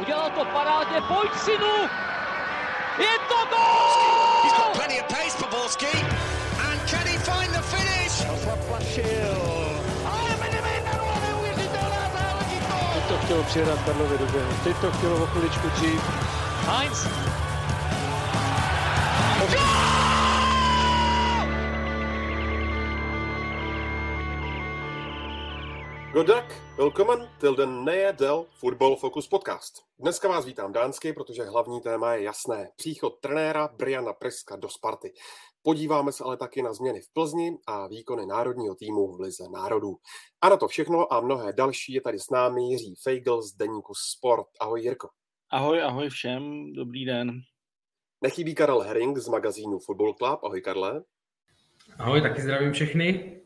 Udělal to parádně, pojď synu! Je to gól! He's got plenty of pace for Borsky. And can he find the finish? Teď to chtělo přihrát Karlovi do běhu. Teď to chtělo o chviličku dřív. Heinz! Godak, willkommen till den neue del Football Focus podcast. Dneska vás vítám dánsky, protože hlavní téma je jasné. Příchod trenéra Briana Priska do Sparty. Podíváme se ale taky na změny v Plzni a výkony národního týmu v Lize národů. A na to všechno a mnohé další je tady s námi Jiří Feigl z deníku Sport. Ahoj Jirko. Ahoj, ahoj všem, dobrý den. Nechybí Karel Hering z magazínu Football Club. Ahoj Karle. Ahoj, taky zdravím všechny.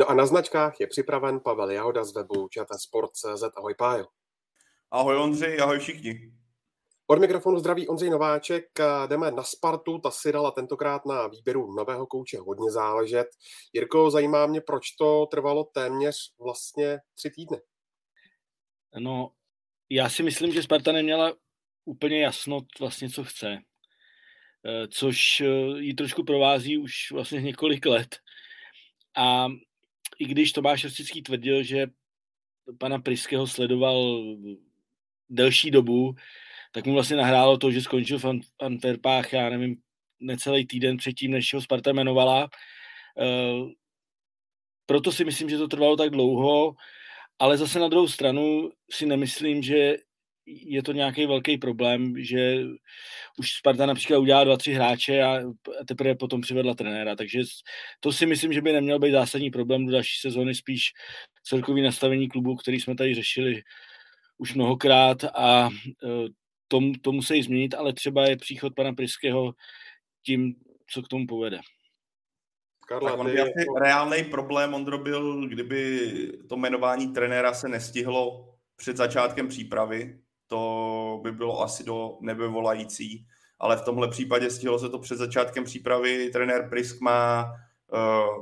No a na značkách je připraven Pavel Jahoda z webu čtsport.cz. Ahoj Pájo. Ahoj Ondřej, ahoj všichni. Od mikrofonu zdraví Ondřej Nováček. Jdeme na Spartu, ta si dala tentokrát na výběru nového kouče hodně záležet. Jirko, zajímá mě, proč to trvalo téměř vlastně 3 týdny. No, já si myslím, že Sparta neměla úplně jasno vlastně, co chce. Což jí trošku provází už vlastně několik let. A i když Tomáš Rosický tvrdil, že pana Priskeho sledoval delší dobu, tak mu vlastně nahrálo to, že skončil v Antverpách, já nevím, necelý týden předtím, než ho Sparta jmenovala. Proto si myslím, že to trvalo tak dlouho, ale zase na druhou stranu si nemyslím, že je to nějaký velký problém, že už Sparta například udělala 2-3 hráče a teprve potom přivedla trenéra, takže to si myslím, že by neměl být zásadní problém do další sezóny, spíš celkový nastavení klubu, který jsme tady řešili už mnohokrát a to musí změnit, ale třeba je příchod pana Priskeho tím, co k tomu povede. Karla, tak on by asi reálnej problém, Ondro, byl, kdyby to jmenování trenéra se nestihlo před začátkem přípravy. To by bylo asi do nebe volající, ale v tomhle případě stihlo se to před začátkem přípravy. Trenér Prisk má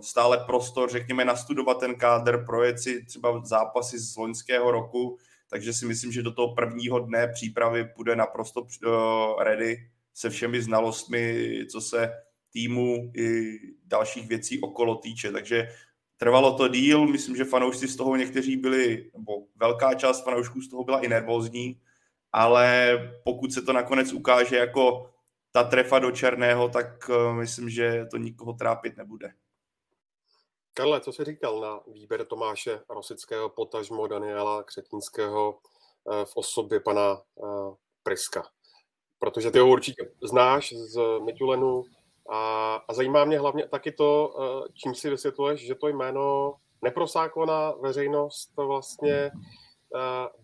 stále prostor, řekněme, nastudovat ten kádr, projet si třeba zápasy z loňského roku, takže si myslím, že do toho prvního dne přípravy půjde naprosto ready se všemi znalostmi, co se týmu i dalších věcí okolo týče, takže trvalo to díl, myslím, že fanoušci z toho někteří byli, nebo velká část fanoušků z toho byla i nervózní, ale pokud se to nakonec ukáže jako ta trefa do černého, tak myslím, že to nikoho trápit nebude. Karle, co jsi říkal na výběr Tomáše Rosického, potažmo Daniela Křetínského v osobě pana Priska? Protože ty ho určitě znáš z Midtjyllandu. A zajímá mě hlavně taky to, čím si vysvětluješ, že to jméno neprosáklo na veřejnost vlastně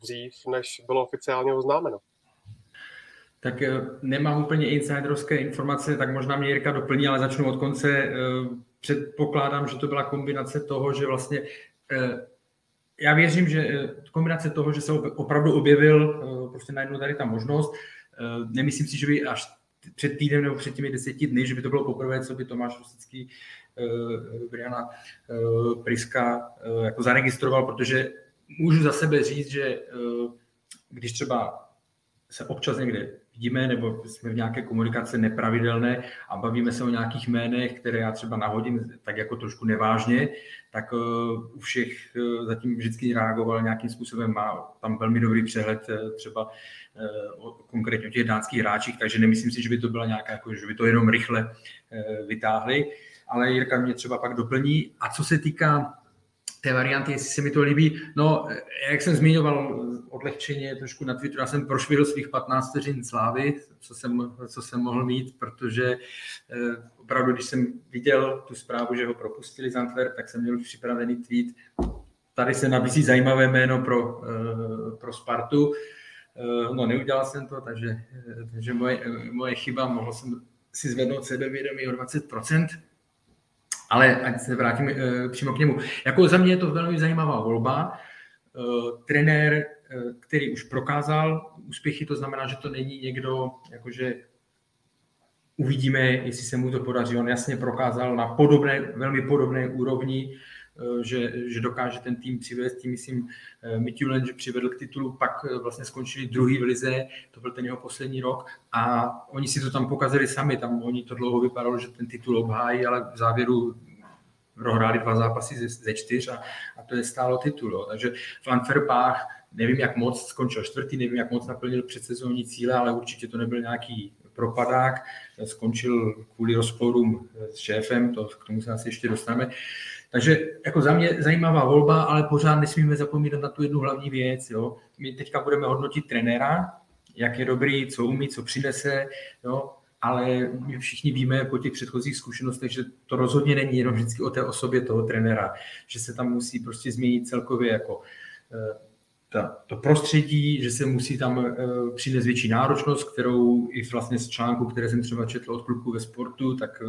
dřív, než bylo oficiálně oznámeno. Tak nemám úplně insiderské informace, tak možná mě Jirka doplní, ale začnu od konce. Předpokládám, že to byla kombinace toho, že vlastně... Já věřím, že kombinace toho, že se opravdu objevil prostě najednou tady ta možnost. Nemyslím si, že by až před týdnem nebo před těmi 10 dny, že by to bylo poprvé, co by Tomáš Rosický Briana Priska jako zaregistroval, protože můžu za sebe říct, že když třeba se občas někde vidíme nebo jsme v nějaké komunikaci nepravidelné a bavíme se o nějakých jménech, které já třeba nahodím tak jako trošku nevážně, tak u všech zatím vždycky reagoval nějakým způsobem, má tam velmi dobrý přehled třeba konkrétně o těch dánských hráčích, takže nemyslím si, že by to byla nějaká, jako, že by to jenom rychle vytáhli, ale Jirka mě třeba pak doplní. A co se týká té varianty, jestli se mi to líbí. No, jak jsem zmiňoval odlehčeně trošku na Twitteru, já jsem prošvihl svých 15 vteřin slávy, co jsem mohl mít, protože opravdu, když jsem viděl tu zprávu, že ho propustili z Antwerp, tak jsem měl už připravený tweet. Tady se nabízí zajímavé jméno pro Spartu. No, neudělal jsem to, takže moje chyba, mohl jsem si zvednout sebevědomí o 20%. Ale ať se vrátím přímo k němu. Jako za mě je to velmi zajímavá volba. Trenér, který už prokázal úspěchy, to znamená, že to není někdo, jakože uvidíme, jestli se mu to podaří. On jasně prokázal na velmi podobné úrovni že dokáže ten tým přivést. Tím myslím Midtjylland, že přivedl k titulu, pak vlastně skončili druhý v lize, to byl ten jeho poslední rok a oni si to tam pokazili sami, tam oni to dlouho vypadalo, že ten titul obhájí, ale v závěru prohráli 2 zápasy ze 4 a to je stálo titul. Jo. Takže v Antverpách nevím, jak moc skončil 4., nevím, jak moc naplnil předsezónní cíle, ale určitě to nebyl nějaký propadák. Skončil kvůli rozporům s šéfem, k tomu se asi ještě dostaneme. Takže jako za mě zajímavá volba, ale pořád nesmíme zapomínat na tu jednu hlavní věc. Jo. My teďka budeme hodnotit trenéra, jak je dobrý, co umí, co přinese, jo. Ale my všichni víme po těch předchozích zkušenostech, že to rozhodně není jenom vždycky o té osobě toho trenéra, že se tam musí prostě změnit celkově jako to prostředí, že se musí tam přinést větší náročnost, kterou i vlastně z článku, které jsem třeba četl od kluků ve sportu, tak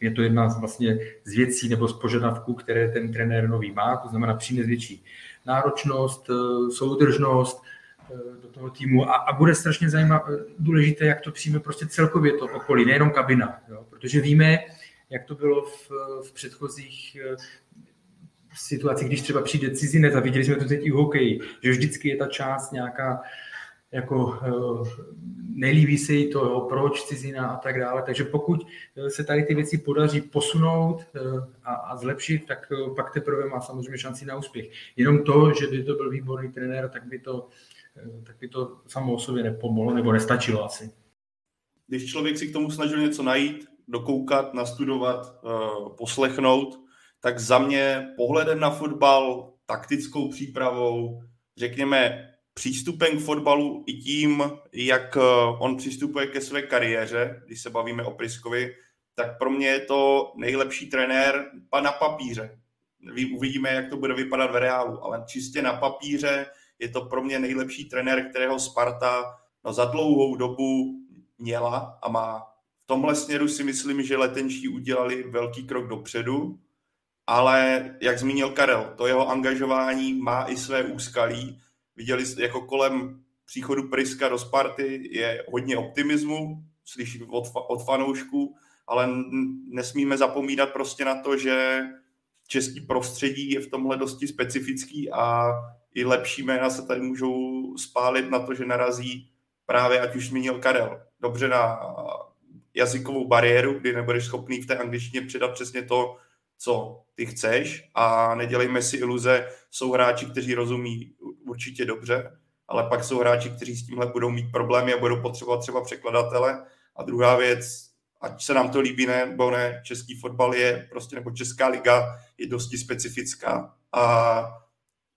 je to jedna vlastně z věcí nebo z požadavků, které ten trenér nový má, to znamená přinést větší náročnost, soudržnost do toho týmu a bude strašně důležité, jak to přijme prostě celkově to okolí, nejenom kabina, jo? Protože víme, jak to bylo v předchozích situacích, když třeba přijde cizinec a viděli jsme to teď i v hokeji, že vždycky je ta část nějaká, jako nelíbí se jí to, jo, proč cizina a tak dále, takže pokud se tady ty věci podaří posunout a zlepšit, tak pak teprve má samozřejmě šanci na úspěch. Jenom to, že by to byl výborný trenér, tak by to samo o sobě nepomohlo nebo nestačilo asi. Když člověk si k tomu snažil něco najít, dokoukat, nastudovat, poslechnout, tak za mě pohledem na fotbal, taktickou přípravou, řekněme přístupem k fotbalu i tím, jak on přistupuje ke své kariéře, když se bavíme o Priskovi, tak pro mě je to nejlepší trenér na papíře. Uvidíme, jak to bude vypadat v reálu, ale čistě na papíře je to pro mě nejlepší trenér, kterého Sparta za dlouhou dobu měla a má. V tomhle směru si myslím, že letenští udělali velký krok dopředu, ale jak zmínil Karel, to jeho angažování má i své úskalí. Viděli jako kolem příchodu Priska do Sparty je hodně optimismu, slyším od fanoušků, ale nesmíme zapomínat prostě na to, že český prostředí je v tomhle dosti specifický a i lepší jména se tady můžou spálit na to, že narazí právě, ať už zmínil Karel, dobře na jazykovou bariéru, kdy nebudeš schopný v té angličtině předat přesně to, co ty chceš, a nedělejme si iluze, jsou hráči, kteří rozumí určitě dobře, ale pak jsou hráči, kteří s tímhle budou mít problémy a budou potřebovat třeba překladatele. A druhá věc, ať se nám to líbí nebo ne, český fotbal je prostě, nebo česká liga je dosti specifická a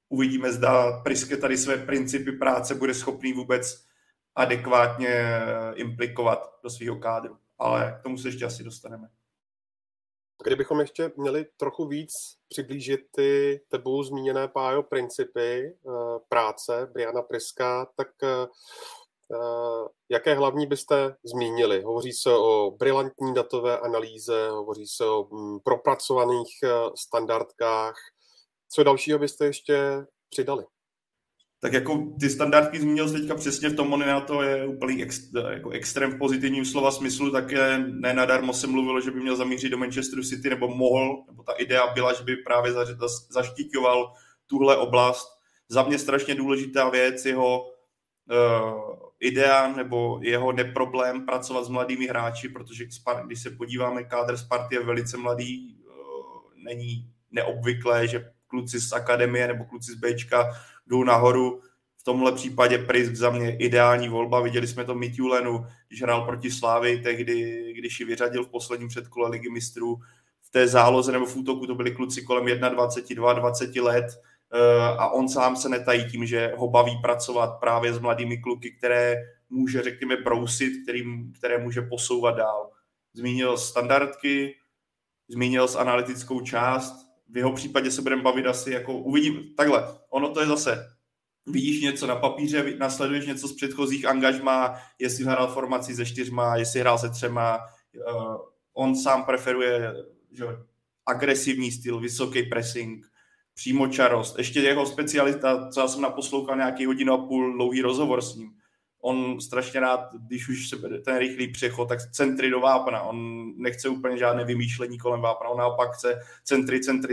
uvidíme, zda Priske tady své principy práce bude schopný vůbec adekvátně implikovat do svého kádru. Ale k tomu se ještě asi dostaneme. Kdybychom ještě měli trochu víc přiblížit ty tebou zmíněné, Pájo, principy práce Briana Priska, tak jaké hlavní byste zmínili? Hovoří se o brilantní datové analýze, hovoří se o propracovaných standardkách. Co dalšího byste ještě přidali? Tak jako ty standardky zmínil teďka přesně, v tom on na to je úplný jako extrém v pozitivním slova smyslu, tak nenadarmo se mluvilo, že by měl zamířit do Manchesteru City, nebo mohl, nebo ta idea byla, že by právě zaštiťoval tuhle oblast. Za mě strašně důležitá věc, jeho idea nebo jeho neproblém pracovat s mladými hráči, protože když se podíváme, kádr Sparty je velice mladý, není neobvyklé, že kluci z akademie nebo kluci z Bčka jdou nahoru. V tomhle případě Prisk za mě ideální volba. Viděli jsme to Midtjyllandu, když hrál proti Slavii tehdy, když ji vyřadil v posledním předkole Ligy mistrů. V té záloze nebo v útoku to byli kluci kolem 21, 22 let a on sám se netají tím, že ho baví pracovat právě s mladými kluky, které může, řekněme, brousit, které může posouvat dál. Zmínil standardky, zmínil analytickou část. V jeho případě se budeme bavit asi jako uvidím, takhle, ono to je zase, vidíš něco na papíře, nasleduješ něco z předchozích angažmá, jestli hrál formaci se 4, jestli hrál se 3, on sám preferuje, že, agresivní styl, vysoký pressing, přímočarost, ještě jeho specialita, co já jsem naposlouchal nějaký hodinu a půl dlouhý rozhovor s ním, on strašně rád, když už se ten rychlý přechod, tak centry do vápna. On nechce úplně žádné vymýšlení kolem vápna, on naopak chce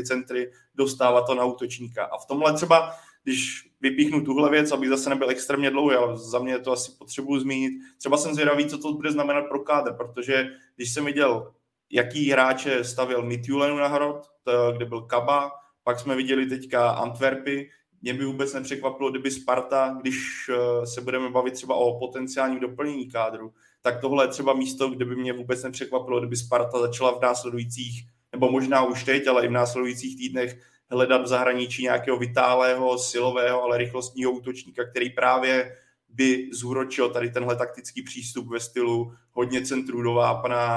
centry, dostává to na útočníka. A v tomhle třeba, když vypíchnu tuhle věc, abych zase nebyl extrémně dlouhý, ale za mě to asi potřebuji zmínit. Třeba jsem zvědavý, co to bude znamenat pro kádr, protože když jsem viděl, jaký hráče stavil Midtjyllandu na hrot, kde byl Kaba, pak jsme viděli teďka Antverpy. Mě by vůbec nepřekvapilo, kdyby Sparta, když se budeme bavit třeba o potenciálním doplnění kádru, tak tohle je třeba místo, kde by mě vůbec nepřekvapilo, kdyby Sparta začala v následujících, nebo možná už teď, ale i v následujících týdnech hledat v zahraničí nějakého vitálého, silového, ale rychlostního útočníka, který právě by zúročil tady tenhle taktický přístup ve stylu hodně centrů do vápna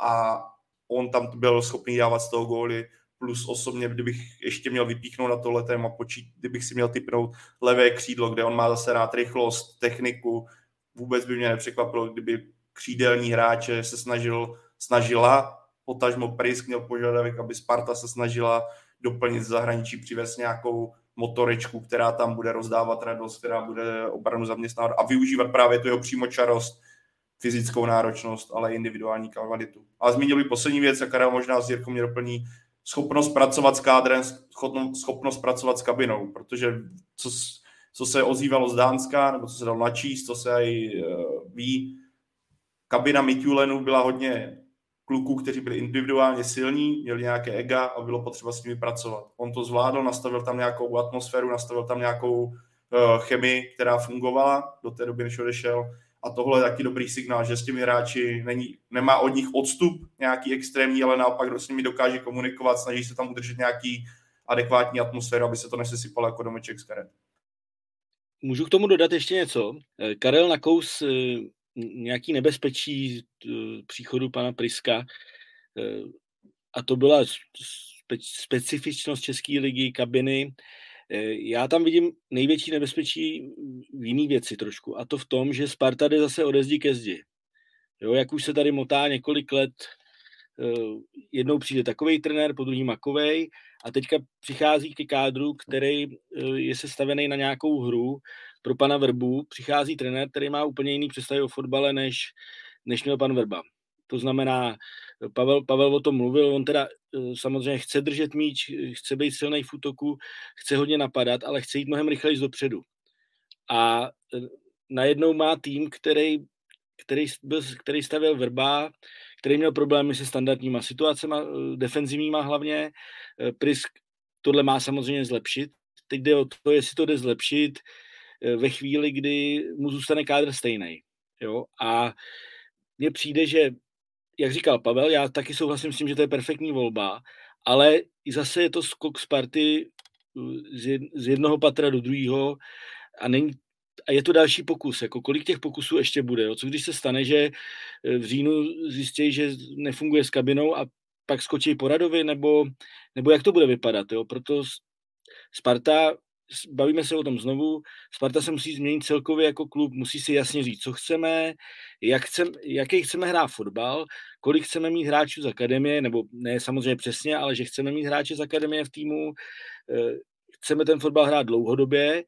a on tam byl schopný dávat z toho góly. Plus osobně, kdybych ještě měl vypíchnout na tohle téma, kdybych si měl tipnout levé křídlo, kde on má zase rád rychlost, techniku, vůbec by mě nepřekvapilo, kdyby křídelní hráče se snažila, potažmo Priske měl požadavek, aby Sparta se snažila doplnit z zahraničí, přivést nějakou motorečku, která tam bude rozdávat radost, která bude obranu zaměstnávat a využívat právě tu jeho přímočarost, fyzickou náročnost, ale i individuální kvalitu. A zmínil bych poslední věc, a Karel možná s Jirkou mě doplní, schopnost pracovat s kádrem, schopnost pracovat s kabinou, protože co se ozývalo z Dánska, nebo co se dalo načíst, co se i ví, kabina Midtjyllandu byla hodně kluků, kteří byli individuálně silní, měli nějaké ega a bylo potřeba s nimi pracovat. On to zvládl, nastavil tam nějakou atmosféru, nastavil tam nějakou chemii, která fungovala do té doby, než odešel. A tohle je taky dobrý signál, že s těmi hráči nemá od nich odstup nějaký extrémní, ale naopak kdo s nimi dokáže komunikovat, snaží se tam udržet nějaký adekvátní atmosféru, aby se to nesesypalo jako domeček z karet. Můžu k tomu dodat ještě něco? Karel nakous nějaký nebezpečí příchodu pana Priska a to byla specifičnost České ligy, kabiny. Já tam vidím největší nebezpečí v jiný věci trošku a to v tom, že Sparta jde zase ode zdi ke zdi. Jo, jak už se tady motá několik let, jednou přijde takovej trenér, po druhý makovej a teďka přichází ke kádru, který je sestavený na nějakou hru pro pana Vrbu, přichází trenér, který má úplně jiný představy o fotbale, než měl pan Vrba. To znamená, Pavel o tom mluvil, on teda samozřejmě chce držet míč, chce být silnej v útoku, chce hodně napadat, ale chce jít mnohem rychleji dopředu. A najednou má tým, který stavěl Vrba, který měl problémy se standardníma situacemi, defenzivníma hlavně. Priske tohle má samozřejmě zlepšit. Teď jde o to, jestli to jde zlepšit ve chvíli, kdy mu zůstane kádr stejnej. Jo? A mně přijde, že jak říkal Pavel, já taky souhlasím s tím, že to je perfektní volba, ale zase je to skok Sparty z jednoho patra do druhého a je to další pokus. Jako kolik těch pokusů ještě bude? Jo? Co když se stane, že v říjnu zjistí, že nefunguje s kabinou a pak skočí po Radovi, nebo jak to bude vypadat? Jo? Proto Sparta, bavíme se o tom znovu, Sparta se musí změnit celkově jako klub, musí si jasně říct, co chceme, jaký chceme hrát fotbal, kolik chceme mít hráčů z akademie, nebo ne samozřejmě přesně, ale že chceme mít hráče z akademie v týmu, chceme ten fotbal hrát dlouhodobě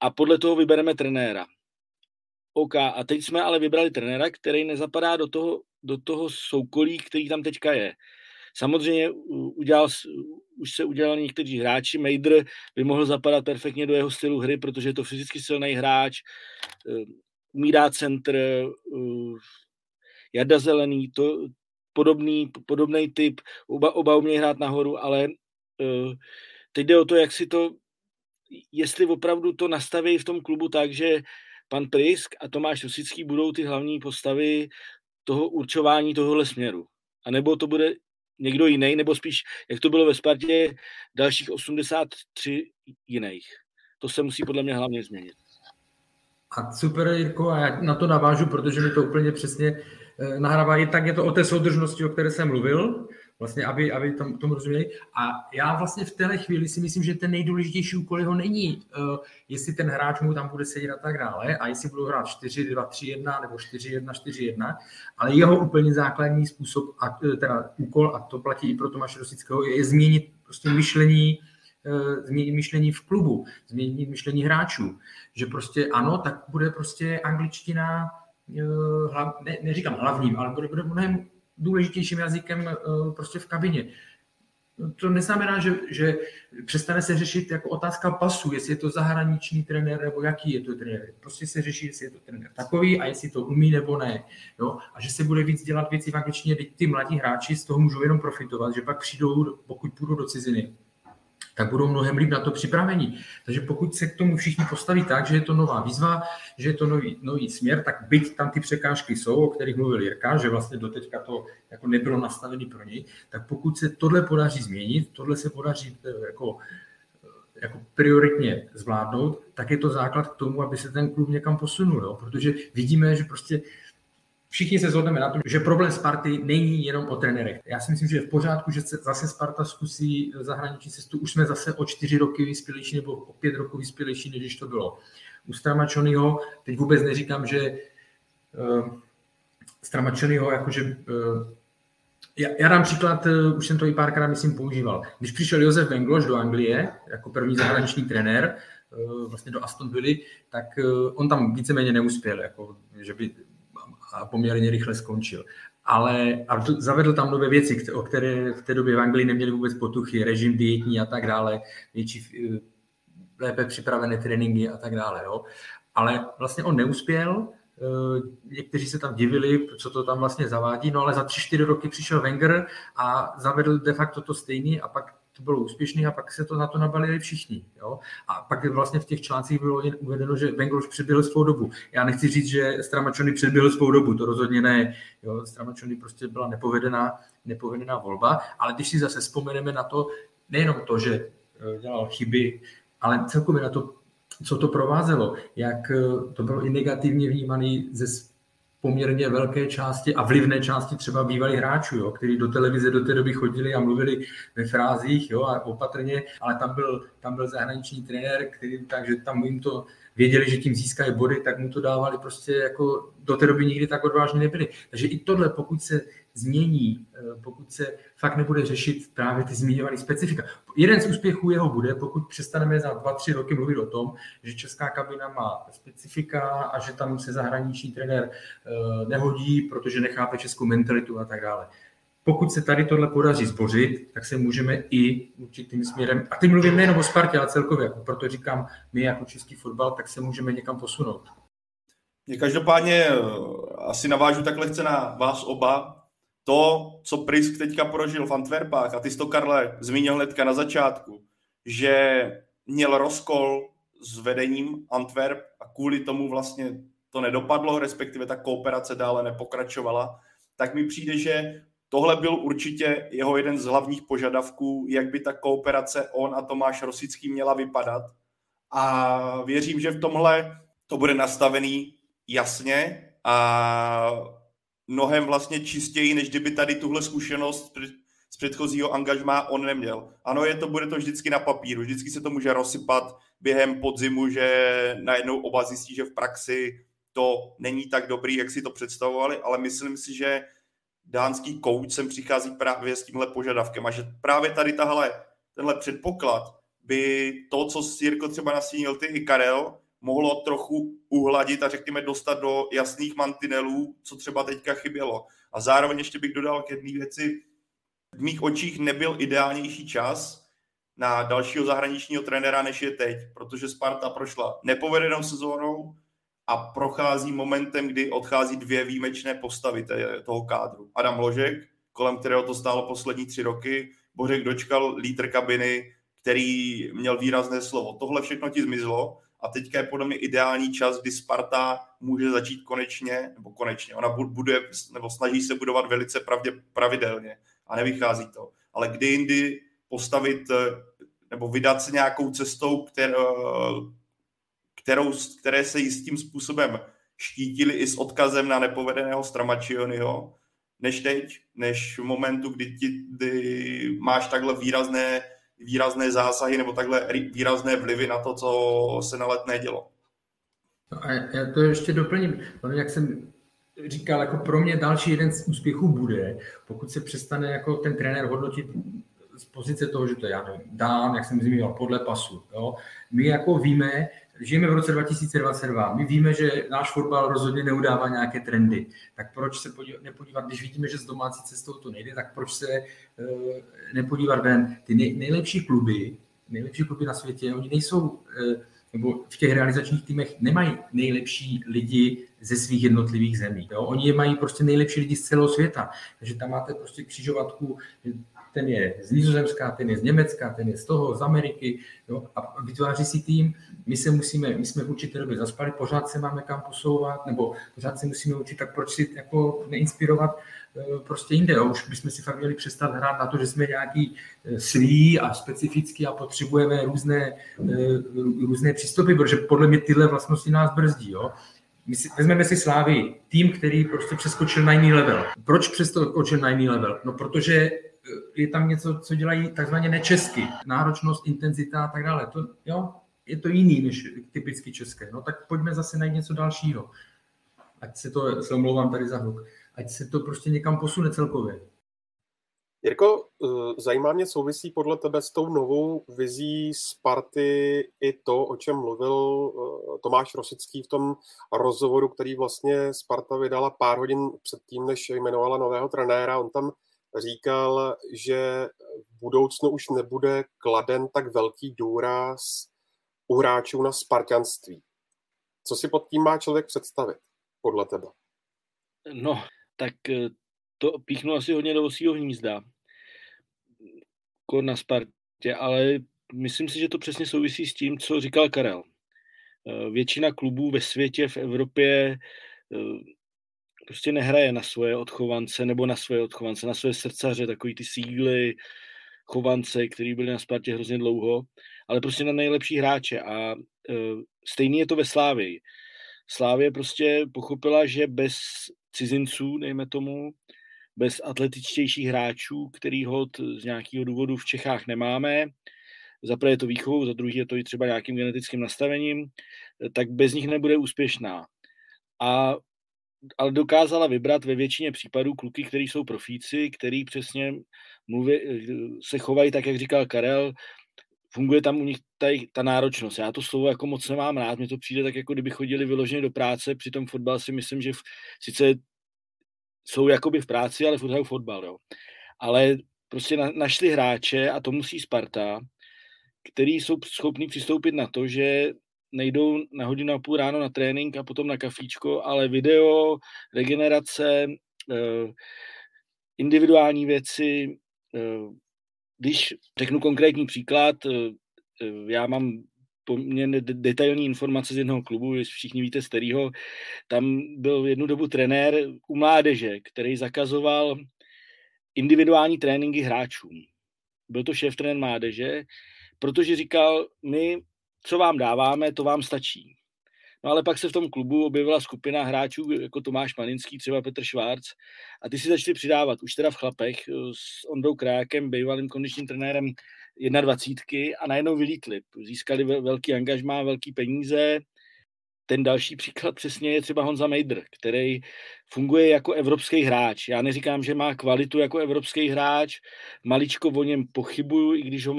a podle toho vybereme trenéra. OK, a teď jsme ale vybrali trenéra, který nezapadá do toho soukolí, který tam teďka je. Samozřejmě už se udělali někteří hráči, Mejdr by mohl zapadat perfektně do jeho stylu hry, protože je to fyzicky silný hráč, umí dát centr, Jarda Zelený, to podobný typ, oba umějí hrát nahoru, ale teď jde o to, jestli opravdu to nastaví v tom klubu tak, že pan Priske a Tomáš Rosický budou ty hlavní postavy toho určování tohohle směru. A nebo to bude někdo jiný, nebo spíš, jak to bylo ve Spartě, dalších 83 jiných. To se musí podle mě hlavně změnit. A super, Jirko, a já na to navážu, protože mi to úplně přesně nahrává. I tak je to o té soudržnosti, o které jsem mluvil, vlastně, aby tomu rozuměli. A já vlastně v téhle chvíli si myslím, že ten nejdůležitější úkol jeho není, jestli ten hráč mu tam bude sedět a tak dále, a jestli budou hrát 4-2-3-1 nebo 4-1-4-1, ale jeho úplně základní způsob, a, teda úkol, a to platí i pro Tomáše Rosického, je změnit prostě myšlení změnit myšlení v klubu, změnit myšlení hráčů. Že prostě ano, tak bude prostě angličtina, neříkám hlavním, ale bude mnohem důležitějším jazykem prostě v kabině. To neznamená, že přestane se řešit jako otázka pasu, jestli je to zahraniční trenér nebo jaký je to trenér. Prostě se řeší, jestli je to trenér takový a jestli to umí nebo ne. Jo? A že se bude víc dělat věci v angličtině, teď ty mladí hráči z toho můžou jenom profitovat, že pak přijdou, pokud půjdou do ciziny, tak budou mnohem líp na to připraveni. Takže pokud se k tomu všichni postaví tak, že je to nová výzva, že je to nový směr, tak byť tam ty překážky jsou, o kterých mluvil Jirka, že vlastně doteďka to jako nebylo nastavené pro něj, tak pokud se tohle podaří změnit, tohle se podaří jako prioritně zvládnout, tak je to základ k tomu, aby se ten klub někam posunul. Jo? Protože vidíme, že prostě všichni se shodneme na tom, že problém Sparty není jenom o trenérech. Já si myslím, že je v pořádku, že se zase Sparta zkusí zahraniční cestu. Už jsme zase o 4 roky vyspělejší nebo o 5 roků vyspělejší, než když to bylo. U Stramačonyho, teď vůbec neříkám, že Stramačonyho, jakože... Já dám příklad, už jsem to i párkrát, myslím, používal. Když přišel Josef Bengloš do Anglie, jako první zahraniční trenér, vlastně do Aston Villy, tak on tam víceméně neuspěl, jako, že by... a poměrně rychle skončil. A zavedl tam nové věci, o které v té době v Anglii neměli vůbec potuchy, režim dietní a tak dále, větší, lépe připravené tréninky a tak dále. Jo. Ale vlastně on neuspěl, někteří se tam divili, co to tam vlastně zavádí, no ale za 3-4 roky přišel Wenger a zavedl de facto to stejný a pak to bylo úspěšný a pak se to na to nabalili všichni. Jo? A pak vlastně v těch článcích bylo uvedeno, že Bengloš předběhl svou dobu. Já nechci říct, že Stramačony předběhl svou dobu, to rozhodně ne. Jo? Stramačony prostě byla nepovedená volba, ale když si zase vzpomeneme na to, nejenom to, že dělal chyby, ale celkově na to, co to provázelo, jak to bylo i negativně vnímaný ze poměrně velké části a vlivné části třeba bývalých hráčů, jo, kteří do televize do té doby chodili a mluvili ve frázích, jo, a opatrně, ale tam byl zahraniční trenér, který, takže tam jim to věděli, že tím získají body, tak mu to dávali prostě jako do té doby nikdy tak odvážně nebyli. Takže i tohle, pokud se změní, pokud se fakt nebude řešit právě ty zmiňované specifika. Jeden z úspěchů jeho bude, pokud přestaneme za 2-3 roky mluvit o tom, že česká kabina má specifika a že tam se zahraniční trenér nehodí, protože nechápe českou mentalitu a tak dále. Pokud se tady tohle podaří zbořit, tak se můžeme i určitým směrem, a teď mluvím nejenom o Spartě, ale celkově, proto říkám, my jako český fotbal, tak se můžeme někam posunout. Mě každopádně asi navážu tak lehce na vás oba. To, co Priske teďka prožil v Antverpách, a ty jsi to, Karle, zmínil hnedka na začátku, že měl rozkol s vedením Antverp a kvůli tomu vlastně to nedopadlo, respektive ta kooperace dále nepokračovala, tak mi přijde, že tohle byl určitě jeho jeden z hlavních požadavků, jak by ta kooperace on a Tomáš Rosický měla vypadat. A věřím, že v tomhle to bude nastavený jasně a mnohem vlastně čistěji, než kdyby tady tuhle zkušenost z předchozího angažmá on neměl. Ano, bude to vždycky na papíru, vždycky se to může rozsypat během podzimu, že najednou oba zjistí, že v praxi to není tak dobrý, jak si to představovali, ale myslím si, že dánský coach sem přichází právě s tímhle požadavkem a že právě tady tenhle předpoklad by to, co Jirko třeba nasínil ty i Karel, mohlo trochu uhladit a řekněme dostat do jasných mantinelů, co třeba teďka chybělo. A zároveň ještě bych dodal k jedné věci, v mých očích nebyl ideálnější čas na dalšího zahraničního trenéra, než je teď, protože Sparta prošla nepovedenou sezónou a prochází momentem, kdy odchází 2 výjimečné postavy toho kádru. Adam Hložek, kolem kterého to stálo poslední 3 roky, Bořek Dočkal, lídr kabiny, který měl výrazné slovo. Tohle všechno ti zmizlo a teďka je podle mě ideální čas, kdy Sparta může začít konečně. Ona buduje, nebo snaží se budovat velice pravidelně a nevychází to. Ale kdy jindy postavit nebo vydat se nějakou cestou, které se jistým způsobem štítili i s odkazem na nepovedeného Stramačionyho, než teď, než v momentu, kdy máš takhle výrazné zásahy nebo takhle výrazné vlivy na to, co se na letné dělo. No a já to ještě doplním. Jak jsem říkal, jako pro mě další jeden z úspěchů bude, pokud se přestane jako ten trenér hodnotit z pozice toho, že to já dám, jak jsem zmiňoval, podle pasu. Jo. My jako víme, žijeme v roce 2022, my víme, že náš fotbal rozhodně neudává nějaké trendy. Tak proč se nepodívat, když vidíme, že s domácí cestou to nejde, tak proč se nepodívat ven. Ty nejlepší kluby na světě, oni nejsou, nebo v těch realizačních týmech nemají nejlepší lidi ze svých jednotlivých zemí. Jo? Oni je mají prostě nejlepší lidi z celého světa. Takže tam máte prostě křižovatku, ten je z Nizozemska, ten je z Německa, ten je z toho, z Ameriky. Jo? A vytváří si tým. My jsme v určité době zaspali, pořád se máme kam posouvat, nebo pořád se musíme učit, tak proč si jako neinspirovat prostě jinde. Jo? Už bychom si fakt měli přestat hrát na to, že jsme nějaký svý a specifický a potřebujeme různé přístupy, protože podle mě tyhle vlastnosti nás brzdí. Jo? Vezmeme si Slávii, tým, který prostě přeskočil na jiný level. Proč přeskočil na jiný level? No, protože je tam něco, co dělají takzvaně nečesky. Náročnost, intenzita a tak dále. To, jo, je to jiný než typicky české. No tak pojďme zase najít něco dalšího. Se omlouvám tady za hluk. Ať se to prostě někam posune celkově. Jirko, zajímá mě, souvisí podle tebe s tou novou vizí Sparty i to, o čem mluvil Tomáš Rosický v tom rozhovoru, který vlastně Sparta vydala pár hodin předtím, než jmenovala nového trenéra. On tam říkal, že v budoucnu už nebude kladen tak velký důraz u hráčů na spartanství. Co si pod tím má člověk představit, podle tebe? No, tak to píchnu asi hodně do osího hnízda na Spartě, ale myslím si, že to přesně souvisí s tím, co říkal Karel. Většina klubů ve světě, v Evropě prostě nehraje na svoje odchovance, na svoje srdcaře, takový ty síly, chovance, který byli na Spartě hrozně dlouho, ale prostě na nejlepší hráče a stejný je to ve Slávii. Slávie prostě pochopila, že bez cizinců, dejme tomu, bez atletičtějších hráčů, který hod z nějakého důvodu v Čechách nemáme, za prvé je to výchovou, za druhé je to i třeba nějakým genetickým nastavením, tak bez nich nebude úspěšná. Ale dokázala vybrat ve většině případů kluky, který jsou profíci, který přesně se chovají tak, jak říkal Karel, funguje tam u nich ta náročnost. Já to slovo jako moc nemám rád, mně to přijde tak, jako kdyby chodili vyloženě do práce, při tom fotbal si myslím, že sice jsou jakoby v práci, ale hrajou fotbal, jo. Ale prostě našli hráče, a to musí Sparta, který jsou schopní přistoupit na to, že nejdou na hodinu a půl ráno na trénink a potom na kafíčko, ale video, regenerace, individuální věci. Když řeknu konkrétní příklad, já mám poměrně detailní informace z jednoho klubu, všichni víte z kterého, tam byl jednu dobu trenér u mládeže, který zakazoval individuální tréninky hráčům. Byl to šéftrenér mládeže, protože říkal, my, co vám dáváme, to vám stačí. No ale pak se v tom klubu objevila skupina hráčů, jako Tomáš Maninský, třeba Petr Švárc, a ty si začali přidávat, už teda v chlapech, s Ondrou Krajákem, bývalým kondičním trenérem 21, a najednou vylítli. Získali velký angažmá, velký peníze. Ten další příklad přesně je třeba Honza Mejdr, který funguje jako evropský hráč. Já neříkám, že má kvalitu jako evropský hráč, maličko o něm pochybuju, i když ho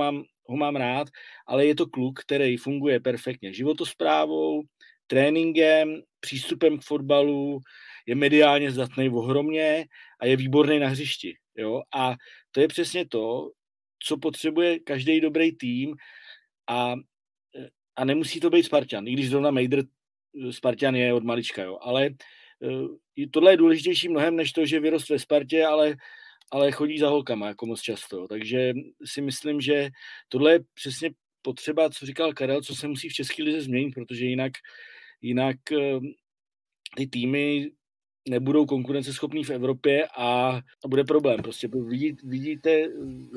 mám rád, ale je to kluk, který funguje perfektně životosprávou, tréninkem, přístupem k fotbalu, je mediálně zdatný ohromně a je výborný na hřišti. Jo? A to je přesně to, co potřebuje každý dobrý tým a nemusí to být Spartan, i když zrovna Mejdr Spartan je od malička. Jo? Ale tohle je důležitější mnohem než to, že vyrost ve Spartě, ale chodí za holkama jako moc často. Takže si myslím, že tohle je přesně potřeba, co říkal Karel, co se musí v české lize změnit, protože jinak ty týmy nebudou konkurenceschopný v Evropě a bude problém. Prostě vidíte,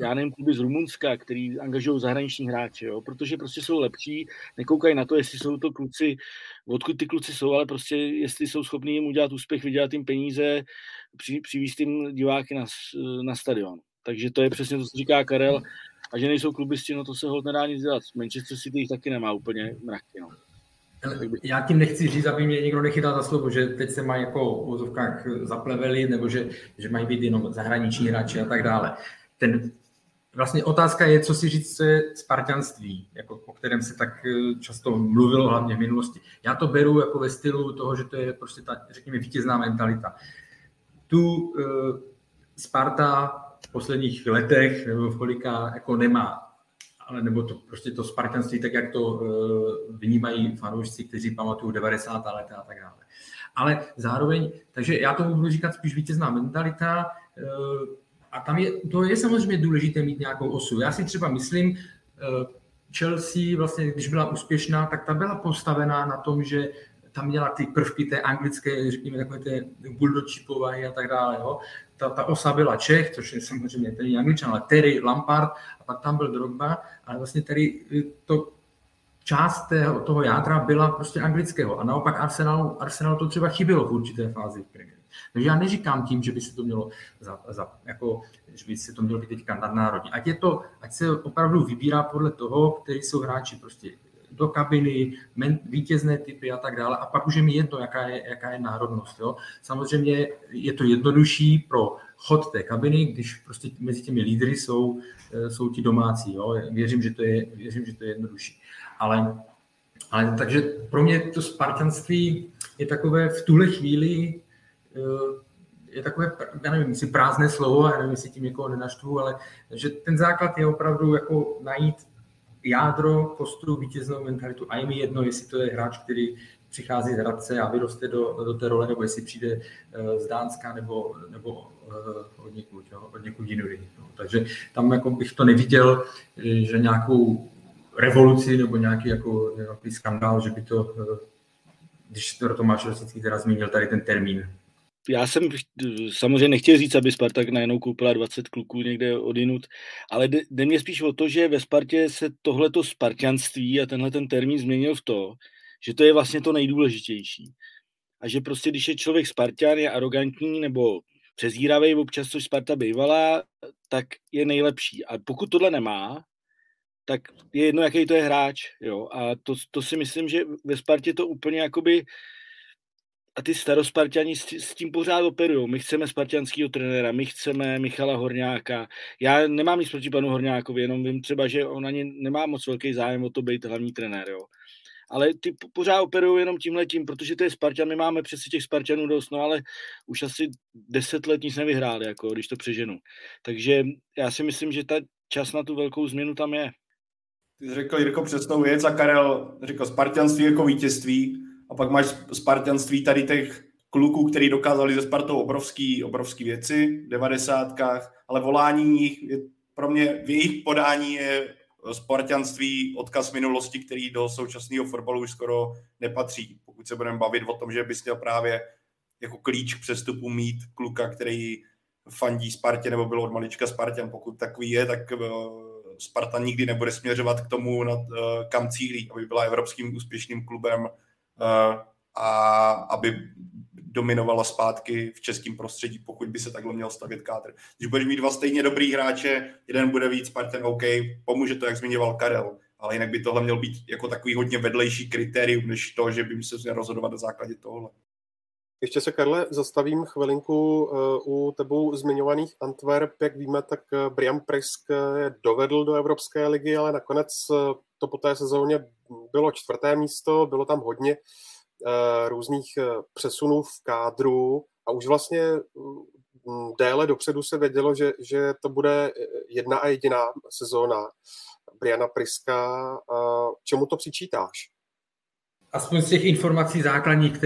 já nevím, kluby z Rumunska, který angažují zahraniční hráče, jo? Protože prostě jsou lepší, nekoukají na to, jestli jsou to kluci, odkud ty kluci jsou, ale prostě jestli jsou schopní jim udělat úspěch, vydělat jim peníze, přivízt jim diváky na stadion. Takže to je přesně to, co říká Karel, a že nejsou klubisti, no to se hodně nedá nic dělat. Manchester City jich taky nemá úplně mraky, no. Já tím nechci říct, aby mě někdo nechytal za slovo, že teď se mají jako v uvozovkách zapleveli, nebo že mají být jenom zahraniční hráči a tak dále. Ten Vlastně otázka je, co si říct, co je spartanství, jako, o kterém se tak často mluvilo, hlavně v minulosti. Já to beru jako ve stylu toho, že to je prostě ta, řekněme, vítězná mentalita. Tu Sparta v posledních letech nebo v kolika jako nemá, ale nebo to, prostě to spartanství, tak jak to vnímají fanoušci, kteří pamatují 90. leta a tak dále. Ale zároveň, takže já tomu budu říkat spíš vítězná mentalita, a tam je, to je samozřejmě důležité mít nějakou osu. Já si třeba myslím, Chelsea, vlastně, když byla úspěšná, tak ta byla postavená na tom, že tam měla ty prvky té anglické, řekněme, takové té buldočí povahy a tak dále. Jo. Ta osa byla Čech, což je samozřejmě ten Angličan, ale Terry, Lampard, a pak tam byl Drogba, ale vlastně tady to část toho játra byla prostě anglického. A naopak Arsenalu to třeba chybělo v určité fázi Premier. Takže já neříkám tím, že by se to mělo jako, že by se to mělo být teďka nadnárodní. Ať se opravdu vybírá podle toho, který jsou hráči prostě do kabiny, vítězné typy a tak dále. A pak už je mi jedno, jaká je národnost. Jo? Samozřejmě je to jednodušší pro chod té kabiny, když prostě mezi těmi lídry jsou ti domácí. Jo? Věřím, že to je jednodušší. Ale takže pro mě to spartanství je takové v tuhle chvíli, je takové, já nevím, jestli prázdné slovo, já nevím, jestli tím někoho nenaštvu, ale že ten základ je opravdu jako najít jádro, postru, vítěznou mentalitu. A je mi jedno, jestli to je hráč, který přichází z Hradce a vyroste do té role, nebo jestli přijde z Dánska nebo od někud jinudy. No. Takže tam jako bych to neviděl, že nějakou revoluci nebo nějaký skandál, že by to, když Tomáš Rosický teda zmínil tady ten termín. Já jsem samozřejmě nechtěl říct, aby Sparta najednou koupila 20 kluků někde odinut, ale jde mě spíš o to, že ve Spartě se tohleto spartanství a tenhle ten termín změnil v to, že to je vlastně to nejdůležitější. A že prostě, když je člověk Spartan, je arrogantní nebo přezíravej občas, což Sparta bývala, tak je nejlepší. A pokud tohle nemá, tak je jedno, jaký to je hráč. Jo? A to si myslím, že ve Spartě to úplně jakoby... A ty starosparťani s tím pořád operujou. My chceme sparťanského trenéra, my chceme Michala Horňáka. Já nemám nic proti panu Horňákovi, jenom vím třeba, že on ani nemá moc velký zájem o to být hlavní trenér. Jo. Ale ty pořád operujou jenom tímhletím, protože to je Sparťan, my máme přeci těch Sparťanů dost, no ale už asi 10 let nic nevyhráli, jako, když to přeženu. Takže já si myslím, že ta čas na tu velkou změnu tam je. Ty jsi řekl, Jirko, přesnou věc a Karel řekl sparťanství jako vítězství. A pak máš spartanství tady těch kluků, který dokázali ze Spartou obrovský věci v 90kách, ale volání jich je, pro mě v jejich podání je spartanství odkaz minulosti, který do současného fotbalu už skoro nepatří. Pokud se budeme bavit o tom, že bys měl právě jako klíč k přestupu mít kluka, který fandí Spartě nebo byl od malička Spartan, pokud takový je, tak Sparta nikdy nebude směřovat k tomu, kam cílí, aby byla evropským úspěšným klubem a aby dominovala zpátky v českém prostředí, pokud by se takhle měl stavět kádr. Když budeš mít dva stejně dobrý hráče, jeden bude víc Spartan, OK, pomůže to, jak zmiňoval Karel, ale jinak by tohle měl být jako takový hodně vedlejší kritérium, než to, že by musel se rozhodovat na základě tohle. Ještě se, Karle, zastavím chvilinku u tebou zmiňovaných Antwerp. Jak víme, tak Brian Priske dovedl do Evropské ligy, ale nakonec to po té sezóně bylo 4. místo, bylo tam hodně různých přesunů v kádru a už vlastně déle dopředu se vědělo, že to bude jedna a jediná sezóna Briana Priska. Čemu to přičítáš? Aspoň z těch informací základních,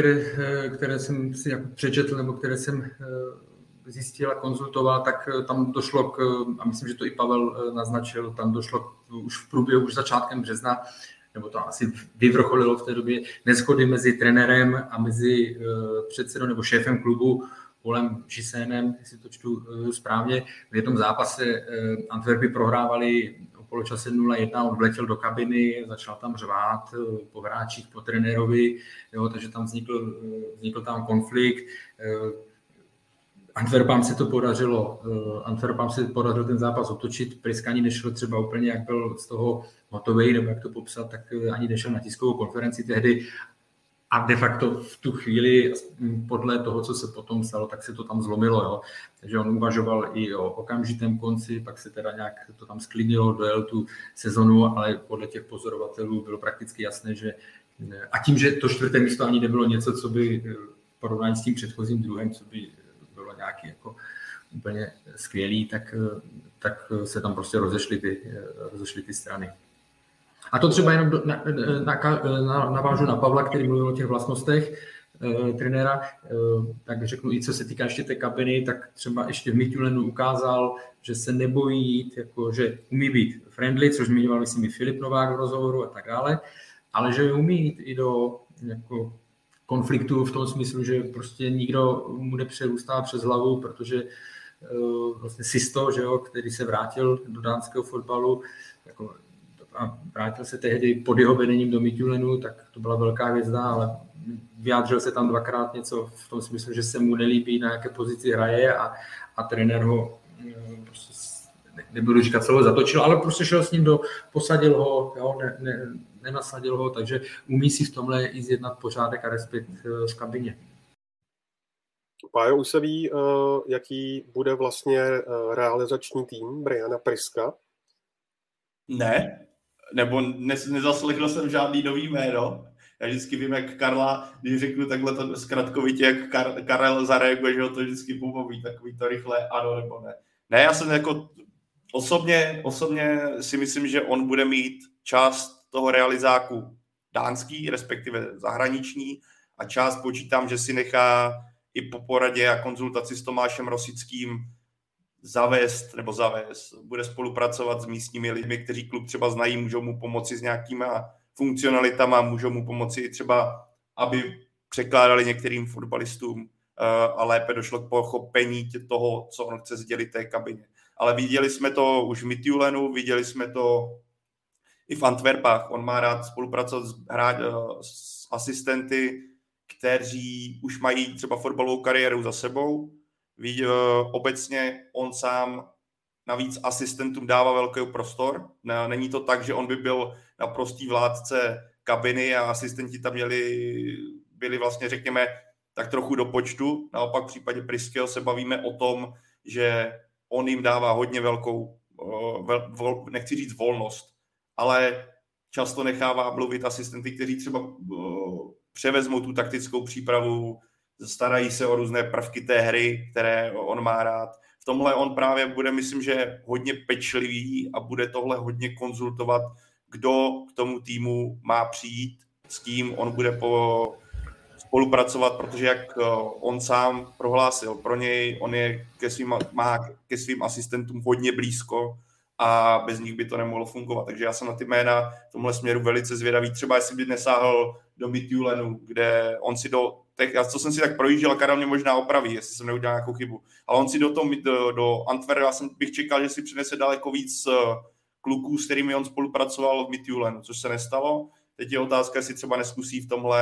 které jsem si jako přečetl nebo které jsem zjistil a konzultoval, tak tam došlo a myslím, že to i Pavel naznačil, tam došlo už začátkem března, nebo to asi vyvrcholilo v té době, neshody mezi trenérem a mezi předsedou nebo šéfem klubu Polem Žisénem, jestli to čtu správně. V jednom zápase Antverpy prohrávali o poločase 0-1, on vletěl do kabiny, začal tam řvát po hráčích, po trenérovi, jo, takže tam vznikl tam konflikt. Antwerpám se podařilo ten zápas otočit. Priske ani nešel třeba úplně, jak byl z toho hotovej, nebo jak to popsat, tak ani nešel na tiskovou konferenci tehdy. A de facto v tu chvíli, podle toho, co se potom stalo, tak se to tam zlomilo. Jo? Takže on uvažoval i o okamžitém konci, pak se teda nějak to tam sklidnilo, dojel tu sezonu, ale podle těch pozorovatelů bylo prakticky jasné, že a tím, že to čtvrté místo ani nebylo něco, co by v porovnání s tím předchozím druhým, co by bylo nějaký jako úplně skvělý, tak se tam prostě rozešly ty strany. A to třeba jenom navážu na Pavla, který mluvil o těch vlastnostech trenéra, tak řeknu i co se týká ještě té kabiny, tak třeba ještě v Midtjyllandu ukázal, že se nebojí jít, jako, že umí být friendly, což zmiňoval myslím i Filip Novák v rozhovoru a tak dále, ale že umí jít i do jako, konfliktu v tom smyslu, že prostě nikdo mu nepřerůstá přes hlavu, protože vlastně Sisto, že jo, který se vrátil do dánského fotbalu, jako, a vrátil se tehdy pod jeho vedením do Midtjyllandu, tak to byla velká hvězda, ale vyjádřil se tam dvakrát něco v tom smyslu, že se mu nelíbí, na jaké pozici hraje a trenér ho prostě, nebudu říkat, co ho zatočil, ale prostě šel s ním posadil ho, jo, nenasadil ho, takže umí si v tomhle i zjednat pořádek a respekt v kabině. Pájo, už se ví, jaký bude vlastně realizační tým Briana Priska? Ne. Nebo nezaslechl jsem žádný nový jméno. Já vždycky vím, jak Karla, když řeknu takhle to zkratkovitě, jak Karel zareaguje, že ho to vždycky pobaví, takový to rychle ano nebo ne. Ne, já jsem jako osobně si myslím, že on bude mít část toho realizáku dánský, respektive zahraniční a část počítám, že si nechá i po poradě a konzultaci s Tomášem Rosickým zavést, bude spolupracovat s místními lidmi, kteří klub třeba znají, můžou mu pomoci s nějakýma funkcionalitama, můžou mu pomoci třeba, aby překládali některým fotbalistům a lépe došlo k pochopení toho, co on chce sdělit té kabině. Ale viděli jsme to už v Midtjyllandu, viděli jsme to i v Antverpách. On má rád spolupracovat s asistenty, kteří už mají třeba fotbalovou kariéru za sebou. Obecně on sám navíc asistentům dává velký prostor. Není to tak, že on by byl naprostý vládce kabiny a asistenti tam byli vlastně, řekněme, tak trochu do počtu. Naopak v případě Priskeho se bavíme o tom, že on jim dává hodně velkou, nechci říct volnost, ale často nechává mluvit asistenty, kteří třeba převezmou tu taktickou přípravu, starají se o různé prvky té hry, které on má rád. V tomhle on právě bude, myslím, že hodně pečlivý a bude tohle hodně konzultovat, kdo k tomu týmu má přijít, s kým on bude spolupracovat, protože jak on sám prohlásil, pro něj on je ke svým asistentům hodně blízko a bez nich by to nemohlo fungovat. Takže já jsem na ty jména v tomhle směru velice zvědavý. Třeba jestli by nesáhl do Midtjyllandu, kde on si co jsem si tak projížděl, Karel mě možná opraví, jestli jsem neudělal nějakou chybu. Ale on si do Antwerp, já bych čekal, že si přinese daleko víc kluků, s kterými on spolupracoval v Midtjyllandu, což se nestalo. Teď je otázka, jestli třeba neskusí v tomhle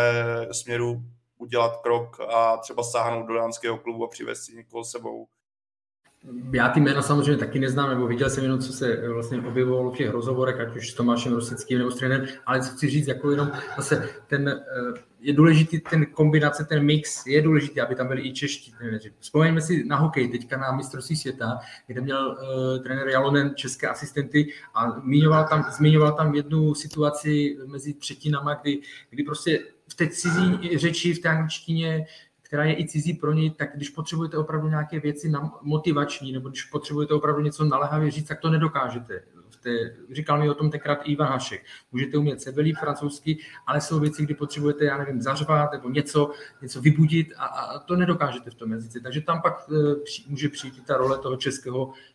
směru udělat krok a třeba sáhnout do dánského klubu a přivést si někoho sebou. Já ty jména samozřejmě taky neznám, nebo viděl jsem jenom, co se vlastně objevovalo v těch rozhovorech, ať už s Tomášem Rosickým nebo s trenérem, ale co chci říct, jako jenom zase je důležitý ten kombinace, ten mix je důležitý, aby tam byli i čeští trenéři. Vzpomeňme si na hokej, teďka na mistrovství světa, kde měl trenér Jalonen české asistenty a zmiňoval tam jednu situaci mezi třetinama, kdy prostě v té cizí řeči, v té angličtině, která je i cizí pro něj, tak když potřebujete opravdu nějaké věci motivační, nebo když potřebujete opravdu něco naléhavě říct, tak to nedokážete. Říkal mi o tom tenkrát Ivan Hašek. Můžete umět sebelíp francouzsky, ale jsou věci, kdy potřebujete, já nevím, zařvat nebo něco vybudit a to nedokážete v tom jazyce. Takže tam pak může přijít ta role toho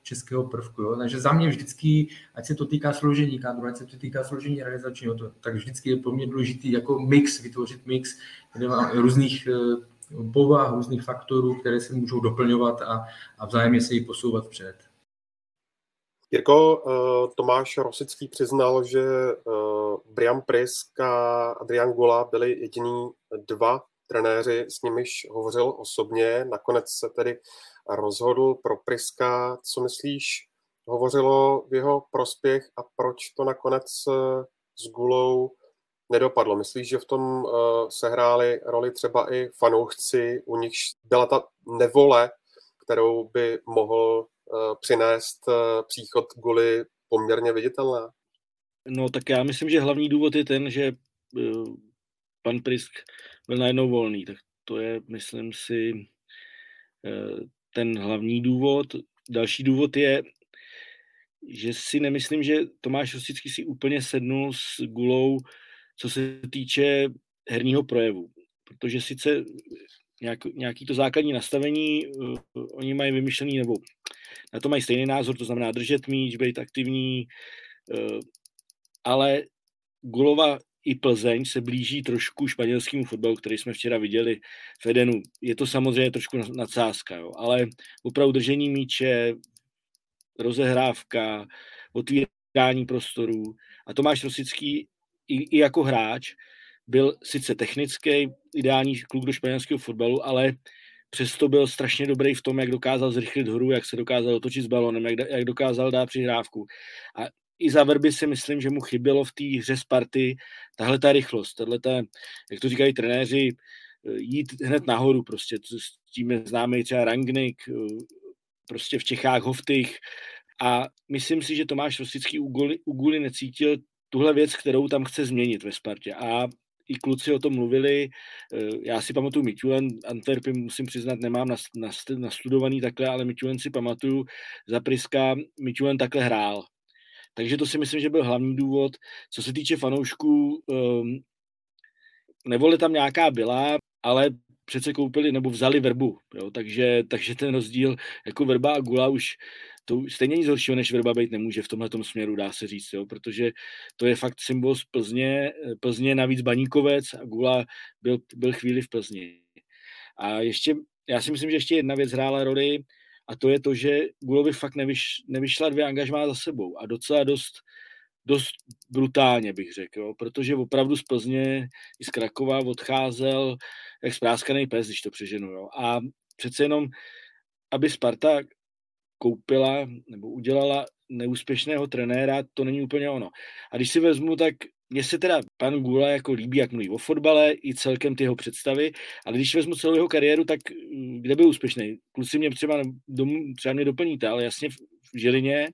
českého prvku. Jo? Takže za mě vždycky, ať se to týká složení kádru, ať se to týká složení realizačního, tak vždycky je pro mě důležitý jako vytvořit mix, kde mám různých povah, různých faktorů, které se můžou doplňovat a vzájemně se ji posouvat před. Jirko, Tomáš Rosický přiznal, že Brian Priske a Adrian Gola byli jediní dva trenéři, s nimiž hovořil osobně. Nakonec se tedy rozhodl pro Priska. Co myslíš, hovořilo v jeho prospěch a proč to nakonec s Gulou nedopadlo. Myslíš, že v tom sehráli roli třeba i fanoušci, u nich byla ta nevole, kterou by mohl přinést příchod Guly poměrně viditelná? No tak já myslím, že hlavní důvod je ten, že pan Prisk byl najednou volný. Tak to je, myslím si, ten hlavní důvod. Další důvod je, že si nemyslím, že Tomáš Rosický si úplně sednul s Gulou, co se týče herního projevu. Protože sice nějaký to základní nastavení oni mají vymyšlený, nebo na to mají stejný názor, to znamená držet míč, být aktivní, ale Gulova i Plzeň se blíží trošku španělskému fotbalu, který jsme včera viděli v Edenu. Je to samozřejmě trošku nadsázka, jo, ale opravdu držení míče, rozehrávka, otvírání prostorů. A Tomáš Rosický i jako hráč byl sice technický, ideální kluk do španělského fotbalu, ale přesto byl strašně dobrý v tom, jak dokázal zrychlit hru, jak se dokázal otočit s balonem, jak dokázal dát přihrávku. A i za Verby si myslím, že mu chybělo v té hře Sparty tahleta rychlost, tahleta, jak to říkají trenéři, jít hned nahoru prostě. S tím je známý třeba Rangnick, prostě v Čechách Hoftych. A myslím si, že Tomáš Rosický u Guly necítil tuhle věc, kterou tam chce změnit ve Spartě. A i kluci o tom mluvili. Já si pamatuju Midtjylland, Antverpy musím přiznat, nemám nastudovaný takhle, ale Midtjylland si pamatuju, za Priska Midtjylland takhle hrál. Takže to si myslím, že byl hlavní důvod. Co se týče fanoušků, nevole tam nějaká byla, ale přece koupili nebo vzali Verbu. Jo? Takže ten rozdíl, jako Verba a Gula už to stejně nic horšího, než Verba být nemůže v tomhletom směru, dá se říct, jo? Protože to je fakt symbol z Plzně. Plzně navíc Baníkovec a Gula byl chvíli v Plzni. A ještě, já si myslím, že ještě jedna věc hrála roli, a to je to, že Gulovi fakt nevyšla 2 angažmá za sebou a docela dost brutálně bych řekl, jo? Protože opravdu z Plzně i z Krakova odcházel jak spráskaný pes, když to přeženu. Jo? A přece jenom, aby Sparta koupila nebo udělala neúspěšného trenéra, to není úplně ono. A když si vezmu, tak mně se teda pan Gula jako líbí, jak mluví o fotbale, i celkem ty jeho představy, ale když vezmu celou jeho kariéru, tak kde byl úspěšný? Kluci mě třeba mě doplníte, ale jasně v Žilině,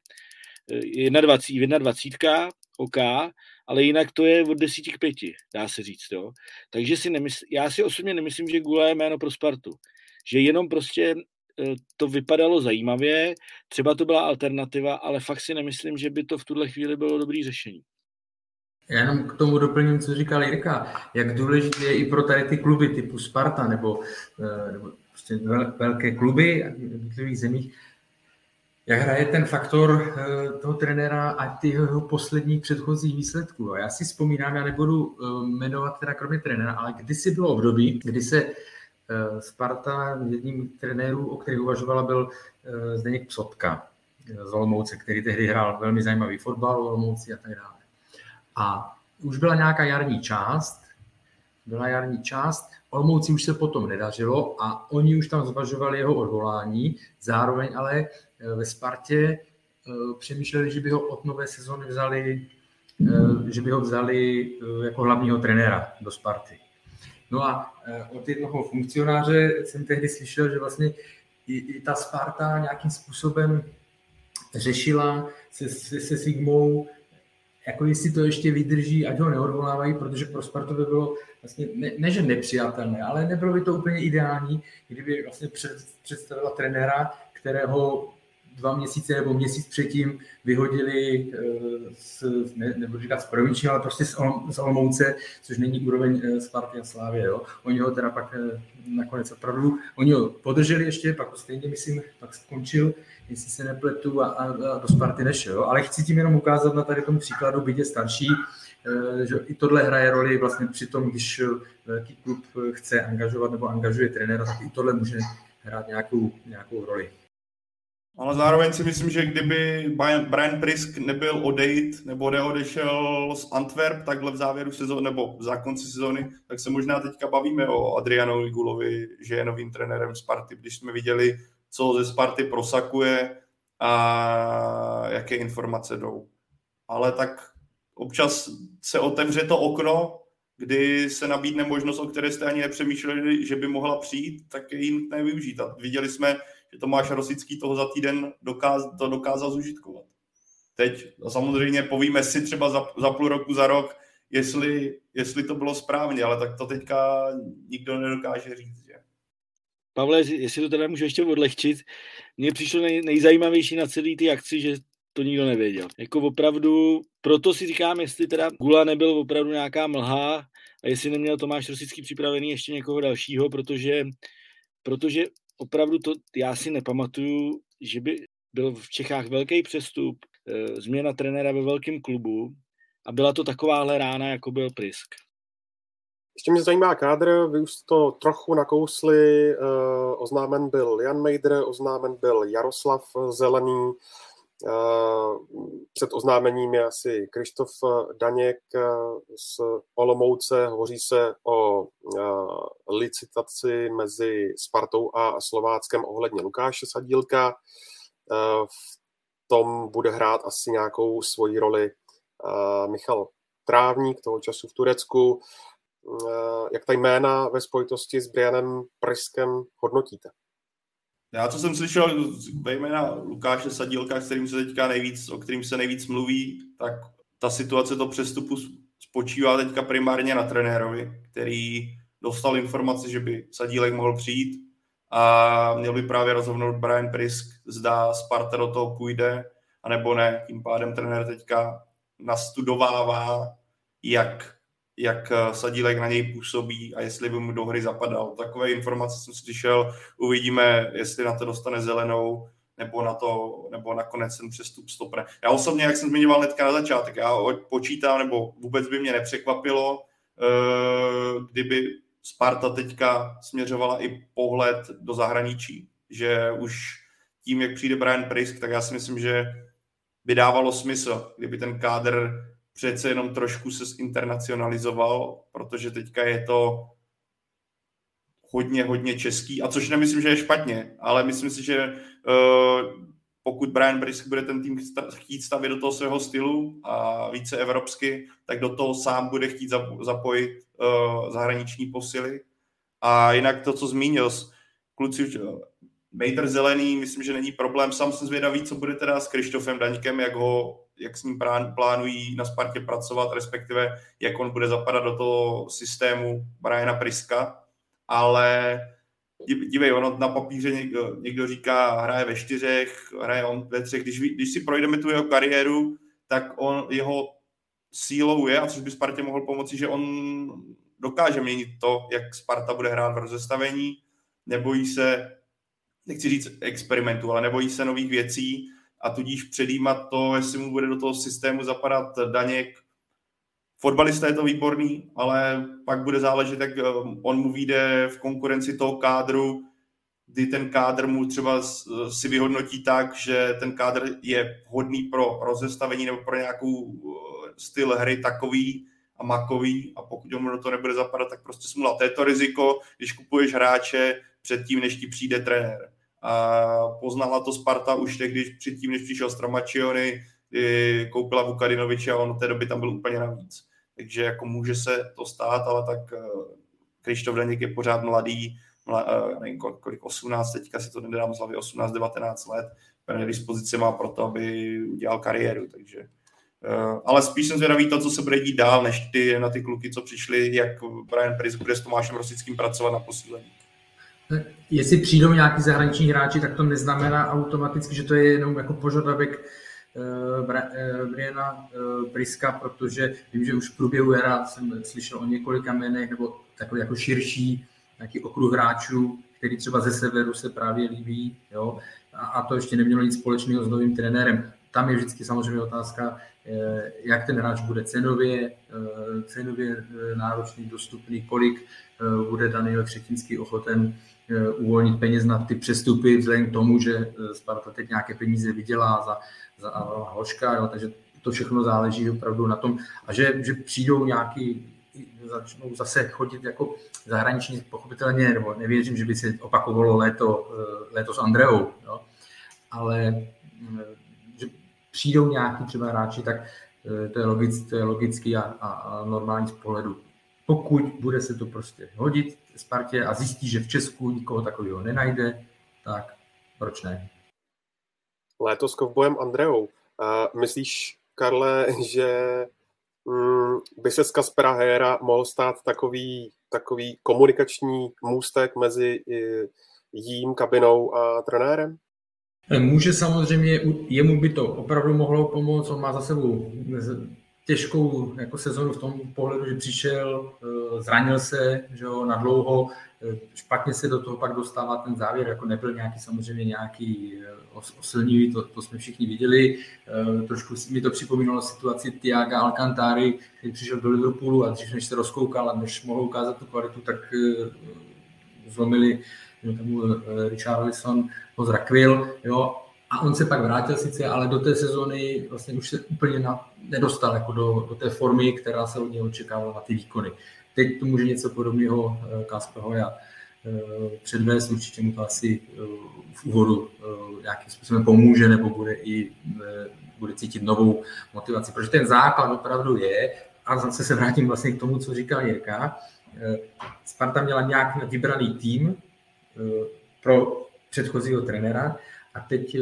21, OK, ale jinak to je od 10 k 5, dá se říct. Jo? Takže já si osobně nemyslím, že Gula je jméno pro Spartu. Že jenom prostě to vypadalo zajímavě, třeba to byla alternativa, ale fakt si nemyslím, že by to v tuhle chvíli bylo dobrý řešení. Já jenom k tomu doplním, co říkal Jirka, jak důležité je i pro tady ty kluby typu Sparta nebo prostě velké kluby v jednotlivých zemích, jak hraje ten faktor toho trenéra a ty jeho posledních předchozích výsledků. Já si vzpomínám, já nebudu jmenovat teda kromě trenéra, ale kdysi bylo období, kdy se Sparta, jedním trenérů, o kterých uvažovala, byl Zdeněk Psotka z Olomouce, který tehdy hrál velmi zajímavý fotbal, Olomouci a tak dále. A už byla nějaká jarní část, Olomouci už se potom nedařilo a oni už tam zvažovali jeho odvolání, zároveň ale ve Spartě přemýšleli, že by ho od nové sezóny vzali jako hlavního trenéra do Sparty. No a od jednoho funkcionáře jsem tehdy slyšel, že vlastně i ta Sparta nějakým způsobem řešila se Sigmou, jako jestli to ještě vydrží, ať ho neodvolávají, protože pro Spartu by bylo vlastně ne že nepřijatelné, ale nebylo by to úplně ideální, kdyby vlastně představila trenéra, kterého 2 měsíce nebo měsíc předtím vyhodili z provinčního, ale prostě z Olomouce, což není úroveň Sparty a Slávie. Jo. Oni ho teda pak nakonec opravdu, oni ho podrželi ještě, pak ho stejně, myslím, pak skončil, jestli se nepletu, a do Sparty nešel. Jo. Ale chci tím jenom ukázat na tady tomu příkladu, byť je starší, že i tohle hraje roli vlastně při tom, když velký klub chce angažovat nebo angažuje trenéra, tak i tohle může hrát nějakou roli. Ale zároveň si myslím, že kdyby Brian Priske nebyl odejít nebo neodešel z Antwerp takhle v závěru sezóny nebo za konci sezóny, tak se možná teďka bavíme o Adrianovi Gulovi, že je novým trenérem Sparty, když jsme viděli, co ze Sparty prosakuje a jaké informace jdou. Ale tak občas se otevře to okno kdy se nabídne možnost, o které jste ani nepřemýšleli, že by mohla přijít, tak je ji nutné využít. A viděli jsme, že Tomáš Rosický toho za týden dokázal zužitkovat. Teď a samozřejmě povíme si třeba za půl roku, za rok, jestli to bylo správně, ale tak to teďka nikdo nedokáže říct. Že? Pavle, jestli to teda můžu ještě odlehčit, mně přišlo nejzajímavější na celý ty akci, že to nikdo nevěděl. Jako opravdu, proto si říkám, jestli teda Gula nebyl opravdu nějaká mlha a jestli neměl Tomáš Rosický připravený ještě někoho dalšího, protože opravdu to já si nepamatuju, že by byl v Čechách velký přestup, změna trenéra ve velkém klubu a byla to takováhle rána, jako byl Priske. Ještě mě zajímá kádr, vy už to trochu nakousli, oznámen byl Jan Mejdr, oznámen byl Jaroslav Zelený, před oznámením je asi Krištof Daněk z Olomouce, hovoří se o licitaci mezi Spartou a Slováckem ohledně Lukáše Sadílka, v tom bude hrát asi nějakou svoji roli Michal Trávník, toho času v Turecku. Jak ta jména ve spojitosti s Brianem Priskem hodnotíte? Já, co jsem slyšel ve jména Lukáše Sadílka, o kterým se nejvíc mluví, tak ta situace toho přestupu spočívá teďka primárně na trenérovi, který dostal informaci, že by Sadílek mohl přijít a měl by právě rozhodnout Brian Priske, zda Sparta do toho půjde, anebo ne. Tím pádem trenér teďka nastudovává, jak Sadílek na něj působí a jestli by mu do hry zapadal. Takové informace jsem slyšel, uvidíme, jestli na to dostane zelenou, nebo nakonec ten přestup stopne. Já osobně, jak jsem zmiňoval hnedka na začátek, já počítám, nebo vůbec by mě nepřekvapilo, kdyby Sparta teďka směřovala i pohled do zahraničí, že už tím, jak přijde Brian Priske, tak já si myslím, že by dávalo smysl, kdyby ten kádr přece jenom trošku se zinternacionalizoval, protože teďka je to hodně, hodně český, a což nemyslím, že je špatně, ale myslím si, že pokud Brian Priske bude ten tým chtít stavět do toho svého stylu a více evropsky, tak do toho sám bude chtít zapojit zahraniční posily. A jinak to, co zmínil, kluci Mejdr Zelený, myslím, že není problém. Sám jsem zvědavý, co bude teda s Krištofem Daňkem, jak s ním plánují na Spartě pracovat, respektive jak on bude zapadat do toho systému Briana Priska. Ale dívej, ono na papíře někdo říká, hraje ve 4, hraje on ve 3. Když si projdeme tu jeho kariéru, tak on jeho sílou je, a což by Spartě mohl pomoci, že on dokáže měnit to, jak Sparta bude hrát v rozestavení, nebojí se, nechci říct experimentu, ale nebojí se nových věcí a tudíž předjímat to, jestli mu bude do toho systému zapadat Daněk. Fotbalista je to výborný, ale pak bude záležet, jak on mu vyjde v konkurenci toho kádru, kdy ten kádr mu třeba si vyhodnotí tak, že ten kádr je vhodný pro rozestavení nebo pro nějakou styl hry takový a makový, a pokud mu do toho nebude zapadat, tak prostě smůla. To je to riziko, když kupuješ hráče předtím, než ti přijde trenér. A poznala to Sparta už tehdy předtím, než přišel Stramaccioni, koupila Vukadinoviče a on v té době tam byl úplně navíc. Takže jako může se to stát, ale tak Krištof Daněk je pořád mladý, nevím, kolik, 18, teďka si to nedám z hlavy, 18-19 let, plné dispozice má pro to, aby udělal kariéru, takže. Ale spíš jsem zvědavý to, co se bude dít dál, než na ty kluky, co přišli, jak Brian Priske bude s Tomášem Rosickým pracovat na posílení. Jestli přijdou nějaký zahraniční hráči, tak to neznamená automaticky, že to je jenom jako požadavek Briana Priska, protože vím, že už v průběhu hra jsem slyšel o několika jménech nebo takový jako širší nějaký okruh hráčů, který třeba ze severu se právě líbí, jo? A to ještě nemělo nic společného s novým trenérem. Tam je vždycky samozřejmě otázka, jak ten hráč bude cenově náročný, dostupný, kolik bude Daniel Křetinský ochoten uvolnit peněz na ty přestupy, vzhledem k tomu, že Sparta teď nějaké peníze vydělá za Hoška, jo, takže to všechno záleží opravdu na tom, a že přijdou nějaký, začnou zase chodit jako zahraniční, pochopitelně, nebo nevěřím, že by se opakovalo léto s Andreou, jo, ale že přijdou nějaký třeba hráči, tak to je logický a normální z pohledu. pokud bude se to prostě hodit Spartě a zjistí, že v Česku nikoho takového nenajde, tak proč ne? Léto s kovbojem Andreou. Myslíš, Karle, že by se z Kaspera Hejera mohl stát takový komunikační můstek mezi jím, kabinou a trenérem? Může samozřejmě, jemu by to opravdu mohlo pomoct, on má za sebou těžkou jako sezonu v tom pohledu, že přišel, zranil se, že jo, nadlouho, špatně se do toho pak dostává ten závěr, jako nebyl samozřejmě nějaký oslnivý, to jsme všichni viděli, trošku mi to připomínalo situaci Tiaga Alcantary, který přišel do Liverpoolu a dřív než se rozkoukal a než mohl ukázat tu kvalitu, tak zlomili tomu Richarlison ho zrakvil, jo, a on se pak vrátil sice, ale do té sezony vlastně už se úplně nedostal jako do té formy, která se od něj očekávala na ty výkony. Teď to může něco podobného Kasperhoja předvést, určitě mu to asi v úvodu nějakým způsobem pomůže, nebo bude cítit novou motivaci, protože ten základ opravdu je, a zase se vrátím vlastně k tomu, co říkal Jirka, Sparta měla nějak vybraný tým pro předchozího trenéra a teď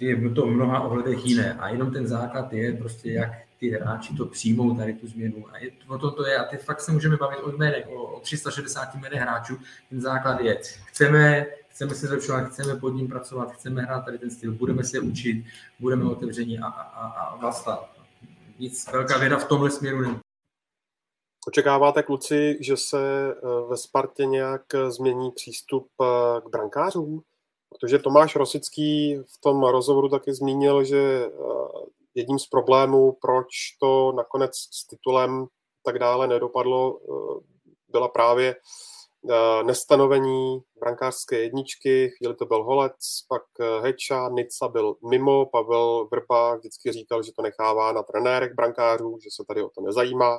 je to v mnoha ohledech jiné. A jenom ten základ je prostě, jak ty hráči to přijmou, tady tu změnu. A teď fakt se můžeme bavit o jménech, o 360 jménech hráčů. Ten základ je, chceme se zlepšovat, chceme pod ním pracovat, chceme hrát tady ten styl, budeme se učit, budeme otevření a vlastně nic, velká věda v tomhle směru není. Očekáváte, kluci, že se ve Spartě nějak změní přístup k brankářům? Protože Tomáš Rosický v tom rozhovoru taky zmínil, že jedním z problémů, proč to nakonec s titulem tak dále nedopadlo, byla právě nestanovení brankářské jedničky. Chvíli to byl Holec, pak Heča, Nica byl mimo, Pavel Vrba vždycky říkal, že to nechává na trenérech brankářů, že se tady o to nezajímá.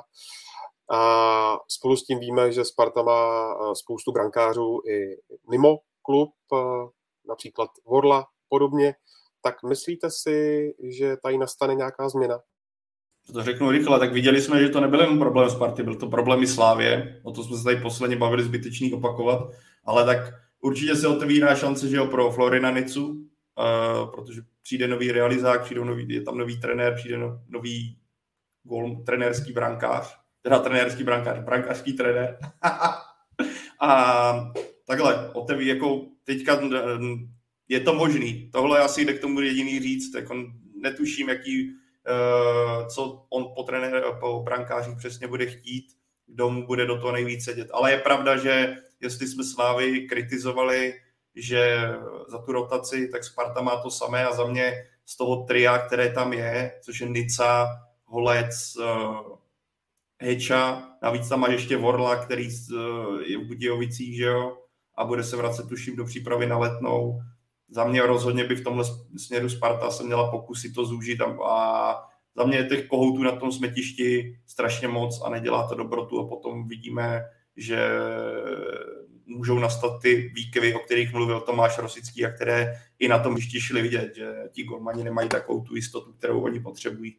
A spolu s tím víme, že Sparta má spoustu brankářů i mimo klub, například Vorla podobně. Tak myslíte si, že tady nastane nějaká změna? To řeknu rychle, tak viděli jsme, že to nebyl jen problém Sparty, byl to problém i Slávie. O to jsme se tady posledně bavili, zbytečný opakovat. Ale tak určitě se otevírá šance, že jo, pro Florina Nicu, protože přijde nový realizák, je tam nový trenér, přijde nový trenérský brankář. Teda trenérský brankářský trenér. A takhle, jako teďka je to možný. Tohle asi jde k tomu jediný říct, jako netuším, co on po brankářích přesně bude chtít, kdo mu bude do toho nejvíc sedět. Ale je pravda, že jestli jsme Slávy kritizovali, že za tu rotaci, tak Sparta má to samé a za mě z toho tria, které tam je, což je Nica, Holec, Heča, navíc tam máš ještě Vorla, který je v Budějovicích, že jo, a bude se vracet, tuším, do přípravy na Letnou. Za mě rozhodně by v tomhle směru Sparta se měla pokusit to zúžit a za mě je těch kohoutů na tom smetišti strašně moc a nedělá to dobrotu a potom vidíme, že můžou nastat ty výkyvy, o kterých mluvil Tomáš Rosický a které i na tom hřišti šli vidět, že ti golmani nemají takovou tu jistotu, kterou oni potřebují.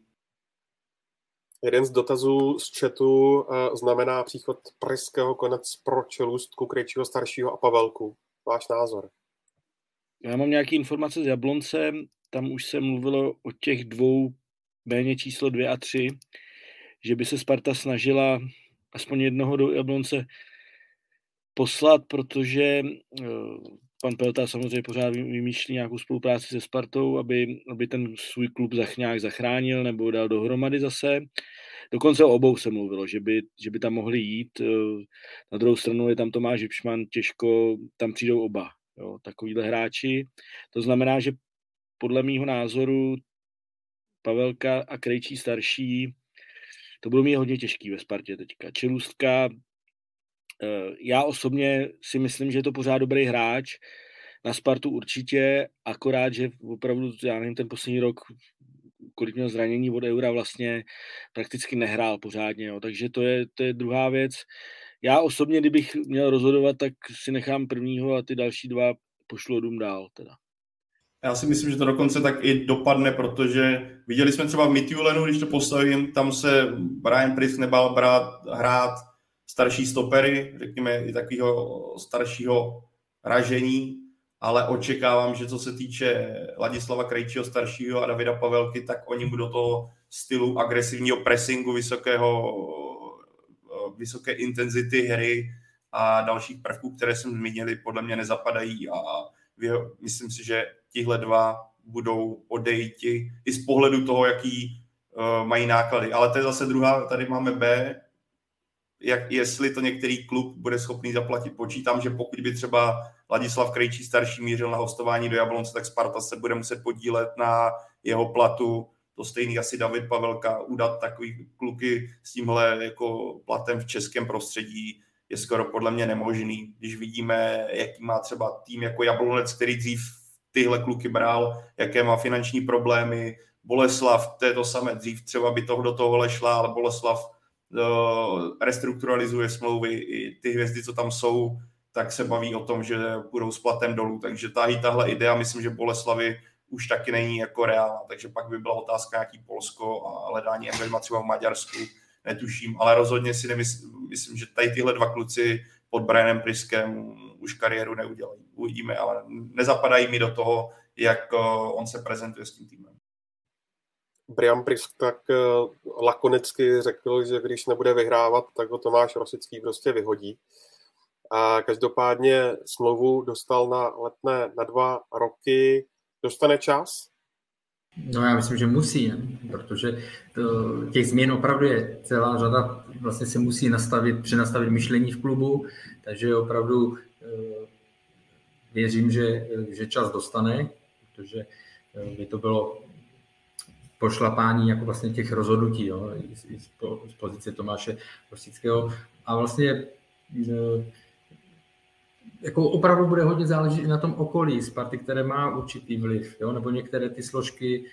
Jeden z dotazů z chatu znamená příchod Priskeho konec pro Čelůstku, Krejčího staršího a Pavelku. Váš názor? Já mám nějaké informace z Jablonce, tam už se mluvilo o těch dvou méně číslo 2 a 3, že by se Sparta snažila aspoň jednoho do Jablonce poslat, protože pan Pelta samozřejmě pořád vymýšlí nějakou spolupráci se Spartou, aby ten svůj klub nějak zachránil nebo dal dohromady zase. Dokonce o obou se mluvilo, že by tam mohli jít. Na druhou stranu je tam Tomáš Hipšman, těžko, tam přijdou oba, jo, takovýhle hráči. To znamená, že podle mýho názoru Pavelka a Krejčí starší, to budou mít hodně těžký ve Spartě teďka. Čelůstka, já osobně si myslím, že je to pořád dobrý hráč, na Spartu určitě, akorát, že opravdu, já nevím, ten poslední rok, kolik měl zranění od Eura, vlastně prakticky nehrál pořádně, jo. Takže to je druhá věc. Já osobně, kdybych měl rozhodovat, tak si nechám prvního a ty další dva pošlu dál. Teda. Já si myslím, že to dokonce tak i dopadne, protože viděli jsme třeba v Midtjyllandu, když to postavím, tam se Brian Priske nebál hrát starší stopery, řekněme i takového staršího ražení, ale očekávám, že co se týče Ladislava Krejčího staršího a Davida Pavelky, tak oni mu do toho stylu agresivního pressingu, vysoké intenzity hry a dalších prvků, které jsem zmínili, podle mě nezapadají a myslím si, že tihle dva budou odejti i z pohledu toho, jaký mají náklady. Ale to je zase druhá, tady máme B, jestli to některý klub bude schopný zaplatit. Počítám, že pokud by třeba Ladislav Krejčí starší mířil na hostování do Jablonce, tak Sparta se bude muset podílet na jeho platu. To stejný asi David Pavelka, udat takový kluky s tímhle jako platem v českém prostředí je skoro podle mě nemožný. Když vidíme, jaký má třeba tým jako Jablonec, který dřív tyhle kluky bral, jaké má finanční problémy. Boleslav, to je to samé. Dřív třeba by toho do tohohle šla, ale Boleslav restrukturalizuje smlouvy. I ty hvězdy, co tam jsou, tak se baví o tom, že budou s platem dolů. Takže tahle idea, myslím, že Boleslavy už taky není jako reálná. Takže pak by byla otázka nějaký Polsko a hledání angažmá třeba v Maďarsku. Netuším, ale rozhodně si myslím, že tady tyhle dva kluci pod Brianem Priskem už kariéru neudělají. Uvidíme, ale nezapadají mi do toho, jak on se prezentuje s tím týmem. Brian Priske tak lakonicky řekl, že když nebude vyhrávat, tak ho Tomáš Rosický prostě vyhodí. A každopádně smlouvu dostal na letné na 2 roky. Dostane čas? No já myslím, že musí, ne? Protože těch změn opravdu je celá řada, vlastně se musí přenastavit myšlení v klubu, takže opravdu věřím, že čas dostane, protože by to bylo pošlapání jako vlastně těch rozhodnutí, jo, i z pozice Tomáše Rosického a vlastně jako opravdu bude hodně záležet i na tom okolí Sparty, které má určitý vliv, jo? Nebo některé ty složky,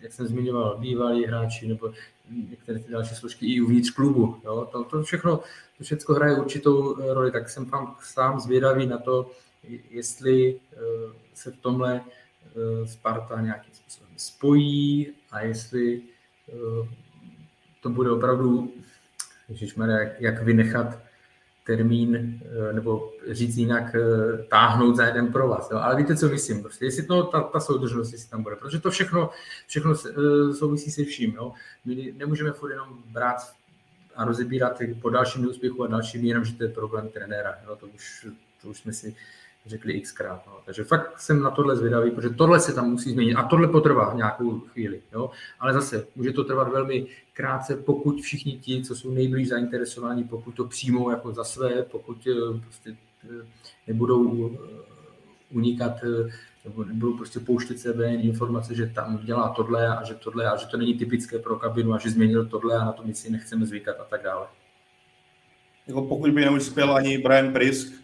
jak jsem zmiňoval, bývalí hráči, nebo některé ty další složky i uvnitř klubu. Jo? To všechno hraje určitou roli, tak jsem tam sám zvědavý na to, jestli se v tomhle Sparta nějakým způsobem spojí a jestli to bude opravdu, ježišmarja, jak vynechat termín, nebo říct jinak, táhnout za jeden pro vás. Jo? Ale víte, co myslím, prostě, jestli to, ta soudržnost, jestli tam bude, protože to všechno souvisí se vším. Jo? My nemůžeme furt jenom brát a rozebírat po dalším neúspěchu a dalším, jenom, že to je problém trenéra. Jo? To už jsme si řekli xkrát. No. Takže fakt jsem na tohle zvědavý, protože tohle se tam musí změnit a tohle potrvá nějakou chvíli. Jo? Ale zase může to trvat velmi krátce, pokud všichni ti, co jsou nejblíž zainteresovaní, pokud to přijmou jako za své, pokud prostě nebudou unikat, nebo nebudou prostě pouštět sebe informace, že tam dělá tohle a že to není typické pro kabinu a že změnil tohle a na to my si nechceme zvykat a tak dále. Jako pokud by neuspěl ani Brian Priske,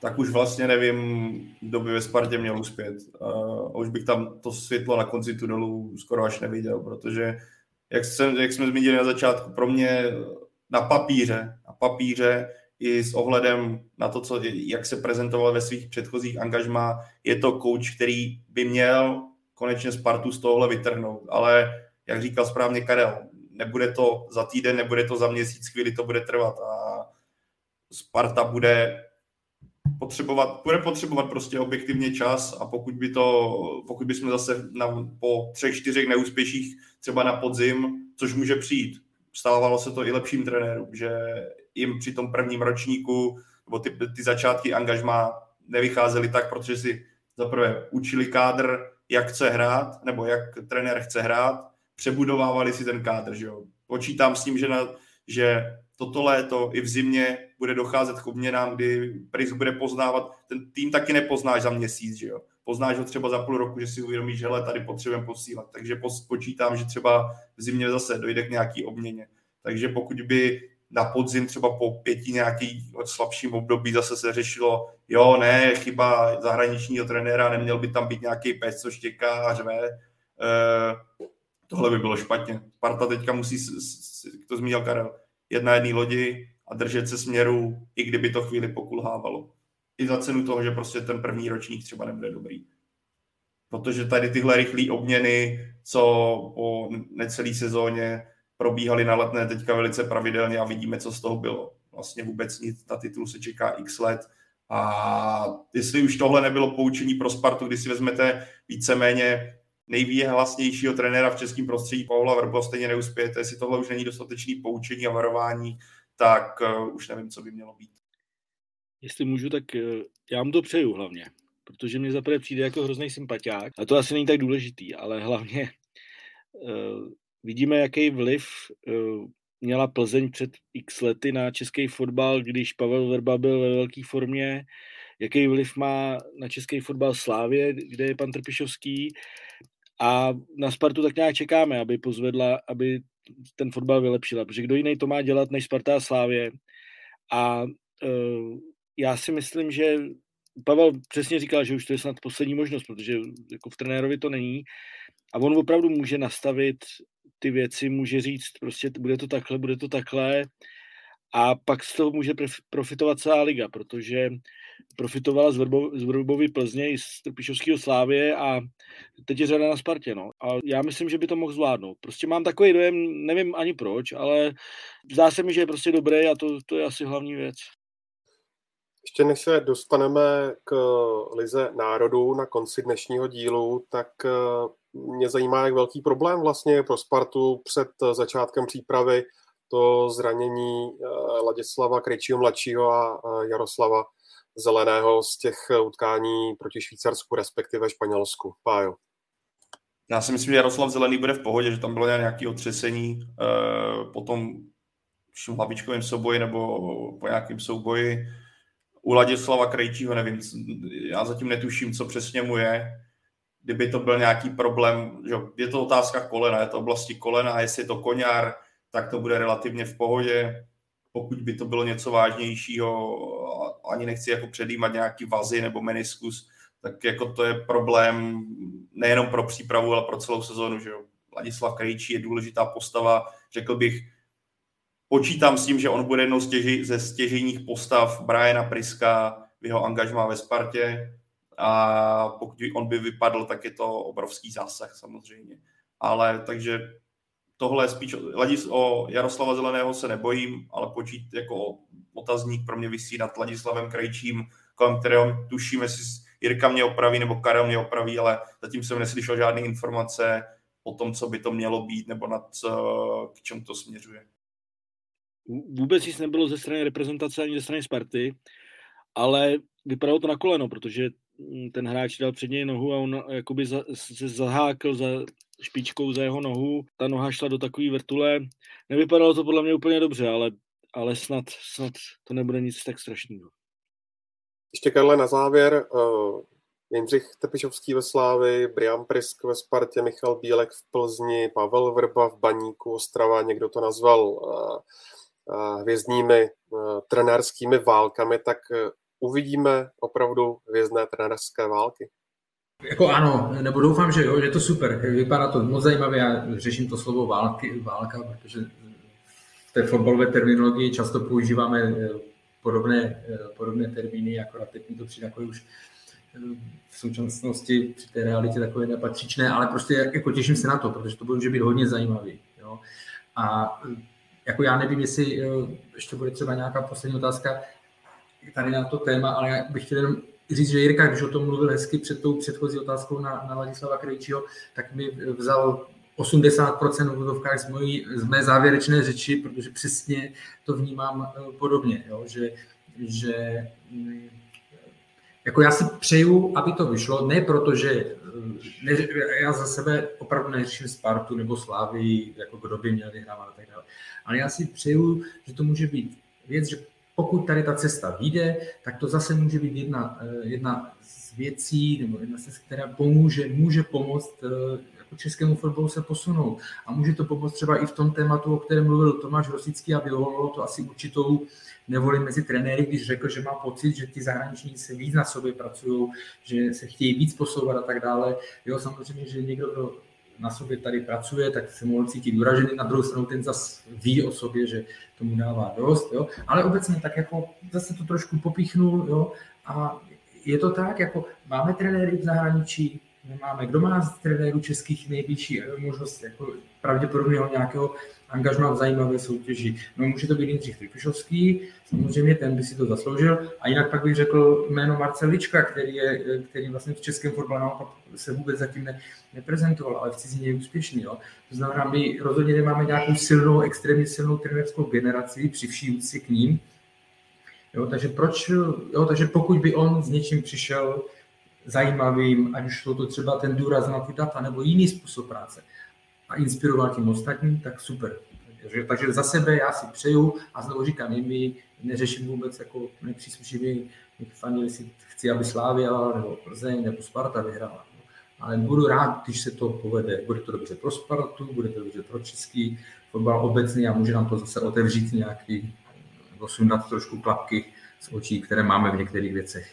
tak už vlastně nevím, kdo by ve Spartě měl uspět. A už bych tam to světlo na konci tunelu skoro až neviděl, protože, jak jsme zmínili na začátku, pro mě na papíře i s ohledem na to, jak se prezentoval ve svých předchozích angažmá, je to kouč, který by měl konečně Spartu z tohohle vytrhnout. Ale, jak říkal správně Karel, nebude to za týden, nebude to za měsíc, chvíli to bude trvat. A Sparta bude potřebovat prostě objektivně čas a pokud bychom zase po 3-4 neúspěších třeba na podzim, což může přijít, stávalo se to i lepším trenérům, že jim při tom prvním ročníku nebo ty začátky angažmá nevycházely tak, protože si zaprvé učili kádr, jak chce hrát, nebo jak trenér chce hrát, přebudovávali si ten kádr, že jo. Počítám s tím, že toto léto i v zimě bude docházet k obměnám, kdy Priske bude poznávat, ten tým taky nepoznáš za měsíc, že jo. Poznáš ho třeba za půl roku, že si uvědomíš, že tady potřebujeme posílat. Takže počítám, že třeba v zimě zase dojde k nějaký obměně. Takže pokud by na podzim třeba po 5 nějaký slabším období zase se řešilo, jo, ne, chyba zahraničního trenéra, neměl by tam být nějaký pes, co štěká a řve, tohle by bylo špatně. Sparta teďka musí, to zmínil Karel, jedné lodi a držet se směru, i kdyby to chvíli pokulhávalo. I za cenu toho, že prostě ten první ročník třeba nebude dobrý. protože tady tyhle rychlé obměny, co po necelé sezóně probíhaly na Letné teďka velice pravidelně a vidíme, co z toho bylo. Vlastně vůbec nic, na titul se čeká x let a jestli už tohle nebylo poučení pro Spartu, když si vezmete víceméně nejvýhlasnějšího trenéra v českém prostředí Pavla Vrbu, stejně neuspějete, jestli tohle už není dostatečný poučení a varování, tak už nevím, co by mělo být. Jestli můžu, tak já vám to přeju hlavně, protože mě zaprvé přijde jako hrozný sympatiák a to asi není tak důležitý, ale hlavně vidíme, jaký vliv měla Plzeň před x lety na český fotbal, když Pavel Vrba byl ve velké formě, jaký vliv má na český fotbal Slavie, kde je pan Trpišovský a na Spartu tak nějak čekáme, aby pozvedla, aby ten fotbal vylepšila, protože kdo jiný to má dělat než Sparta a Slavie a já si myslím, že Pavel přesně říkal, že už to je snad poslední možnost, protože jako v trenérovi to není a on opravdu může nastavit ty věci, může říct prostě bude to takhle a pak z toho může profitovat celá liga, protože profitovala z Vrbovy Plzně i z Trpišovského Slávě a teď je řada na Spartě, no. A já myslím, že by to mohl zvládnout. Prostě mám takový dojem, nevím ani proč, ale zdá se mi, že je prostě dobrý a to je asi hlavní věc. Ještě než se dostaneme k Lize národů na konci dnešního dílu, tak mě zajímá, jak velký problém vlastně pro Spartu před začátkem přípravy to zranění Ladislava Krejčího mladšího a Jaroslava Zeleného z těch utkání proti Švýcarsku, respektive Španělsku. Pájo. Já si myslím, že Jaroslav Zelený bude v pohodě, že tam bylo nějaké otřesení po tom hlavičkovém souboji nebo po nějakém souboji. U Ladislava Krejčího nevím, já zatím netuším, co přesně mu je. Kdyby to byl nějaký problém, že je to otázka kolena, je to oblasti kolena a jestli je to koňár, tak to bude relativně v pohodě. Pokud by to bylo něco vážnějšího, ani nechci jako předjímat nějaký vazy nebo meniskus, tak jako to je problém nejenom pro přípravu, ale pro celou sezonu. Že Ladislav Krejčí je důležitá postava, řekl bych, počítám s tím, že on bude jednou ze stěžejních postav Briana Priska v jeho angažmá ve Spartě a pokud on by vypadl, tak je to obrovský zásah samozřejmě. Ale takže tohle je spíš o Jaroslava Zeleného se nebojím, ale počít jako otazník pro mě visí nad Ladislavem Krejčím, kolem kterého tuším, jestli Jirka mě opraví nebo Karel mě opraví, ale zatím jsem neslyšel žádné informace o tom, co by to mělo být nebo k čemu to směřuje. Vůbec nic nebylo ze strany reprezentace ani ze strany Sparty, ale vypadalo to na koleno, protože ten hráč dal před něj nohu a on jakoby se zahákl za špičkou za jeho nohu. Ta noha šla do takový vrtule. Nevypadalo to podle mě úplně dobře, ale snad to nebude nic tak strašného. Ještě, Karle, na závěr. Jindřich Trpišovský ve Slavii, Brian Priske ve Spartě, Michal Bílek v Plzni, Pavel Vrba v Baníku, Ostrava, někdo to nazval hvězdními trenérskými válkami, tak uvidíme opravdu hvězdné trenérské války. Jako ano, nebo doufám, že jo, je to super, vypadá to moc zajímavě, já řeším to slovo válka, protože v té fotbalové terminologii často používáme podobné termíny, akorát teď mi to přijde jako už v současnosti při té realitě takové nepatřičné, ale prostě jako těším se na to, protože to může být hodně zajímavý. Jo. A jako já nevím, jestli ještě bude třeba nějaká poslední otázka tady na to téma, ale já bych chtěl jenom říct, že Jirka, když o tom mluvil hezky před tou předchozí otázkou na Ladislava Krejčího, tak mi vzal 80% v úvodovkách z mé závěrečné řeči, protože přesně to vnímám podobně, jo, že jako já si přeju, aby to vyšlo, ne protože já za sebe opravdu neřeším Spartu nebo Slavii, jako kdo by měl vyhrávat a tak dále. Ale já si přeju, že to může být věc, že pokud tady ta cesta vyjde, tak to zase může být jedna z věcí, nebo jedna z věcí, která může pomoct jako českému fotbalu se posunout. A může to pomoct třeba i v tom tématu, o kterém mluvil Tomáš Rosický a vyvolalo to asi určitou nevoli mezi trenéry, když řekl, že má pocit, že ty zahraniční se víc na sobě pracují, že se chtějí víc posouvat a tak dále. Jo, samozřejmě, že někdo, kdo na sobě tady pracuje, tak se mohl cítit uražený, na druhou stranu ten zas ví o sobě, že tomu dává dost, jo. Ale obecně tak jako zase to trošku popíchnul, jo. A je to tak, jako máme trenéry v zahraničí, nemáme. Kdo má z trenérů českých největší možnost jako pravděpodobného nějakého angažma v zajímavé soutěži? No, může to být Jindřich Trpišovský, samozřejmě ten by si to zasloužil, a jinak pak bych řekl jméno Marcelička, který vlastně v českém fotbalu naopak se vůbec zatím neprezentoval, ale v cizině je úspěšný. Jo. To znamená, my rozhodně nemáme nějakou silnou, extrémně silnou trenérskou generaci při vší úctě k ním. Jo, takže takže pokud by on s něčím přišel zajímavým, ať už to třeba ten důraz na ty data nebo jiný způsob práce a inspiroval tím ostatní, tak super. Takže za sebe já si přeju a znovu říkám, my neřeším vůbec, jako nepříslušivě fandil, jestli chci, aby Slavia nebo Plzeň nebo Sparta vyhrála. Ale budu rád, když se to povede. Bude to dobře pro Spartu, bude to dobře pro český fotbal obecný a může nám to zase otevřít nějaký, nebo sundat trošku klapky z očí, které máme v některých věcech.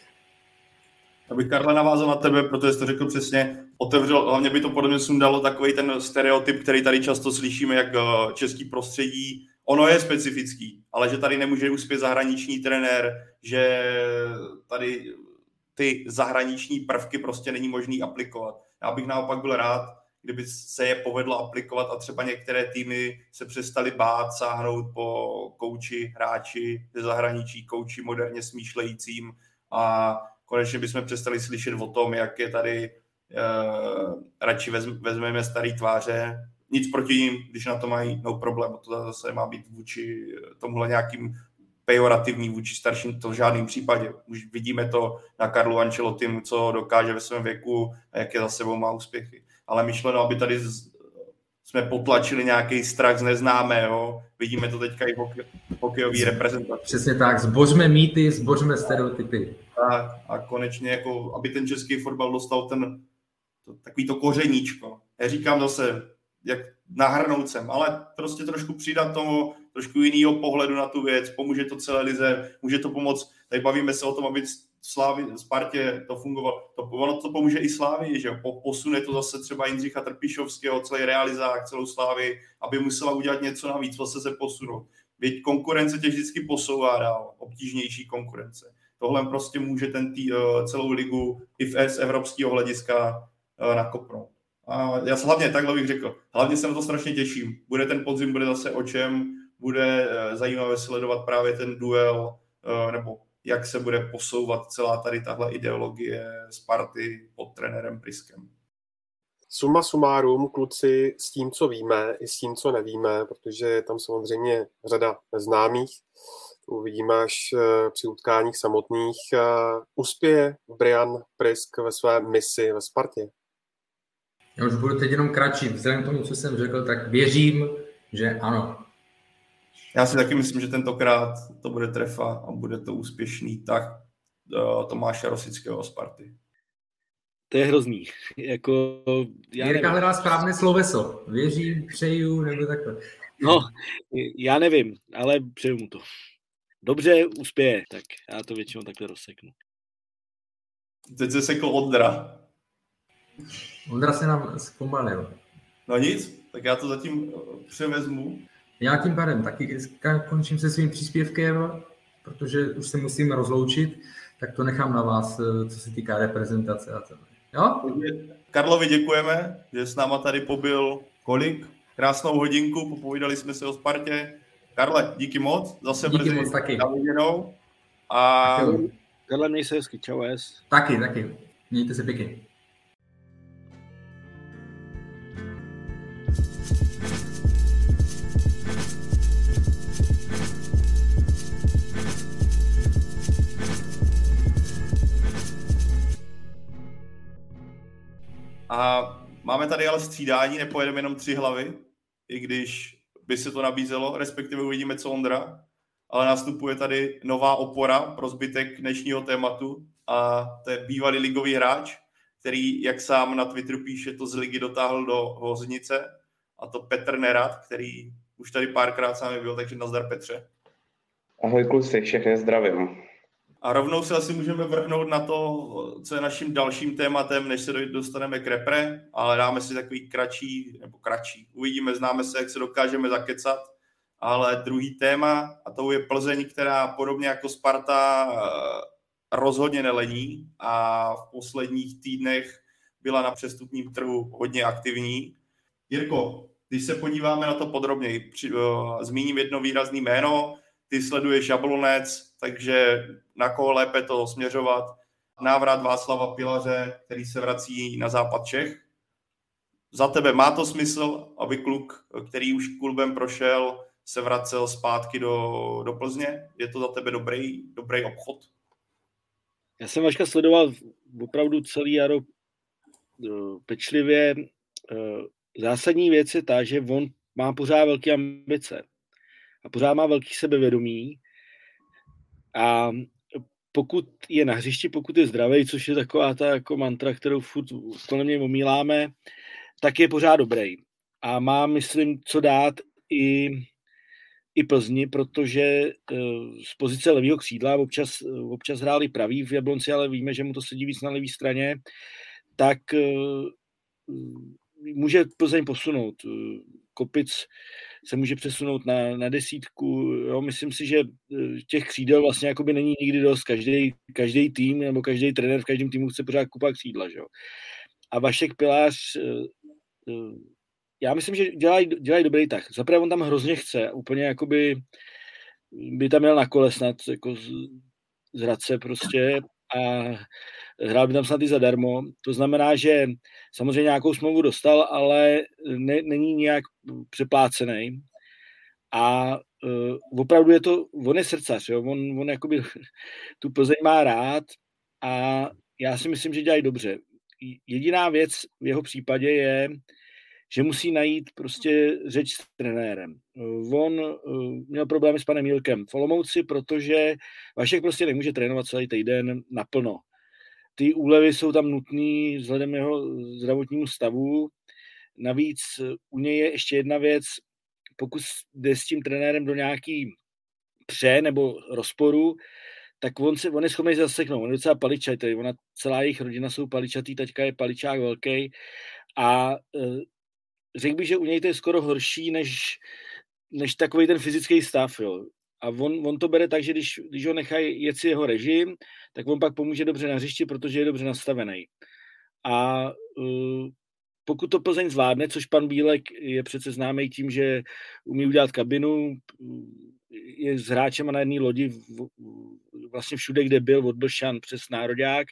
Aby Karle navázal na tebe, protože jsi to řekl přesně, otevřel, hlavně by to podle mě sundalo takový ten stereotyp, který tady často slyšíme, jak český prostředí, ono je specifický, ale že tady nemůže uspět zahraniční trenér, že tady ty zahraniční prvky prostě není možný aplikovat. Já bych naopak byl rád, kdyby se je povedlo aplikovat a třeba některé týmy se přestaly bát sáhnout po kouči, hráči ze zahraničí, kouči moderně smýšlejícím, a konečně bychom přestali slyšet o tom, jak je tady radši vezmeme starý tváře. Nic proti jim, když na to mají, no problém. To zase má být vůči tomuhle nějakým pejorativní, vůči starším, to v žádném případě. Už vidíme to na Carlu Ancelottimu, co dokáže ve svém věku a jaké za sebou má úspěchy. Ale myšleno, aby tady jsme potlačili nějaký strach z neznámého. Vidíme to teďka i hokejový reprezentace. Přesně tak, zbořme mýty, zbořme stereotypy. A konečně, jako, aby ten český fotbal dostal takový to kořeníčko. Já říkám zase, jak nahrnout sem, ale prostě trošku přidat tomu, trošku jiného pohledu na tu věc, pomůže to celé lize, může to pomoct, tak bavíme se o tom, aby Spartě to fungovalo, to pomůže i Slávii, že posune to zase třeba Jindřicha Trpišovského, celý realizák, celou Slávii, aby musela udělat něco navíc, vlastně se posunout. Věď konkurence tě vždycky posouvá dál, obtížnější konkurence. Tohle prostě může celou ligu i z evropského hlediska nakopnout. A já se hlavně, takhle bych řekl, hlavně se na to strašně těším. Bude ten podzim, bude zase o čem, bude zajímavé sledovat právě ten duel, nebo jak se bude posouvat celá tady tahle ideologie Sparty pod trenérem Priskem. Suma sumárum, kluci, s tím, co víme, i s tím, co nevíme, protože je tam samozřejmě řada neznámých, uvidíme až při utkáních samotných. Uspěje Brian Priske ve své misi ve Spartě? Já už budu teď jenom kratší. Vzhledem k tomu, co jsem řekl, tak věřím, že ano. Já si taky myslím, že tentokrát to bude trefa a bude to úspěšný tak Tomáše Rosického Sparty. To je hrozný. Jako, Jirka hledá správné sloveso. Věřím, přeju, nebo takhle. No, já nevím, ale přeju mu to. Dobře, uspěje, tak já to většinou takhle rozseknu. Teď se sekl Ondra. Ondra se nám zpomalil. No nic, tak já to zatím převezmu. Já tím pádem taky končím se svým příspěvkem, protože už se musím rozloučit, tak to nechám na vás, co se týká reprezentace a celé. Jo? Karlovi děkujeme, že s náma tady pobyl kolik? Krásnou hodinku, popovídali jsme se o Spartě. Karle, díky moc, zase díky brzy moc taky. Naviděnou. A Karle, měj se hezky, čau. Taky, mějte se pěkně. A máme tady ale střídání, nepojedeme jenom 3 hlavy, i když by se to nabízelo, respektive uvidíme, co Ondra, ale nastupuje tady nová opora pro zbytek dnešního tématu a to je bývalý ligový hráč, který, jak sám na Twitteru píše, to z ligy dotáhl do hoznice, a to Petr Nerad, který už tady párkrát sám byl, takže nazdar Petře. Ahoj kluci, všechny zdravím. A rovnou se asi můžeme vrhnout na to, co je naším dalším tématem, než se dostaneme k repre, ale dáme si takový kratší. Uvidíme, známe se, jak se dokážeme zakecat, ale druhý téma, a to je Plzeň, která podobně jako Sparta rozhodně nelení a v posledních týdnech byla na přestupním trhu hodně aktivní. Jirko, když se podíváme na to podrobněji, zmíním jedno výrazné jméno, ty sleduješ Jablonec, takže na koho lépe to směřovat? Návrat Václava Pilaře, který se vrací na západ Čech. Za tebe má to smysl, aby kluk, který už klubem prošel, se vracel zpátky do Plzně? Je to za tebe dobrý obchod? Já jsem Vaška sledoval opravdu celý jaro pečlivě. Zásadní věc je ta, že on má pořád velké ambice a pořád má velký sebevědomí a pokud je na hřišti, pokud je zdravý, což je taková ta jako mantra, kterou furt kolem něj omíláme, tak je pořád dobrý. A má, myslím, co dát i Plzni, protože z pozice levýho křídla občas hráli pravý v Jablonci, ale víme, že mu to sedí víc na levé straně, tak může Plzeň posunout. Kopic se může přesunout na desítku. Jo, myslím si, že těch křídel vlastně jakoby není nikdy dost. Každý tým nebo každý trenér v každém týmu chce pořád kupa křídla. Že? A Vašek Pilař, já myslím, že dělají dobrý tah. Zaprvé on tam hrozně chce. Úplně jakoby by tam jel na kole snad jako z Hradce prostě a hrál by tam snad i zadarmo. To znamená, že samozřejmě nějakou smlouvu dostal, ale není nějak přeplácený. A opravdu je to, on je srdcař, jo? On jakoby tu Plzeň má rád a já si myslím, že dělají dobře. Jediná věc v jeho případě je, že musí najít prostě řeč s trenérem. On měl problémy s panem Jílkem v Olomouci, protože Vašek prostě nemůže trénovat celý týden naplno. Ty úlevy jsou tam nutné vzhledem jeho zdravotnímu stavu. Navíc u něj je ještě jedna věc, pokud jde s tím trenérem do nějaký pře nebo rozporu, tak on je schopný zaseknout. On je docela paličatý. Ona, celá jejich rodina jsou paličatý, taťka je paličák velký. A řekl bych, že u něj to je skoro horší než takový ten fyzický stav. Jo. A on to bere tak, že když ho nechají jet si jeho režim, tak on pak pomůže dobře na hřišti, protože je dobře nastavený. A pokud to Plzeň zvládne, což pan Bílek je přece známý tím, že umí udělat kabinu, je s hráčema na jedné lodi vlastně všude, kde byl, od Blšan přes Nároďák,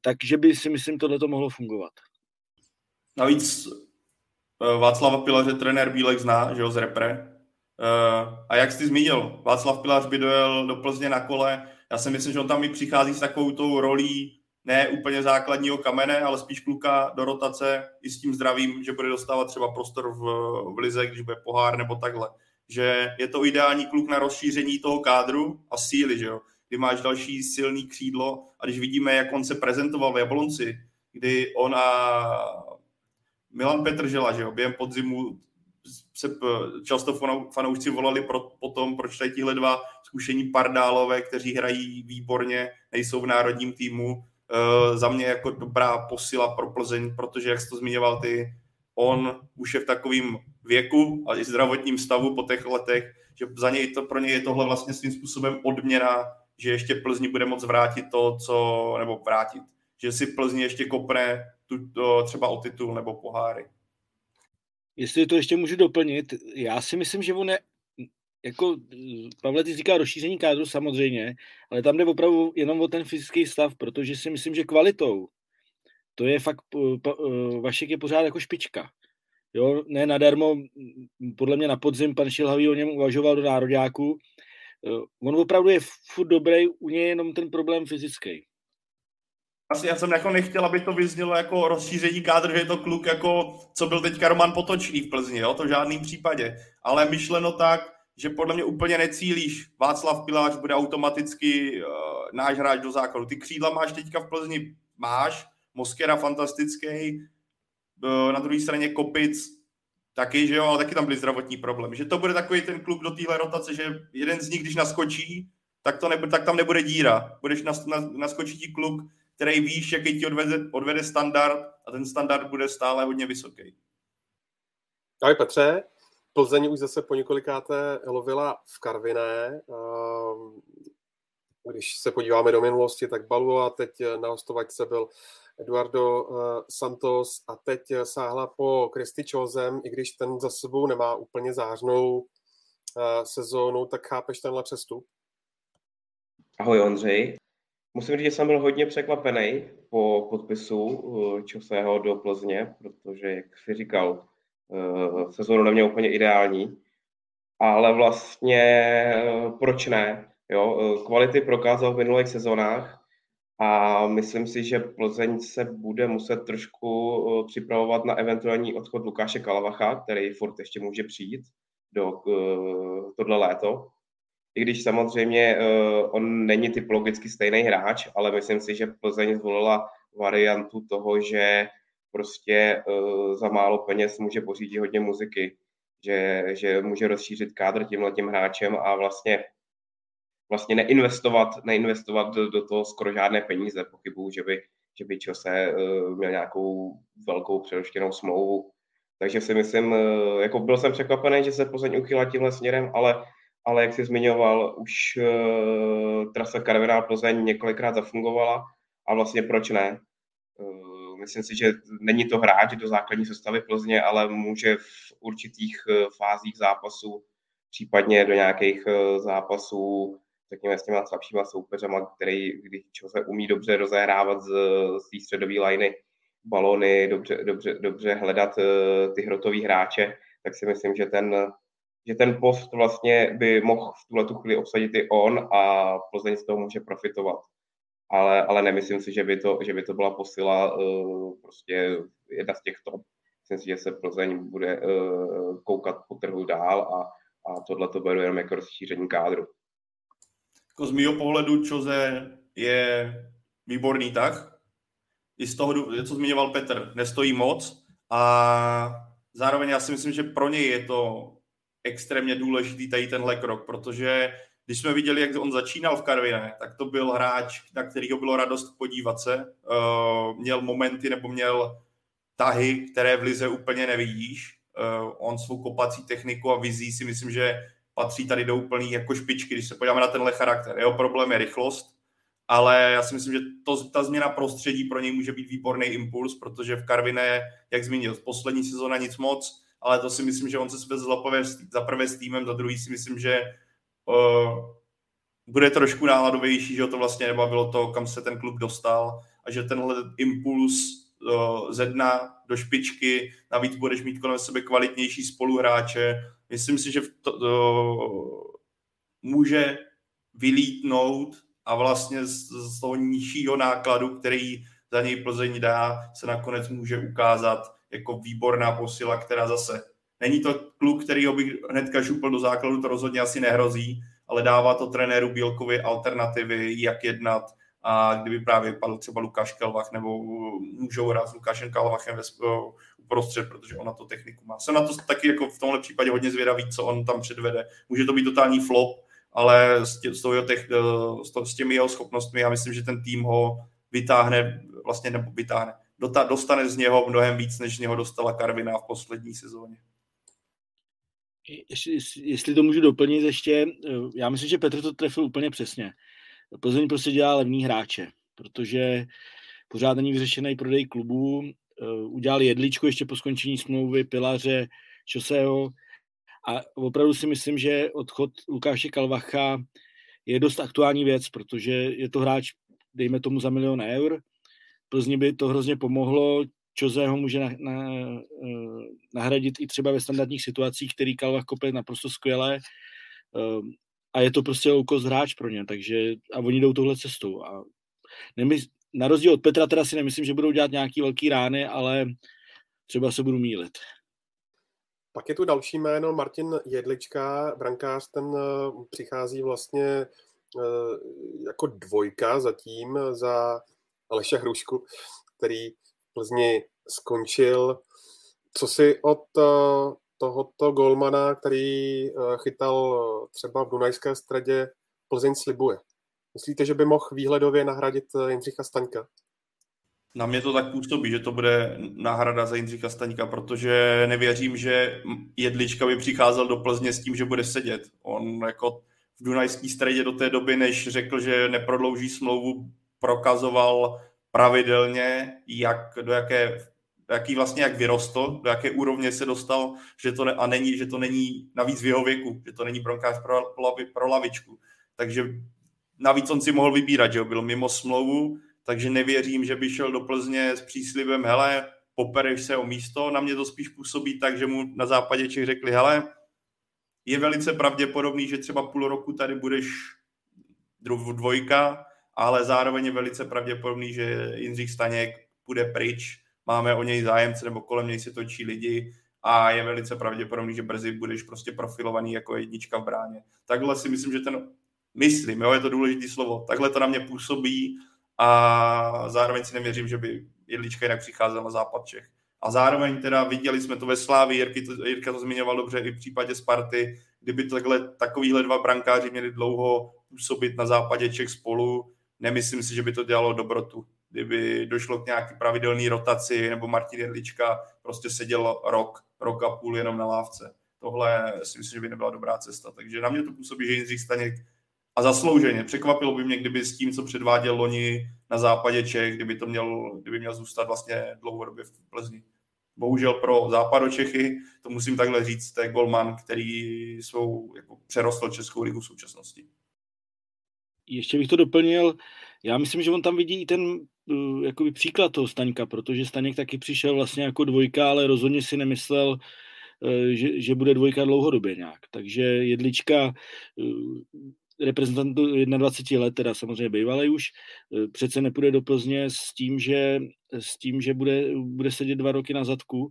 takže by si myslím, tohleto mohlo fungovat. Navíc Václava Pilaře trenér Bílek zná, že ho z repre. A jak jsi zmínil, Václav Pilař by dojel do Plzně na kole. Já si myslím, že on tam i přichází s takovou tou rolí ne úplně základního kamene, ale spíš kluka do rotace i s tím zdravím, že bude dostávat třeba prostor v lize, když bude pohár nebo takhle. Že je to ideální kluk na rozšíření toho kádru a síly, že jo? Kdy máš další silný křídlo a když vidíme, jak on se prezentoval v Jablonci, kdy on a Milan Petržela, že jo, během podzimu se často fanoušci volali potom, proč tady tihle dva zkušení pardálové, kteří hrají výborně, nejsou v národním týmu, za mě jako dobrá posila pro Plzeň, protože, jak jsi to zmiňoval ty, on už je v takovém věku a i zdravotním stavu po těch letech, že pro něj je tohle vlastně svým způsobem odměna, že ještě Plzni bude moc vrátit to, co, nebo vrátit, že si Plzni ještě kopne třeba o titul nebo poháry. Jestli to ještě můžu doplnit, já si myslím, že on je, jako Pavle, ty říká rozšíření kádru samozřejmě, ale tam jde opravdu jenom o ten fyzický stav, protože si myslím, že kvalitou to je fakt, Vašek je pořád jako špička. Jo, ne nadarmo, podle mě na podzim pan Šilhavý o něm uvažoval do nároďáku. On opravdu je furt dobrý, u něj je jenom ten problém fyzický. Asi já jsem jako nechtěl, aby to vyznělo jako rozšíření kádru, že je to kluk, jako co byl teďka Roman Potočný v Plzni, jo? To v žádném případě. Ale myšleno tak, že podle mě úplně necílíš. Václav Pilař bude automaticky náš hráč do základu. Ty křídla máš teďka v Plzni, máš. Moskera fantastický, na druhé straně Kopic taky, že jo, ale taky tam byly zdravotní problémy. Že to bude takový ten klub do téhle rotace, že jeden z nich, když naskočí, tak tam nebude díra. Budeš naskočit ti kluk, který víš, jaký ti odvede standard a ten standard bude stále hodně vysoký. Ahoj Petře, Plzeň už zase po několikáté lovila v Karviné. Když se podíváme do minulosti, tak Balula, teď na hostovačce byl Eduardo Santos a teď sáhla po Christy Čozem, i když ten za sebou nemá úplně zářnou sezónu, tak chápeš tenhle přestup? Ahoj Ondřej. Musím říct, že jsem byl hodně překvapený po podpisu Čoseho do Plzně, protože, jak jsi říkal, sezónu neměl úplně ideální, ale vlastně proč ne? Jo? Kvality prokázal v minulých sezónách a myslím si, že Plzeň se bude muset trošku připravovat na eventuální odchod Lukáše Kalavacha, který furt ještě může přijít do tohle léto. I když samozřejmě on není typologicky stejný hráč, ale myslím si, že Plzeň zvolila variantu toho, že prostě za málo peněz může pořídit hodně muziky, že může rozšířit kádr tímhletím hráčem a vlastně neinvestovat do toho skoro žádné peníze. Pochybuju, že by Čose měl nějakou velkou přeroštěnou smlouvu. Takže si myslím, jako byl jsem překvapený, že se Plzeň uchyla tímhle směrem, ale jak jsi zmiňoval, už trasa Karviná Plzeň několikrát zafungovala a vlastně proč ne? Myslím si, že není to hráč do základní sestavy Plzně, ale může v určitých fázích zápasů, případně do nějakých zápasů, řekněme s těma slabšíma soupeřama, který, když se umí dobře rozehrávat z té středové lajny balony, dobře hledat ty hrotový hráče, tak si myslím, že ten post vlastně by mohl v tuhletu chvíli obsadit i on a Plzeň z toho může profitovat. Ale nemyslím si, že by to byla posila prostě jedna z těch top. Myslím si, že se Plzeň bude koukat po trhu dál a tohle to bude jenom jako rozšíření kádru. Z mýho pohledu Čoze je výborný tak. I z toho, co zmiňoval Petr, nestojí moc a zároveň já si myslím, že pro něj je to extrémně důležitý tady tenhle krok, protože když jsme viděli, jak on začínal v Karviné, tak to byl hráč, na kterýho bylo radost podívat se. Měl momenty nebo měl tahy, které v lize úplně nevidíš. On svou kopací techniku a vizí si myslím, že patří tady do úplný jako špičky, když se podíváme na tenhle charakter. Jeho problém je rychlost, ale já si myslím, že ta změna prostředí pro něj může být výborný impuls, protože v Karviné, jak zmínil, poslední sezóna nic moc, ale to si myslím, že on se svezl za prvé s týmem, za druhý si myslím, že bude trošku náladovější, že ho to vlastně nebavilo to, kam se ten klub dostal a že tenhle impuls ze dna do špičky, navíc budeš mít kolem sebe kvalitnější spoluhráče. Myslím si, že může vylítnout a vlastně z toho nižšího nákladu, který za něj Plzeň dá, se nakonec může ukázat jako výborná posila, která zase není to kluk, kterýho bych hnedka šupl do základu, to rozhodně asi nehrozí, ale dává to trenéru Bílkovi alternativy, jak jednat a kdyby právě padl třeba Lukáš Kalvach nebo můžou hrát s Lukášem Kalvachem uprostřed, protože on na to techniku má. Jsem na to taky jako v tomhle případě hodně zvědavý, co on tam předvede. Může to být totální flop, ale s těmi jeho schopnostmi já myslím, že ten tým ho vytáhne, vlastně nebo vytáhne. Dostane z něho mnohem víc, než z něho dostala Karviná v poslední sezóně. Jestli to můžu doplnit ještě, já myslím, že Petr to trefil úplně přesně. Plzeň prostě dělá levný hráče, protože pořád není vyřešený prodej klubů. Udělal Jedličku ještě po skončení smlouvy, Pilaře, Čoseho a opravdu si myslím, že odchod Lukáše Kalvacha je dost aktuální věc, protože je to hráč, dejme tomu za 1 milion eur, Plzni by to hrozně pomohlo, Čoze ho může nahradit i třeba ve standardních situacích, který Kalvach kope naprosto skvěle a je to prostě low-cost hráč pro ně, takže a oni jdou touhle cestou. A na rozdíl od Petra teda si nemyslím, že budou dělat nějaký velký rány, ale třeba se budu mýlit. Pak je tu další jméno, Martin Jedlička, brankář, ten přichází vlastně jako dvojka zatím za Aleša Hrušku, který v Plzni skončil. Co si od tohoto golmana, který chytal třeba v Dunajské Stradě, Plzeň slibuje? Myslíte, že by mohl výhledově nahradit Jindřicha Staňka? Na mě to tak působí, že to bude náhrada za Jindřicha Staňka, protože nevěřím, že Jedlička by přicházel do Plzně s tím, že bude sedět. On jako v Dunajské Stradě do té doby, než řekl, že neprodlouží smlouvu, prokazoval pravidelně, jak vyrostl, do jaké úrovně se dostal, že to není navíc v jeho věku, že to není brankář pro lavičku. Takže navíc on si mohl vybírat, že jo, byl mimo smlouvu, takže nevěřím, že by šel do Plzně s příslibem, hele, popereš se o místo, na mě to spíš působí tak, že mu na západě Čech řekli, hele, je velice pravděpodobný, že třeba půl roku tady budeš dvojka, ale zároveň je velice pravděpodobný, že Jindřich Staněk půjde pryč, máme o něj zájemce nebo kolem něj se točí lidi a je velice pravděpodobný, že brzy budeš prostě profilovaný jako jednička v bráně. Takhle si myslím, že je to důležité slovo, takhle to na mě působí a zároveň si nevěřím, že by Jedlička jinak přicházel na západ Čech. A zároveň teda viděli jsme to ve Slávii, Jirka to zmiňoval dobře i v případě Sparty, kdyby takovýhle dva brankáři měli dlouho působit na západě Čech spolu, nemyslím si, že by to dělalo dobrotu. Kdyby došlo k nějaký pravidelné rotaci, nebo Martin Jedlička prostě seděl rok a půl jenom na lávce. Tohle si myslím, že by nebyla dobrá cesta. Takže na mě to působí, že Jindřich Staněk a zaslouženě. Překvapilo by mě, kdyby s tím, co předváděl loni na západě Čech, kdyby měl zůstat vlastně dlouhodobě v Plzni. Bohužel pro Západočechy, to musím takhle říct, to je golman, který přerostl Českou ligu v současnosti. Ještě bych to doplnil. Já myslím, že on tam vidí i ten jakoby příklad toho Staňka, protože Staněk taky přišel vlastně jako dvojka, ale rozhodně si nemyslel, že bude dvojka dlouhodobě nějak. Takže Jedlička, reprezentant 21 let, teda samozřejmě bývalý už, přece nepůjde do Plzně s tím, že bude sedět 2 roky na zadku.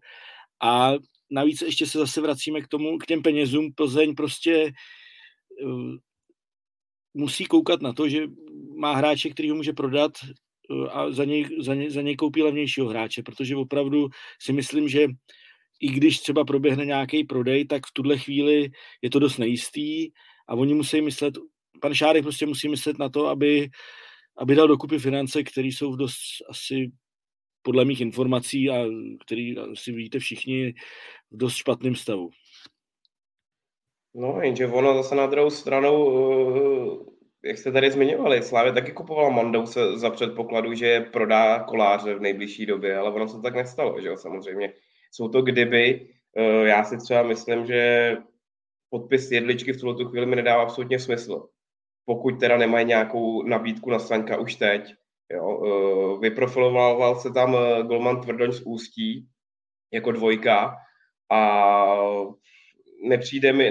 A navíc ještě se zase vracíme k těm penězům. Plzeň prostě musí koukat na to, že má hráče, který ho může prodat a za něj koupí levnějšího hráče, protože opravdu si myslím, že i když třeba proběhne nějaký prodej, tak v tuhle chvíli je to dost nejistý a oni musí myslet, pan Šárek prostě musí myslet na to, aby dal dokupy finance, které jsou dost asi podle mých informací a které si vidíte všichni v dost špatném stavu. No, jenže ono zase na druhou stranu, jak jste tady zmiňovali, Slavia taky kupovala Mondouse za předpokladu, že prodá Koláře v nejbližší době, ale ono se tak nestalo, že jo, samozřejmě. Jsou to kdyby, já si třeba myslím, že podpis Jedličky v tuto chvíli mi nedává absolutně smysl, pokud teda nemají nějakou nabídku na Staňka už teď, jo. Vyprofiloval se tam golman Tvrdoň z Ústí jako dvojka a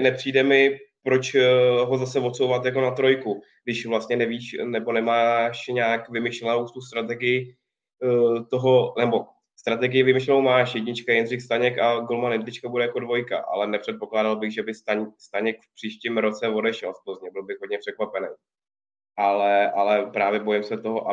nepřijde mi, proč ho zase odsouvat jako na trojku, když vlastně nevíš nebo nemáš nějak vymyšlenou tu strategii strategii vymyšlenou máš, jednička Jindřich Staněk a golman Jedlička bude jako dvojka, ale nepředpokládal bych, že by Staněk v příštím roce odešel z Plzně, byl bych hodně překvapený. Ale právě bojím se toho,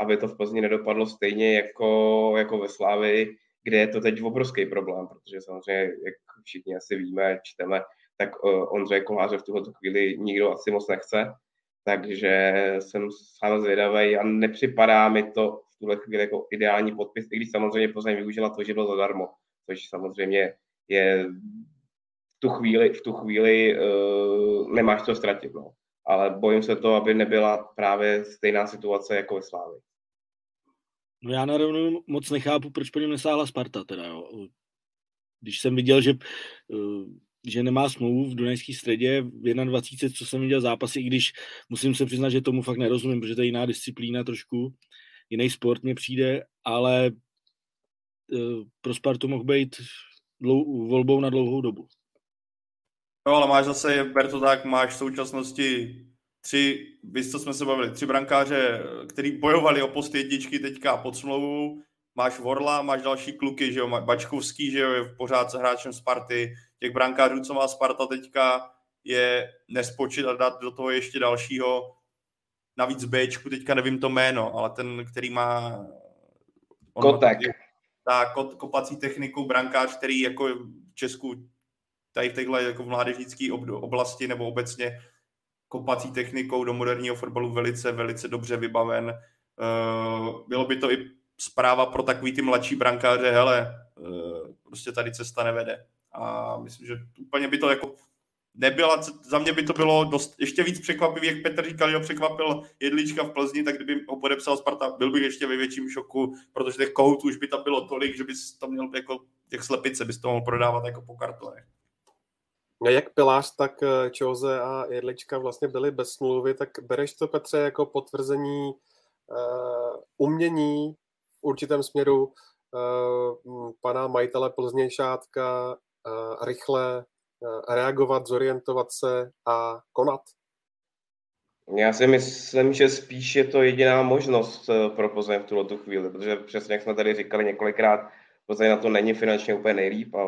aby to v Plzni nedopadlo stejně jako ve Slavii, kde je to teď obrovský problém, protože samozřejmě, jak všichni asi víme, čteme, tak Ondřej Koláře v tuto chvíli nikdo asi moc nechce, takže jsem sám zvědavý a nepřipadá mi to v tuhle chvíli jako ideální podpis, i když samozřejmě Plzeň využila to, že bylo zadarmo, což samozřejmě je v tu chvíli nemáš co ztratit, no. Ale bojím se to, aby nebyla právě stejná situace jako ve Slávii. No já narovnou moc nechápu, proč po něm nesáhla Sparta teda, jo. Když jsem viděl, že nemá smlouvu v Dunajské Středě v 21, co jsem viděl zápasy, i když musím se přiznat, že tomu fakt nerozumím, protože to je jiná disciplína trošku, jiný sport mně přijde, ale pro Spartu mohl být volbou na dlouhou dobu. No ale máš zase, Berto, tak máš v současnosti 3 brankáře, který bojovali o post jedničky teďka pod smlouvou. Máš Vorla, máš další kluky, že jo, Bačkovský, že jo, je pořád se hráčem Sparty. Těch brankářů, co má Sparta teďka, je nespočet a dát do toho ještě dalšího. Navíc Bčku, teďka nevím to jméno, ale ten, který má... Kotek. Kopací technikou brankář, který jako v Česku, tady v téhle jako v mládežnické oblasti nebo obecně kopací technikou do moderního fotbalu velice, velice dobře vybaven. Bylo by to i zpráva pro takový ty mladší brankáře, hele, prostě tady cesta nevede. A myslím, že úplně by to jako nebyla, za mě by to bylo dost, ještě víc překvapivý, jak Petr říkal, že překvapil Jedlička v Plzni, tak kdyby ho podepsal Sparta, byl bych ještě ve větším šoku, protože těch kohoutů už by tam bylo tolik, že bys to měl jako těch slepice, bys to mohl prodávat jako po kartonech. No jak Pilař, tak Čoze a Jedlička vlastně byli bez smlouvy, tak bereš to, Petře, jako potvrzení umění v určitém směru pana majitele Plzně Šátka rychle reagovat, zorientovat se a konat? Já si myslím, že spíš je to jediná možnost pro Plzeň v tuhletu chvíli, protože přesně jak jsme tady říkali několikrát, Plzeň na to není finančně úplně nejlíp a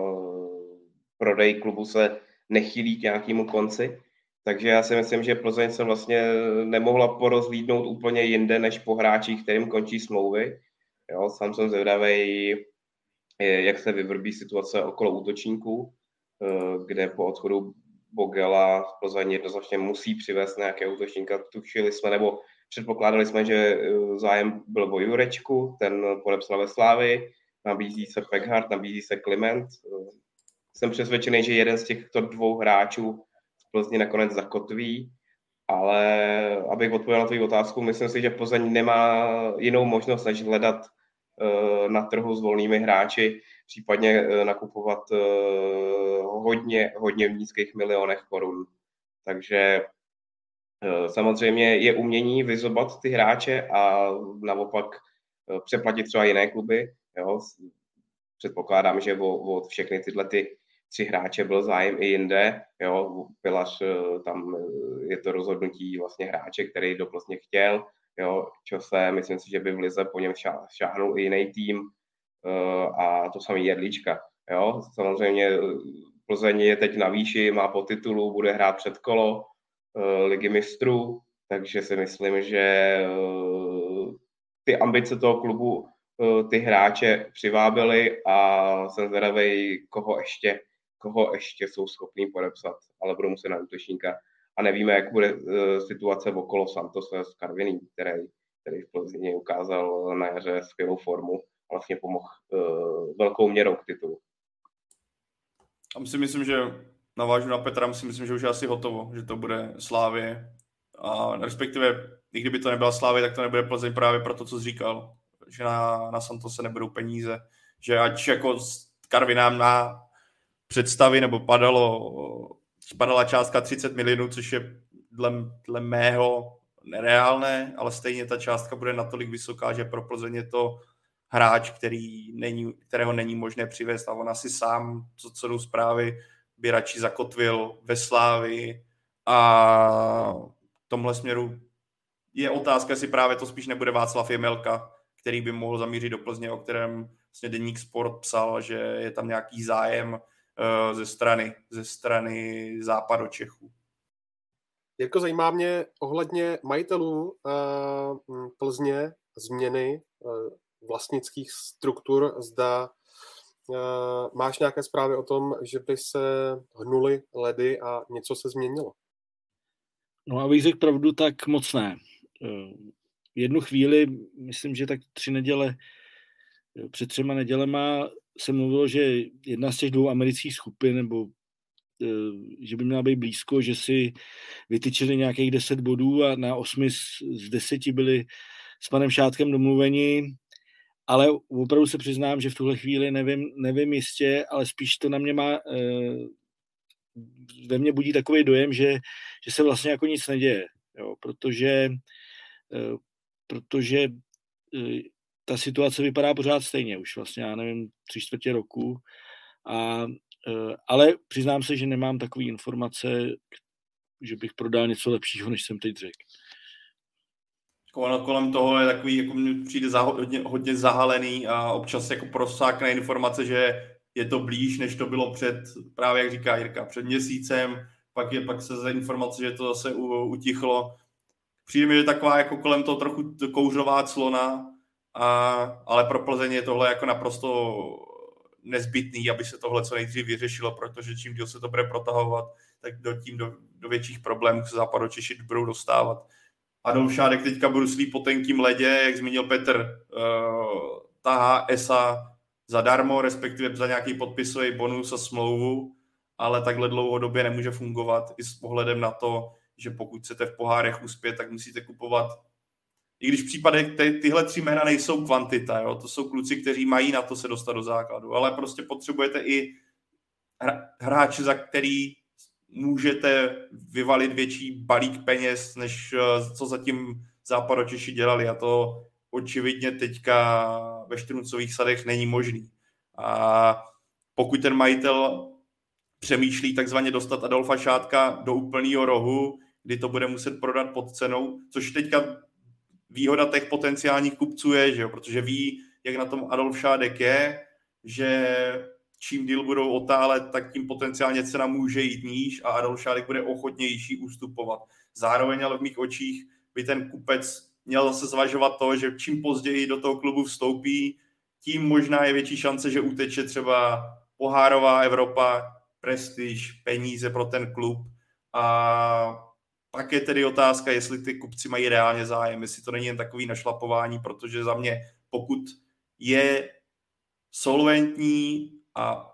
prodej klubu se nechýlí k nějakému konci. Takže já si myslím, že Plzeň se vlastně nemohla porozlídnout úplně jinde, než po hráčích, kterým končí smlouvy. Jo, sám jsem zvědavý, jak se vyvrbí situace okolo útočníků, kde po odchodu Bogela Plzeň jednoznačně musí přivést nějakého útočníka. Tušili jsme nebo předpokládali jsme, že zájem byl o Jurečku, ten podepsal ve Slavii, nabízí se Pekhart, nabízí se Klement. Jsem přesvědčený, že jeden z těchto dvou hráčů v Plzni nakonec zakotví, ale abych odpověděl na tvou otázku, myslím si, že Plzeň nemá jinou možnost, než hledat na trhu s volnými hráči, případně nakupovat hodně v nízkých milionech korun. Takže samozřejmě je umění vyzobat ty hráče a naopak přeplatit třeba jiné kluby. Jo? Předpokládám, že od všechny tyhle ty tři hráče byl zájem i jinde. Jo? Pilař, tam je to rozhodnutí vlastně hráče, který do Plzně chtěl. Jo, Čose, myslím si, že by v lize po něm šáhnul i jiný tým a to samý Jedlička. Jo, samozřejmě Plzeň je teď na výši, má po titulu, bude hrát předkolo Ligy mistrů, takže si myslím, že ty ambice toho klubu ty hráče přivábily a jsem zvědavej, koho ještě jsou schopní podepsat, ale budou muset na útočníka. A nevíme, jak bude situace okolo Santose s Karviní, který v Plzni ukázal na jaře skvělou formu a vlastně pomohl velkou měrou k titulu. Tam si myslím, že navážu na Petra, myslím, že už je asi hotovo, že to bude Slavie. A respektive, i kdyby to nebyla Slavie, tak to nebude Plzeň právě proto, co jsi říkal, že na Santose nebudou peníze, že ač jako Karvinám na představy nebo padala částka 30 milionů, což je dle mého nereálné, ale stejně ta částka bude natolik vysoká, že pro Plzeň je to hráč, kterého není možné přivést a on asi sám, co jdou zprávy, by radši zakotvil ve Slávii a v tomhle směru je otázka, jestli právě to spíš nebude Václav Jemelka, který by mohl zamířit do Plzně, o kterém vlastně Deník Sport psal, že je tam nějaký zájem ze strany západu Čechů. Jirko, zajímá mě ohledně majitelů Plzně změny vlastnických struktur. Zda máš nějaké zprávy o tom, že by se hnuly ledy a něco se změnilo? No, abych řekl pravdu, tak moc ne. Jednu chvíli, myslím, že tak 3 neděle, před 3 nedělema se mluvilo, že jedna z těch dvou amerických skupin, nebo že by měla být blízko, že si vytyčili nějakých 10 bodů a na 8 z 10 byli s panem Šátkem domluveni, ale opravdu se přiznám, že v tuhle chvíli nevím jistě, ale spíš to na mě má, ve mně budí takový dojem, že se vlastně jako nic neděje, jo, protože ta situace vypadá pořád stejně už vlastně, já nevím, 3/4 roku. Ale přiznám se, že nemám takové informace, že bych prodal něco lepšího, než jsem teď řekl. Kolem toho je takový, jako mně přijde hodně zahalený a občas jako prosákne informace, že je to blíž, než to bylo před, právě jak říká Jirka, před měsícem, pak se za informace, že to zase utichlo. Přijde mi, že taková jako kolem toho trochu kouřová clona, ale pro Plzeň je tohle jako naprosto nezbytný, aby se tohle co nejdřív vyřešilo, protože čím díl se to bude protahovat, tak do větších problémů se Západočeši budou dostávat. Adam Šádek teďka bruslí po tenkým ledě, jak zmínil Petr, tahá ESA zadarmo, respektive za nějaký podpisový bonus a smlouvu ale takhle dlouhodobě nemůže fungovat i s pohledem na to, že pokud chcete v pohárech uspět, tak musíte kupovat. I když v případě tyhle tři jména nejsou kvantita, jo? To jsou kluci, kteří mají na to se dostat do základu, ale prostě potřebujete i hráče, za který můžete vyvalit větší balík peněz, než co zatím Západočeši dělali, a to očividně teďka ve Štruncových sadech není možný. A pokud ten majitel přemýšlí takzvaně dostat Adolfa Šátka do úplného rohu, kdy to bude muset prodat pod cenou, což teďka výhoda těch potenciálních kupců je, že jo? Protože ví, jak na tom Adolf Šádek je, že čím díl budou otálet, tak tím potenciálně cena může jít níž a Adolf Šádek bude ochotnější ustupovat. Zároveň ale v mých očích by ten kupec měl zase zvažovat to, že čím později do toho klubu vstoupí, tím možná je větší šance, že uteče třeba pohárová Evropa, prestiž, peníze pro ten klub. A pak je tedy otázka, jestli ty kupci mají reálně zájem, jestli to není jen takový našlapování, protože za mě, pokud je solventní a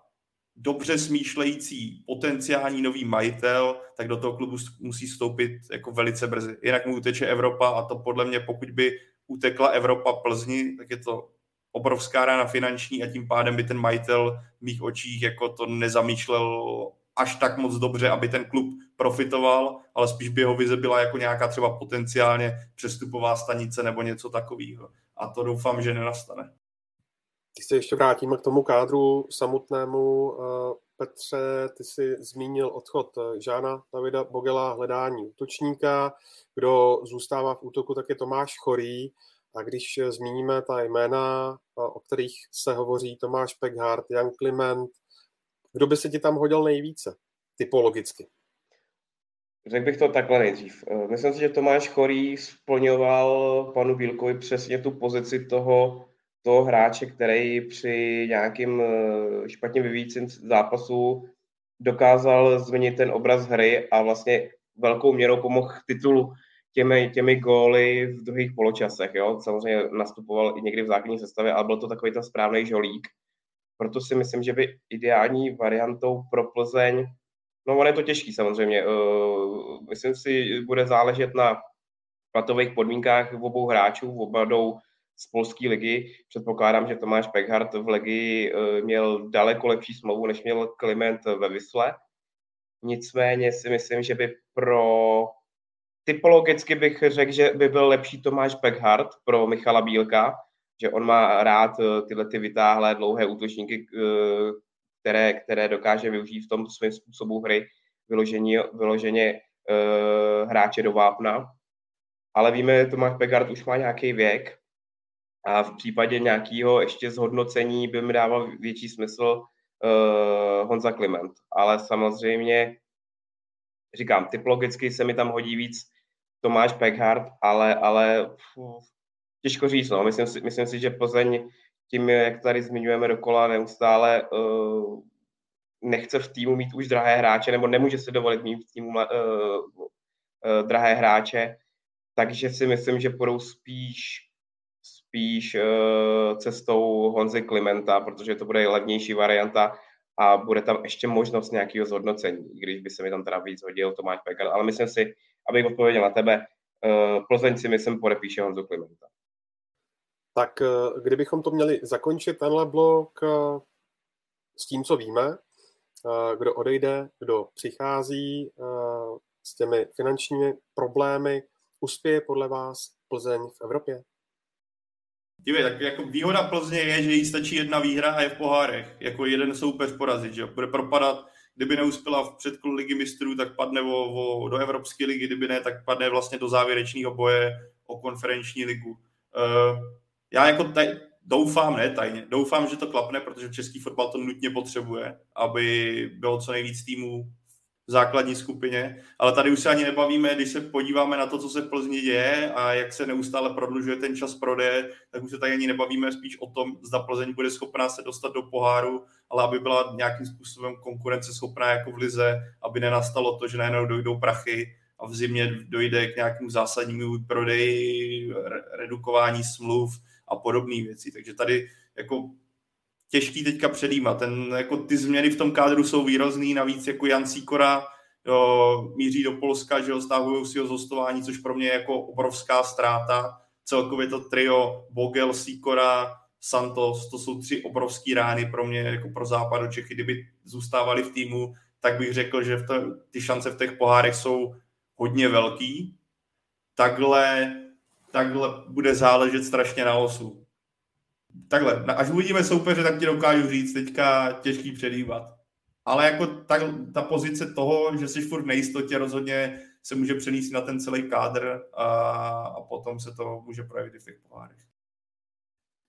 dobře smýšlející potenciální nový majitel, tak do toho klubu musí vstoupit jako velice brzy. Jinak mu uteče Evropa a to podle mě, pokud by utekla Evropa Plzni, tak je to obrovská rána finanční a tím pádem by ten majitel v mých očích jako to nezamýšlel až tak moc dobře, aby ten klub profitoval, ale spíš by jeho vize byla jako nějaká třeba potenciálně přestupová stanice nebo něco takového. A to doufám, že nenastane. Když se ještě vrátíme k tomu kádru samotnému, Petře, ty jsi zmínil odchod Jana Davida Bogela, hledání útočníka, kdo zůstává v útoku, tak je Tomáš Chorý. A když zmíníme ta jména, o kterých se hovoří, Tomáš Pekhart, Jan Klement, kdo by se ti tam hodil nejvíce, typologicky? Řekl bych to takhle nejdřív. Myslím si, že Tomáš Chorý splňoval panu Bílkovi přesně tu pozici toho hráče, který při nějakým špatně vyvíjícím zápasu dokázal změnit ten obraz hry a vlastně velkou měrou pomohl titulu těmi góly v druhých poločasech. Jo? Samozřejmě nastupoval i někdy v základní sestavě, ale byl to takový ten správný žolík. Proto si myslím, že by ideální variantou pro Plzeň, no ono je to těžký samozřejmě, myslím si, bude záležet na platových podmínkách obou hráčů, oba jdou z polské ligy. Předpokládám, že Tomáš Pekhart v Legii měl daleko lepší smlouvu, než měl Klement ve Visle. Nicméně si myslím, že by typologicky bych řekl, že by byl lepší Tomáš Pekhart pro Michala Bílka, že on má rád tyhle ty vytáhlé dlouhé útočníky, které dokáže využít v tom svým způsobu hry vyloženě hráče do vápna. Ale víme, Tomáš Pekhart už má nějaký věk a v případě nějakého ještě zhodnocení by mi dával větší smysl Honza Kliment. Ale samozřejmě, říkám, typologicky se mi tam hodí víc Tomáš Pekhart, ale těžko říct, no. Myslím si, že Plzeň tím, jak tady zmiňujeme dokola neustále, nechce v týmu mít už drahé hráče, nebo nemůže se dovolit mít v týmu drahé hráče, takže si myslím, že půjdou spíš cestou Honzy Klimenta, protože to bude levnější varianta a bude tam ještě možnost nějakého zhodnocení, když by se mi tam teda víc hodil Tomáš Pekhart, ale myslím si, abych odpověděl na tebe, Plzeň si myslím podepíše Honzu Klimenta. Tak kdybychom to měli zakončit, tenhle blok, s tím, co víme, kdo odejde, kdo přichází, s těmi finančními problémy, uspěje podle vás Plzeň v Evropě? Dívej, tak jako výhoda Plzně je, že jí stačí jedna výhra a je v pohárech. Jako jeden soupeř porazit, že bude propadat, kdyby neuspěla v předkolu Ligy mistrů, tak padne do Evropské ligy, kdyby ne, tak padne vlastně do závěrečného boje o konferenční ligu. Já jako doufám, že to klapne, protože český fotbal to nutně potřebuje, aby bylo co nejvíc týmů v základní skupině, ale tady už se ani nebavíme, když se podíváme na to, co se v Plzni děje a jak se neustále prodlužuje ten čas prodeje, tak už se tady ani nebavíme spíš o tom, zda Plzeň bude schopná se dostat do poháru, ale aby byla nějakým způsobem konkurenceschopná jako v lize, aby nenastalo to, že najednou dojdou prachy a v zimě dojde k nějakému zásadnímu prodeji, redukování smluv a podobných věcí. Takže tady jako těžký teďka předjímat. Jako ty změny v tom kádru jsou výrazný, navíc jako Jan Sýkora míří do Polska, že stáhují si ho z hostování, což pro mě je jako obrovská ztráta. Celkově to trio Bogel, Sýkora, Santos, to jsou tři obrovský rány pro mě, jako pro západ do Čechy. Kdyby zůstávali v týmu, tak bych řekl, že ty šance v těch pohárech jsou hodně velký. Takhle bude záležet strašně na osu. Takhle, až uvidíme soupeře, tak ti dokážu říct, teďka těžký předjímat. Ale jako ta pozice toho, že jsi furt v nejistotě, rozhodně se může přenést na ten celý kádr a potom se to může projevit i v těch pohárech.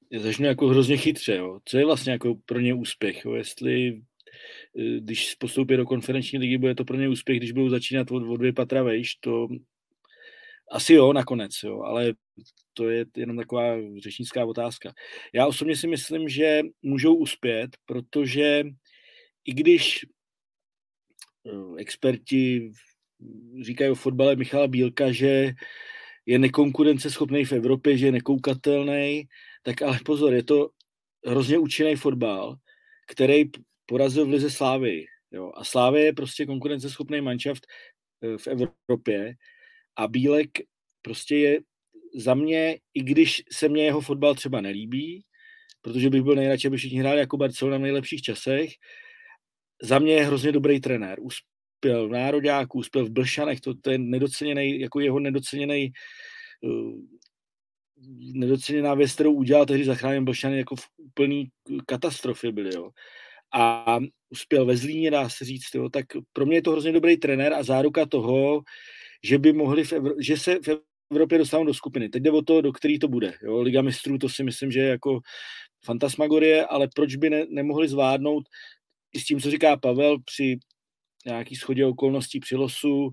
Je začne jako hrozně chytře. Jo. Co je vlastně jako pro ně úspěch? Jo? Jestli, když postoupí do konferenční ligy, bude to pro ně úspěch, když budou začínat od dvě patra vejš, to asi jo, nakonec, jo, ale to je jenom taková řečnická otázka. Já osobně si myslím, že můžou uspět, protože i když experti říkají o fotbale Michala Bílka, že je nekonkurenceschopný v Evropě, že je nekoukatelný, tak ale pozor, je to hrozně účinný fotbal, který porazil v lize Slavii. Jo. A Slavia je prostě konkurenceschopný manšaft v Evropě a Bílek prostě je za mě, i když se mně jeho fotbal třeba nelíbí, protože bych byl nejradši, aby všichni hráli jako Barcelona v nejlepších časech, za mě je hrozně dobrý trenér. Uspěl v Nároďáku, uspěl v Blšanech, to je nedoceněný, jako jeho nedoceněná věc, kterou udělal, tehdy zachránil Blšany jako v úplný katastrofě byly, jo. A uspěl ve Zlíně, dá se říct, jo. Tak pro mě je to hrozně dobrý trenér a záruka toho, že by mohli že se v Evropě dostanou do skupiny. Teď jde o to, do který to bude. Jo. Liga mistrů, to si myslím, že je jako fantasmagorie, ale proč by nemohli zvládnout i s tím, co říká Pavel, při nějaký shodě okolností, při losu,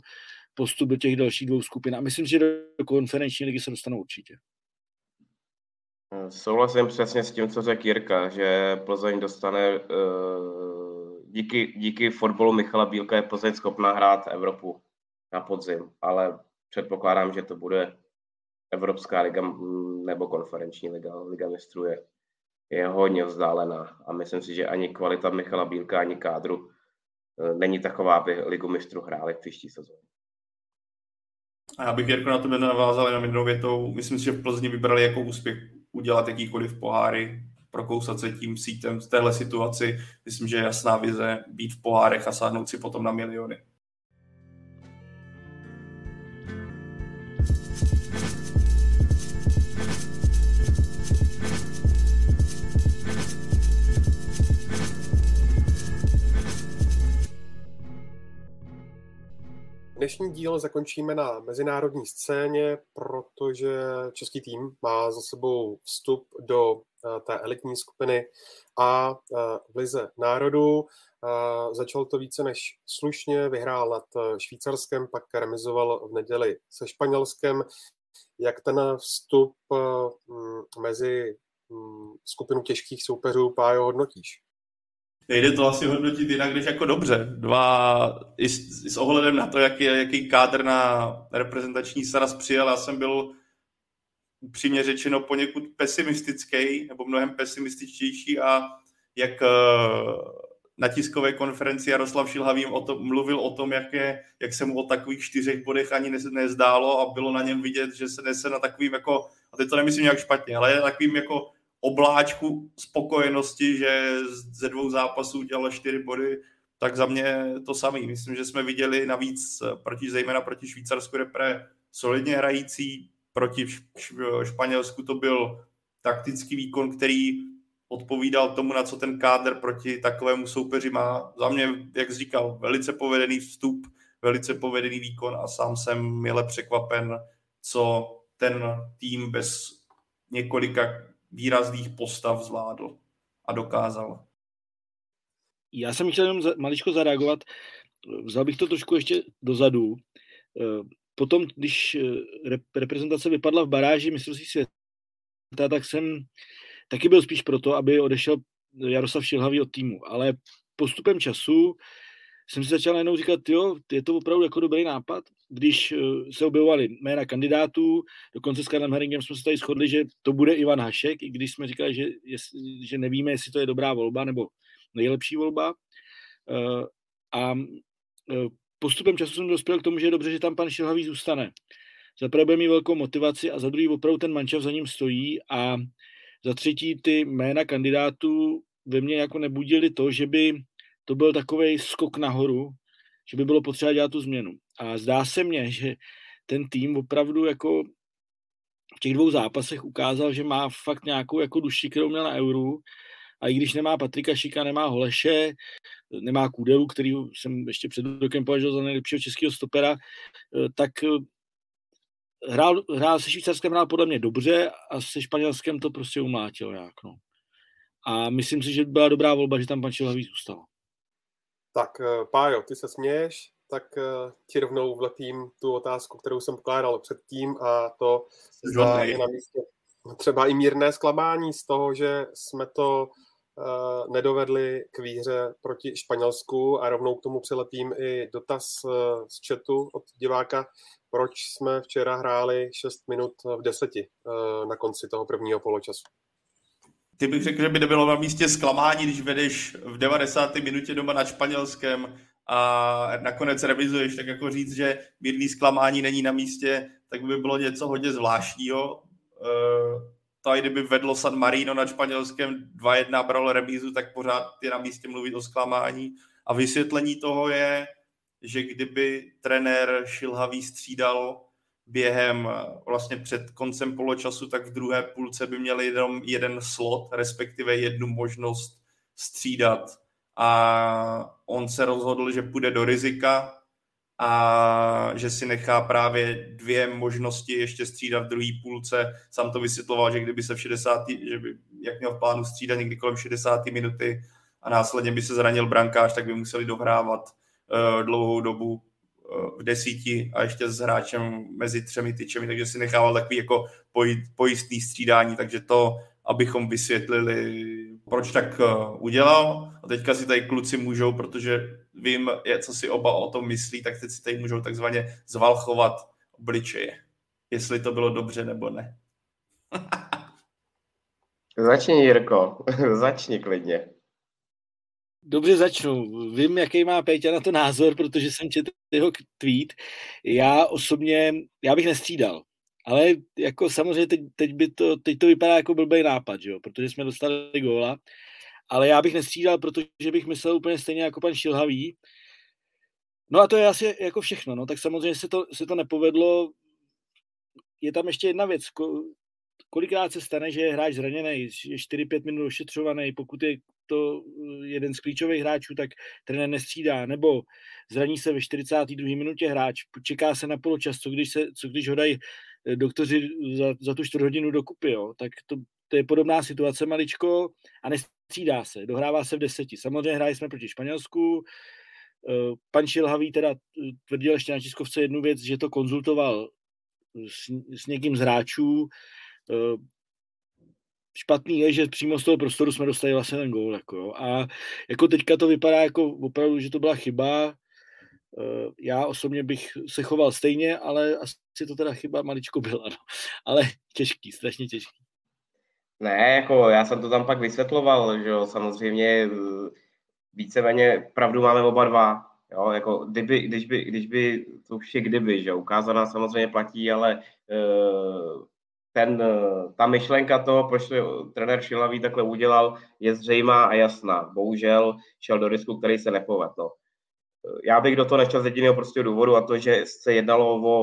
postup do těch dalších dvou skupin. A myslím, že do konferenční ligy se dostanou určitě. Souhlasím přesně s tím, co řekl Jirka, že Plzeň dostane díky fotbalu Michala Bílka je Plzeň schopná hrát Evropu na podzim, ale předpokládám, že to bude Evropská liga nebo konferenční liga. Liga mistrů je hodně vzdálená a myslím si, že ani kvalita Michala Bílka, ani kádru není taková, aby Ligu mistrů hráli v příští sezóně. A já bych, Jirko, na tebe navázal jenom jednou větou. Myslím si, že v Plzni vybrali jako úspěch udělat jakýkoliv poháry, prokousat se tím sítem v téhle situaci. Myslím, že je jasná vize být v pohárech a sáhnout si potom na miliony. Dnešní díl zakončíme na mezinárodní scéně, protože český tým má za sebou vstup do té elitní skupiny a v lize národů. Začal to více než slušně, vyhrál nad Švýcarskem, pak remizoval v neděli se Španělskem. Jak ten vstup mezi skupinu těžkých soupeřů, Pájo, hodnotíš? Nejde to asi hodnotit jinak, když jako dobře. I s ohledem na to, jaký kádr na reprezentační sraz přijel, já jsem byl upřímně řečeno poněkud pesimistický, nebo mnohem pesimističtější a jak na tiskové konferenci Jaroslav Šilhavý mluvil o tom, jak se mu o takových 4 bodech ani nezdálo a bylo na něm vidět, že se nese na takovým jako, a teď to nemyslím nějak špatně, ale takovým jako obláčku spokojenosti, že ze 2 zápasů udělal 4 body, tak za mě to samý. Myslím, že jsme viděli navíc zejména proti Švýcarsku repre solidně hrající, proti Španělsku to byl taktický výkon, který odpovídal tomu, na co ten kádr proti takovému soupeři má. Za mě, jak jsi říkal, velice povedený vstup, velice povedený výkon a sám jsem mile překvapen, co ten tým bez několika výrazných postav zvládl a dokázal. Já jsem chtěl jenom maličko zareagovat. Vzal bych to trošku ještě dozadu. Potom, když reprezentace vypadla v baráži mistrovství světa, tak jsem taky byl spíš proto, aby odešel Jaroslav Šilhavý od týmu. Ale postupem času jsem si začal najednou říkat, jo, je to opravdu jako dobrý nápad. když se objevovaly jména kandidátů, dokonce s Karlem Heringem jsme se tady shodli, že to bude Ivan Hašek, i když jsme říkali, že nevíme, jestli to je dobrá volba nebo nejlepší volba. A postupem času jsem dospěl k tomu, že je dobře, že tam pan Šilhavý zůstane. Za prvé bude mít velkou motivaci a za druhý opravdu ten mančav za ním stojí a za třetí ty jména kandidátů ve mně jako nebudili to, že by to byl takovej skok nahoru, že by bylo potřeba dělat tu změnu. A zdá se mně, že ten tým opravdu jako v těch dvou zápasech ukázal, že má fakt nějakou jako duši, kterou měl na Euru. A i když nemá Patrika Šika, nemá Holeše, nemá Kudelu, který jsem ještě před rokem považoval za nejlepšího českého stopera, tak hrál se Švýcarskem hrál podle mě dobře a se Španělskem to prostě umlátil nějak. No. A myslím si, že byla dobrá volba, že tam pan Šilhavý zůstal. Tak Pájo, ty se směješ, tak ti rovnou vlepím tu otázku, kterou jsem pokládal předtím, a to je na místě třeba i mírné zklamání z toho, že jsme to nedovedli k výhře proti Španělsku, a rovnou k tomu přilepím i dotaz z chatu od diváka, proč jsme včera hráli 6 minut v 10 na konci toho prvního poločasu. Ty bych řekl, že by nebylo na místě zklamání, když vedeš v 90. minutě doma nad Španělskem a nakonec revizuješ, tak jako říct, že mírný zklamání není na místě, tak by bylo něco hodně zvláštního. To i kdyby vedlo San Marino nad Španělskem 2-1, bral remízu, tak pořád je na místě mluvit o zklamání. A vysvětlení toho je, že kdyby trenér Šilhavý střídal během vlastně před koncem poločasu, tak v druhé půlce by měl jenom jeden slot, respektive jednu možnost střídat. A on se rozhodl, že půjde do rizika a že si nechá právě dvě možnosti ještě střídat v druhé půlce. Sám to vysvětloval, že kdyby se v 60. že by, jak měl v plánu střídat někdy kolem 60. minuty a následně by se zranil brankář, tak by museli dohrávat dlouhou dobu v 10 a ještě s hráčem mezi 3 tyčemi, takže si nechával takový jako pojistný střídání, takže to, abychom vysvětlili, proč tak udělal. A teďka si tady kluci můžou, protože vím, co si oba o tom myslí, tak teď si tady můžou takzvaně zvalchovat obličeje, jestli to bylo dobře nebo ne. Začni, Jirko, začni klidně. Dobře, začnu. Vím, jaký má Péťa na to názor, protože jsem četl jeho tweet. Já osobně, já bych nestřídal, ale jako samozřejmě teď to vypadá jako blbej nápad, jo? Protože jsme dostali góla, ale já bych nestřídal, protože bych myslel úplně stejně jako pan Šilhavý. No a to je asi jako všechno, no tak samozřejmě se to nepovedlo. Je tam ještě jedna věc, kolikrát se stane, že je hráč zraněný, je 4-5 minut ošetřovaný, pokud je to jeden z klíčových hráčů, tak trenér nestřídá, nebo zraní se ve 42. minutě hráč, čeká se na poločas, co když ho dají doktoři za tu 4 hodinu dokupy, jo? Tak to je podobná situace maličko a nestřídá se, dohrává se v 10. Samozřejmě hráli jsme proti Španělsku, pan Šilhavý teda tvrdil ještě na tiskovce jednu věc, že to konzultoval s někým z hráčů. Špatný je, že přímo z toho prostoru jsme dostali vlastně ten gól. Jako, a jako teďka to vypadá jako opravdu, že to byla chyba. Já osobně bych se choval stejně, ale asi to teda chyba maličko byla. No. Ale těžký, strašně těžký. Ne, jako já jsem to tam pak vysvětloval, že jo, samozřejmě víceméně pravdu máme oba dva. Jo, jako kdyby, to už je kdyby, že ukázaná samozřejmě platí, ale ta myšlenka toho, proč to trenér Šilhavý takhle udělal, je zřejmá a jasná. Bohužel šel do risku, který se nepovedl. No. Já bych do toho nešel z jediného prostě důvodu, a to, že se jednalo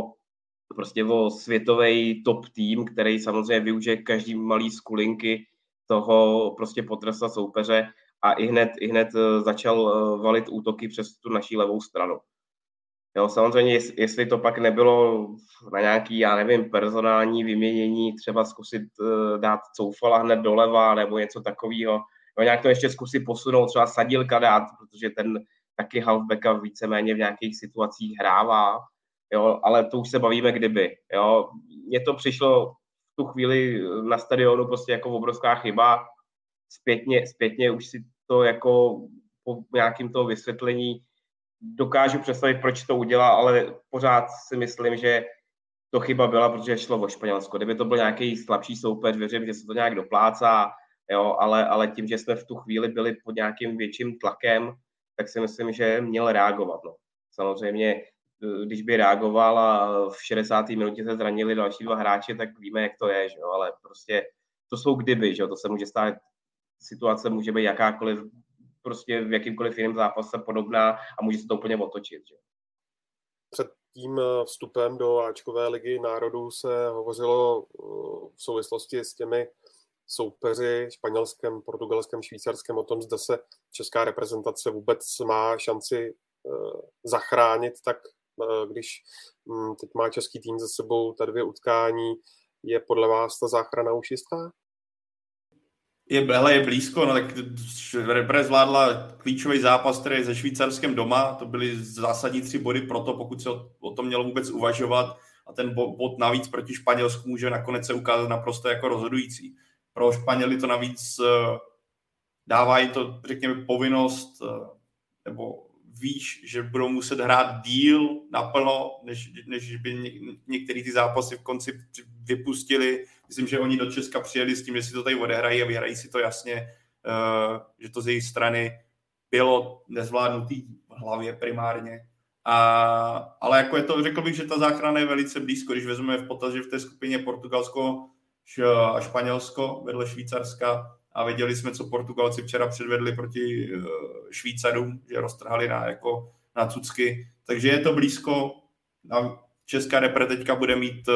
o světový top tým, který samozřejmě využije každý malý skulinky toho prostě potresta soupeře a i hned začal valit útoky přes tu naší levou stranu. Jo, samozřejmě, jestli to pak nebylo na nějaký, já nevím, personální vyměnění, třeba zkusit dát Coufala hned doleva nebo něco takového. No, nějak to ještě zkusit posunout, třeba Sadílka dát, protože ten taky halfbacka víceméně v nějakých situacích hrává, jo, ale to už se bavíme kdyby. Jo. Mně to přišlo v tu chvíli na stadionu prostě jako obrovská chyba. Zpětně už si to jako po nějakým toho vysvětlení dokážu představit, proč to udělal, ale pořád si myslím, že to chyba byla, protože šlo o Španělsko. Kdyby to byl nějaký slabší soupeř, věřím, že se to nějak doplácá, jo, ale tím, že jsme v tu chvíli byli pod nějakým větším tlakem, tak si myslím, že měl reagovat. No. Samozřejmě, když by reagoval a v 60. minutě se zranili další dva hráči, tak víme, jak to je, že jo, ale prostě to jsou kdyby, že jo, to se může stát, situace může být jakákoliv, prostě v jakýmkoliv jiném zápase podobná a může se to úplně otočit, že jo. Před tím vstupem do Ačkové ligy národů se hovořilo v souvislosti s těmi soupeři Španělskem, Portugalskem, Švýcarskem o tom, zda se česká reprezentace vůbec má šanci zachránit, tak když teď má český tým za sebou ta dvě utkání, je podle vás ta záchrana už jistá? Je blízko, no tak repre zvládla klíčový zápas, který je se Švýcarskem doma, to byly zásadní 3 body proto, pokud se o tom mělo vůbec uvažovat a ten bod navíc proti Španělsku může nakonec se ukázat naprosto jako rozhodující. Pro Španěly to navíc dává jim to, řekněme, povinnost, nebo víš, že budou muset hrát díl naplno, než by některé ty zápasy v konci vypustili. Myslím, že oni do Česka přijeli s tím, že si to tady odehrají a vyhrají si to jasně, že to z jejich strany bylo nezvládnutý v hlavě primárně. Ale jako je to, řekl bych, že ta záchrana je velice blízko, když vezmeme v potaz, že v té skupině Portugalsko a Španělsko vedle Švýcarska a viděli jsme, co Portugalci včera předvedli proti Švýcarům, že roztrhali na cucky. Takže je to blízko. Česká repre teďka bude to mít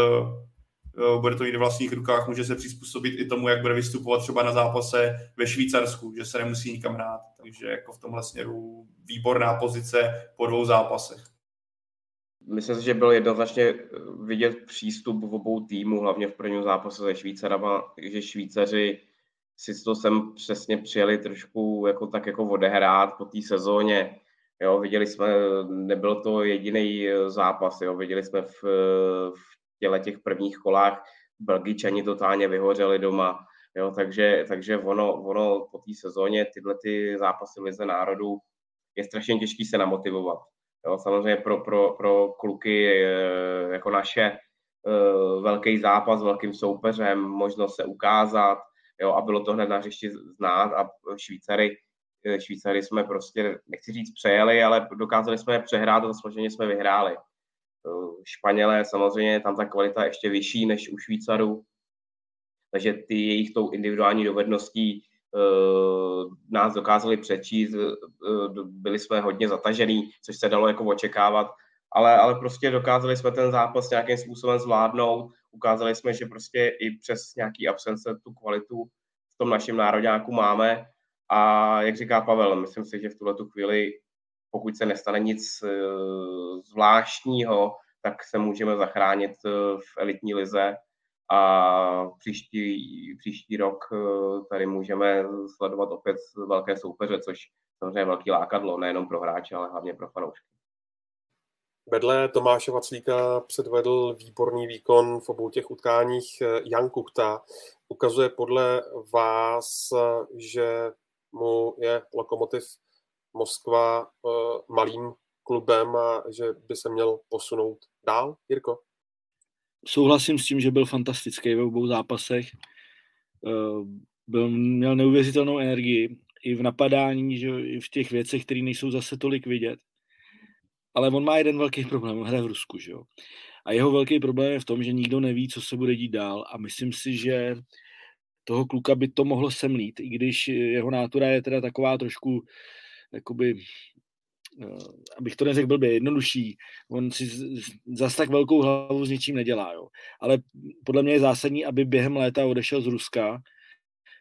v vlastních rukách, může se přizpůsobit i tomu, jak bude vystupovat třeba na zápase ve Švýcarsku, že se nemusí nikam hrát. Takže jako v tomhle směru výborná pozice po 2 zápasech. Myslím si, že byl jednoznačně vidět přístup v obou týmů, hlavně v prvním zápase se Švýcarama, že Švýcaři si to sem přesně přijeli trošku jako tak jako odehrát po té sezóně. Jo, viděli jsme, nebyl to jediný zápas, jo, viděli jsme v těch prvních kolách Belgičani totálně vyhořeli doma, jo, takže ono po té sezóně tyhle ty zápasy v Lize národů je strašně těžký se namotivovat. Jo, samozřejmě pro kluky jako naše velký zápas s velkým soupeřem, možnost se ukázat, jo, a bylo to hned na hřišti znát a Švýcary jsme prostě, nechci říct přejeli, ale dokázali jsme je přehrát a zaslouženě jsme vyhráli. Španělé samozřejmě, tam ta kvalita je ještě vyšší než u Švýcarů, takže ty jejich tou individuální dovedností nás dokázali přečíst, byli jsme hodně zatažený, což se dalo jako očekávat, ale prostě dokázali jsme ten zápas nějakým způsobem zvládnout, ukázali jsme, že prostě i přes nějaký absence tu kvalitu v tom našem nároďáku máme a jak říká Pavel, myslím si, že v tuhletu chvíli, pokud se nestane nic zvláštního, tak se můžeme zachránit v elitní lize a příští rok tady můžeme sledovat opět velké soupeře, což samozřejmě je velký lákadlo, nejenom pro hráče, ale hlavně pro fanoušky. Vedle Tomáše Vaclíka předvedl výborný výkon v obou těch utkáních Jan Kuchta. Ukazuje podle vás, že mu je Lokomotiv Moskva malým klubem a že by se měl posunout dál, Jirko? Souhlasím s tím, že byl fantastický ve obou zápasech. Měl neuvěřitelnou energii i v napadání, že i v těch věcech, které nejsou zase tolik vidět. Ale on má jeden velký problém, on hraje v Rusku, že jo. A jeho velký problém je v tom, že nikdo neví, co se bude dít dál a myslím si, že toho kluka by to mohlo semlít, i když jeho nátura je teda taková trošku jakoby, abych to neřekl blbě, jednodušší. On si zas tak velkou hlavu s ničím nedělá, jo. Ale podle mě je zásadní, aby během léta odešel z Ruska,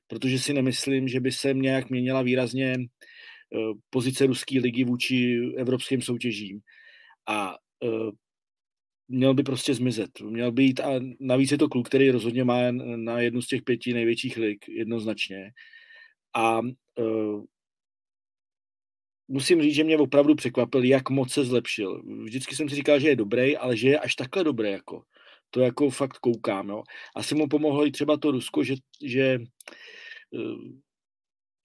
protože si nemyslím, že by se nějak měnila výrazně pozice ruské ligy vůči evropským soutěžím. A měl by prostě zmizet. Měl by jít, a navíc je to kluk, který rozhodně má na jednu z těch 5 největších lig jednoznačně. A musím říct, že mě opravdu překvapil, jak moc se zlepšil. Vždycky jsem si říkal, že je dobrý, ale že je až takhle dobrý, jako. To jako fakt koukám, jo. Asi mu pomohlo i třeba to Rusko, že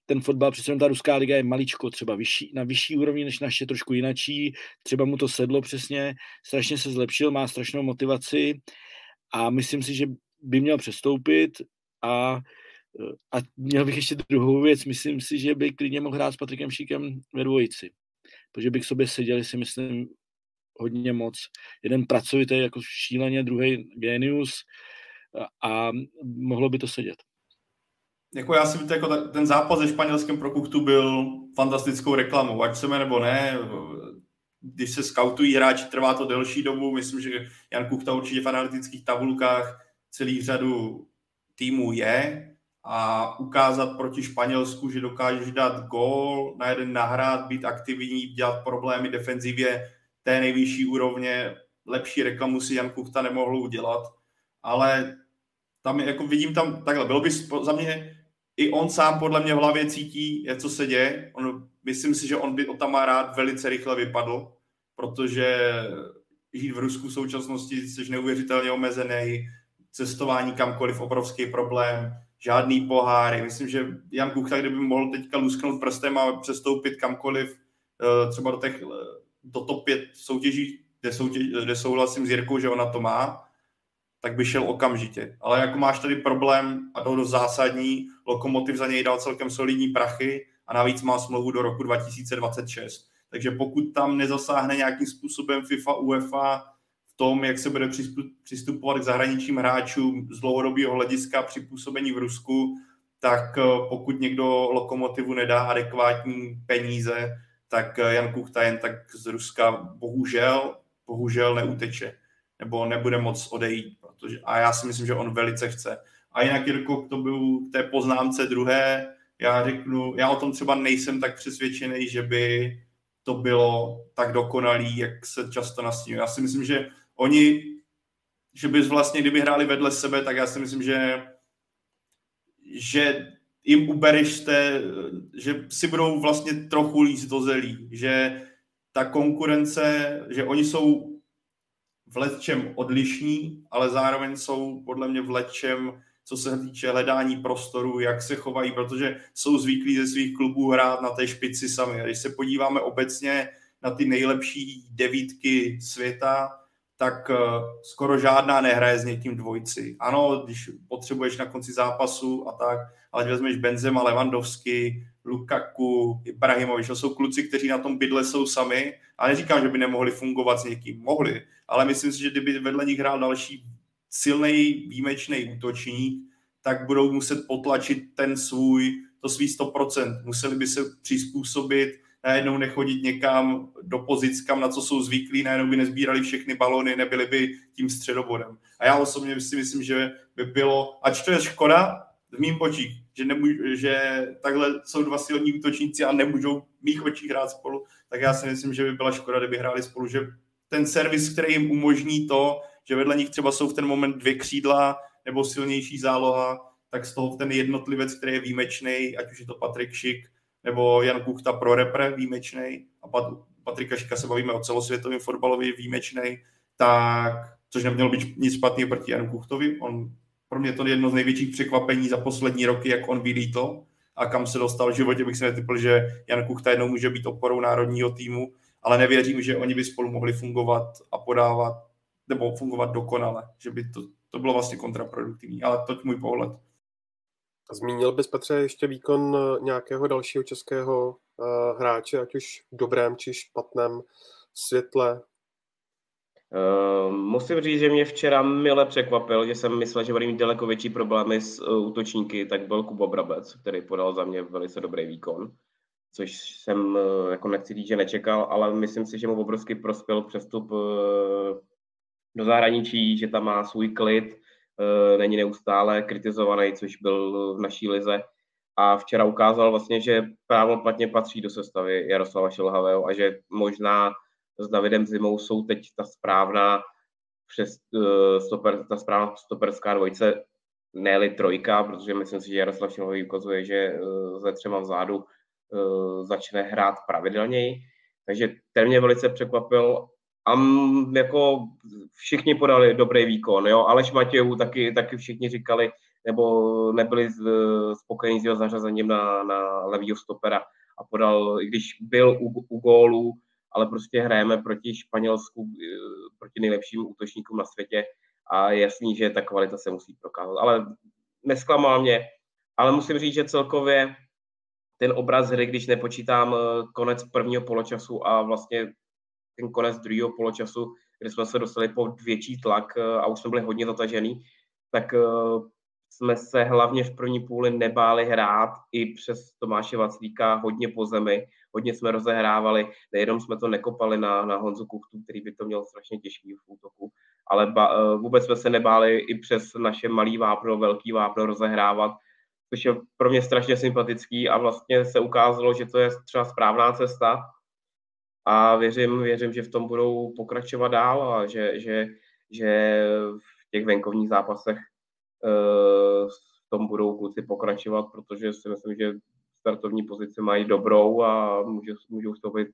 ten fotbal, přece jenom ta ruská liga je maličko třeba vyšší, na vyšší úrovni než naše, trošku jinačí, třeba mu to sedlo přesně, strašně se zlepšil, má strašnou motivaci a myslím si, že by měl přestoupit a měl bych ještě druhou věc, myslím si, že by klidně mohl hrát s Patrikem Šíkem ve dvojici, protože by k sobě seděli, si myslím, hodně moc. Jeden pracovitý jako šíleně, druhý génius a mohlo by to sedět. Jako já si myslím, jako ten zápas se Španělskem pro Kuchtu byl fantastickou reklamou, ať chceme nebo ne, když se skautují hráči, trvá to delší dobu, myslím, že Jan Kuchta určitě v analytických tabulkách celých řadu týmů je a ukázat proti Španělsku, že dokážeš dát gól, na jeden nahrát, být aktivní, dělat problémy defenzivě té nejvyšší úrovně, lepší reklamu si Jan Kuchta nemohl udělat, ale tam jako vidím tam takhle, bylo by za mě i on sám podle mě v hlavě cítí, co se děje. On, myslím si, že on by Otamára velice rychle vypadl, protože žít v Rusku v současnosti jsi neuvěřitelně omezený, cestování kamkoliv obrovský problém, žádný pohár. Myslím, že Jan Kuchta, kdyby mohl teďka lusknout prstem a přestoupit kamkoliv, třeba do top 5 soutěží, kde souhlasím s Jirkou, že ona to má, tak by šel okamžitě. Ale jako máš tady problém a to dost zásadní, Lokomotiv za něj dal celkem solidní prachy a navíc má smlouvu do roku 2026. Takže pokud tam nezasáhne nějakým způsobem FIFA, UEFA v tom, jak se bude přistupovat k zahraničním hráčům z dlouhodobého hlediska při působení v Rusku, tak pokud někdo Lokomotivu nedá adekvátní peníze, tak Jan Kuchta jen tak z Ruska bohužel neuteče. Nebo nebude moc odejít. A já si myslím, že on velice chce. A jinak, Jirko, to byl té poznámce druhé, já o tom třeba nejsem tak přesvědčený, že by to bylo tak dokonalý, jak se často nastínuje. Já si myslím, že oni, že by vlastně, kdyby hráli vedle sebe, tak já si myslím, že jim ubereš že si budou vlastně trochu líst do zelí, že ta konkurence, že oni jsou v letčem odlišní, ale zároveň jsou podle mě v letčem, co se týče hledání prostoru, jak se chovají, protože jsou zvyklí ze svých klubů hrát na té špici sami. A když se podíváme obecně na ty nejlepší devítky světa, tak skoro žádná nehraje s někým dvojci. Ano, když potřebuješ na konci zápasu a tak, ale když vezmeš Benzema, Lewandowski, Lukaku, Ibrahimovič, to jsou kluci, kteří na tom bydle jsou sami a neříkám, že by nemohli fungovat s někým, mohli, ale myslím si, že kdyby vedle nich hrál další silný výjimečný útočník, tak budou muset potlačit to svý 100%, museli by se přizpůsobit, najednou nechodit někam do pozic, kam na co jsou zvyklí, najednou by nezbírali všechny balony, nebyli by tím středobodem. A já osobně si myslím, že by bylo, ač to je škoda, v mým očích, že takhle jsou dva silní útočníci a nemůžou v mých očích hrát spolu, tak já si myslím, že by byla škoda, kdyby hráli spolu, že ten servis, který jim umožní to, že vedle nich třeba jsou v ten moment dvě křídla nebo silnější záloha, tak z toho ten jednotlivec, který je výjimečný, ať už je to Patrik Šik nebo Jan Kuchta pro repre výjimečný, a Patrika Šika se bavíme o celosvětovém fotbalově výjimečný, tak, což nemělo být nic špatný proti Janu Kuchtovi, on pro mě to je jedno z největších překvapení za poslední roky, jak on vylítl a kam se dostal v životě. Bych si netypl, že Jan Kuchta jednou může být oporou národního týmu, ale nevěřím, že oni by spolu mohli fungovat a podávat, nebo fungovat dokonale, že by to bylo vlastně kontraproduktivní, ale to je můj pohled. Zmínil bys, Petře, ještě výkon nějakého dalšího českého hráče, ať už v dobrém či špatném světle? Musím říct, že mě včera mile překvapil, že jsem myslel, že bude mít daleko větší problémy s útočníky, tak byl Kuba Brabec, který podal za mě velice dobrý výkon, což jsem, jako nechci říct, že nečekal, ale myslím si, že mu obrovsky prospěl přestup do zahraničí, že tam má svůj klid, není neustále kritizovaný, což byl v naší lize. A včera ukázal vlastně, že právoplatně patří do sestavy Jaroslava Šilhavého a že možná s Davidem Zimou jsou teď ta správná stoperská dvojice, ne-li trojka, protože myslím si, že Jaroslav Šilhavý ukazuje, že ze třema vzadu začne hrát pravidelněji. Takže ten mě velice překvapil a jako všichni podali dobrý výkon. Jo? Aleš Matějů taky všichni říkali, nebo nebyli spokojeni s jeho zařazením na levýho stopera a podal, i když byl u gólu, ale prostě hrajeme proti Španělsku, proti nejlepším útočníkům na světě a je jasný, že ta kvalita se musí prokázat. Ale nesklamal mě, ale musím říct, že celkově ten obraz hry, když nepočítám konec prvního poločasu a vlastně ten konec druhého poločasu, kde jsme se dostali pod větší tlak a už jsme byli hodně zatažený, tak jsme se hlavně v první půli nebáli hrát i přes Tomáše Vaclíka hodně po zemi, hodně jsme rozehrávali, nejenom jsme to nekopali na Honzu Kuchtu, který by to měl strašně těžký v útoku, ale vůbec jsme se nebáli i přes naše malý vápno, velký vápno rozehrávat, což je pro mě strašně sympatický a vlastně se ukázalo, že to je třeba správná cesta a věřím, že v tom budou pokračovat dál a že v těch venkovních zápasech v tom budou kluci pokračovat, protože si myslím, že startovní pozici mají dobrou a můžou vstoupit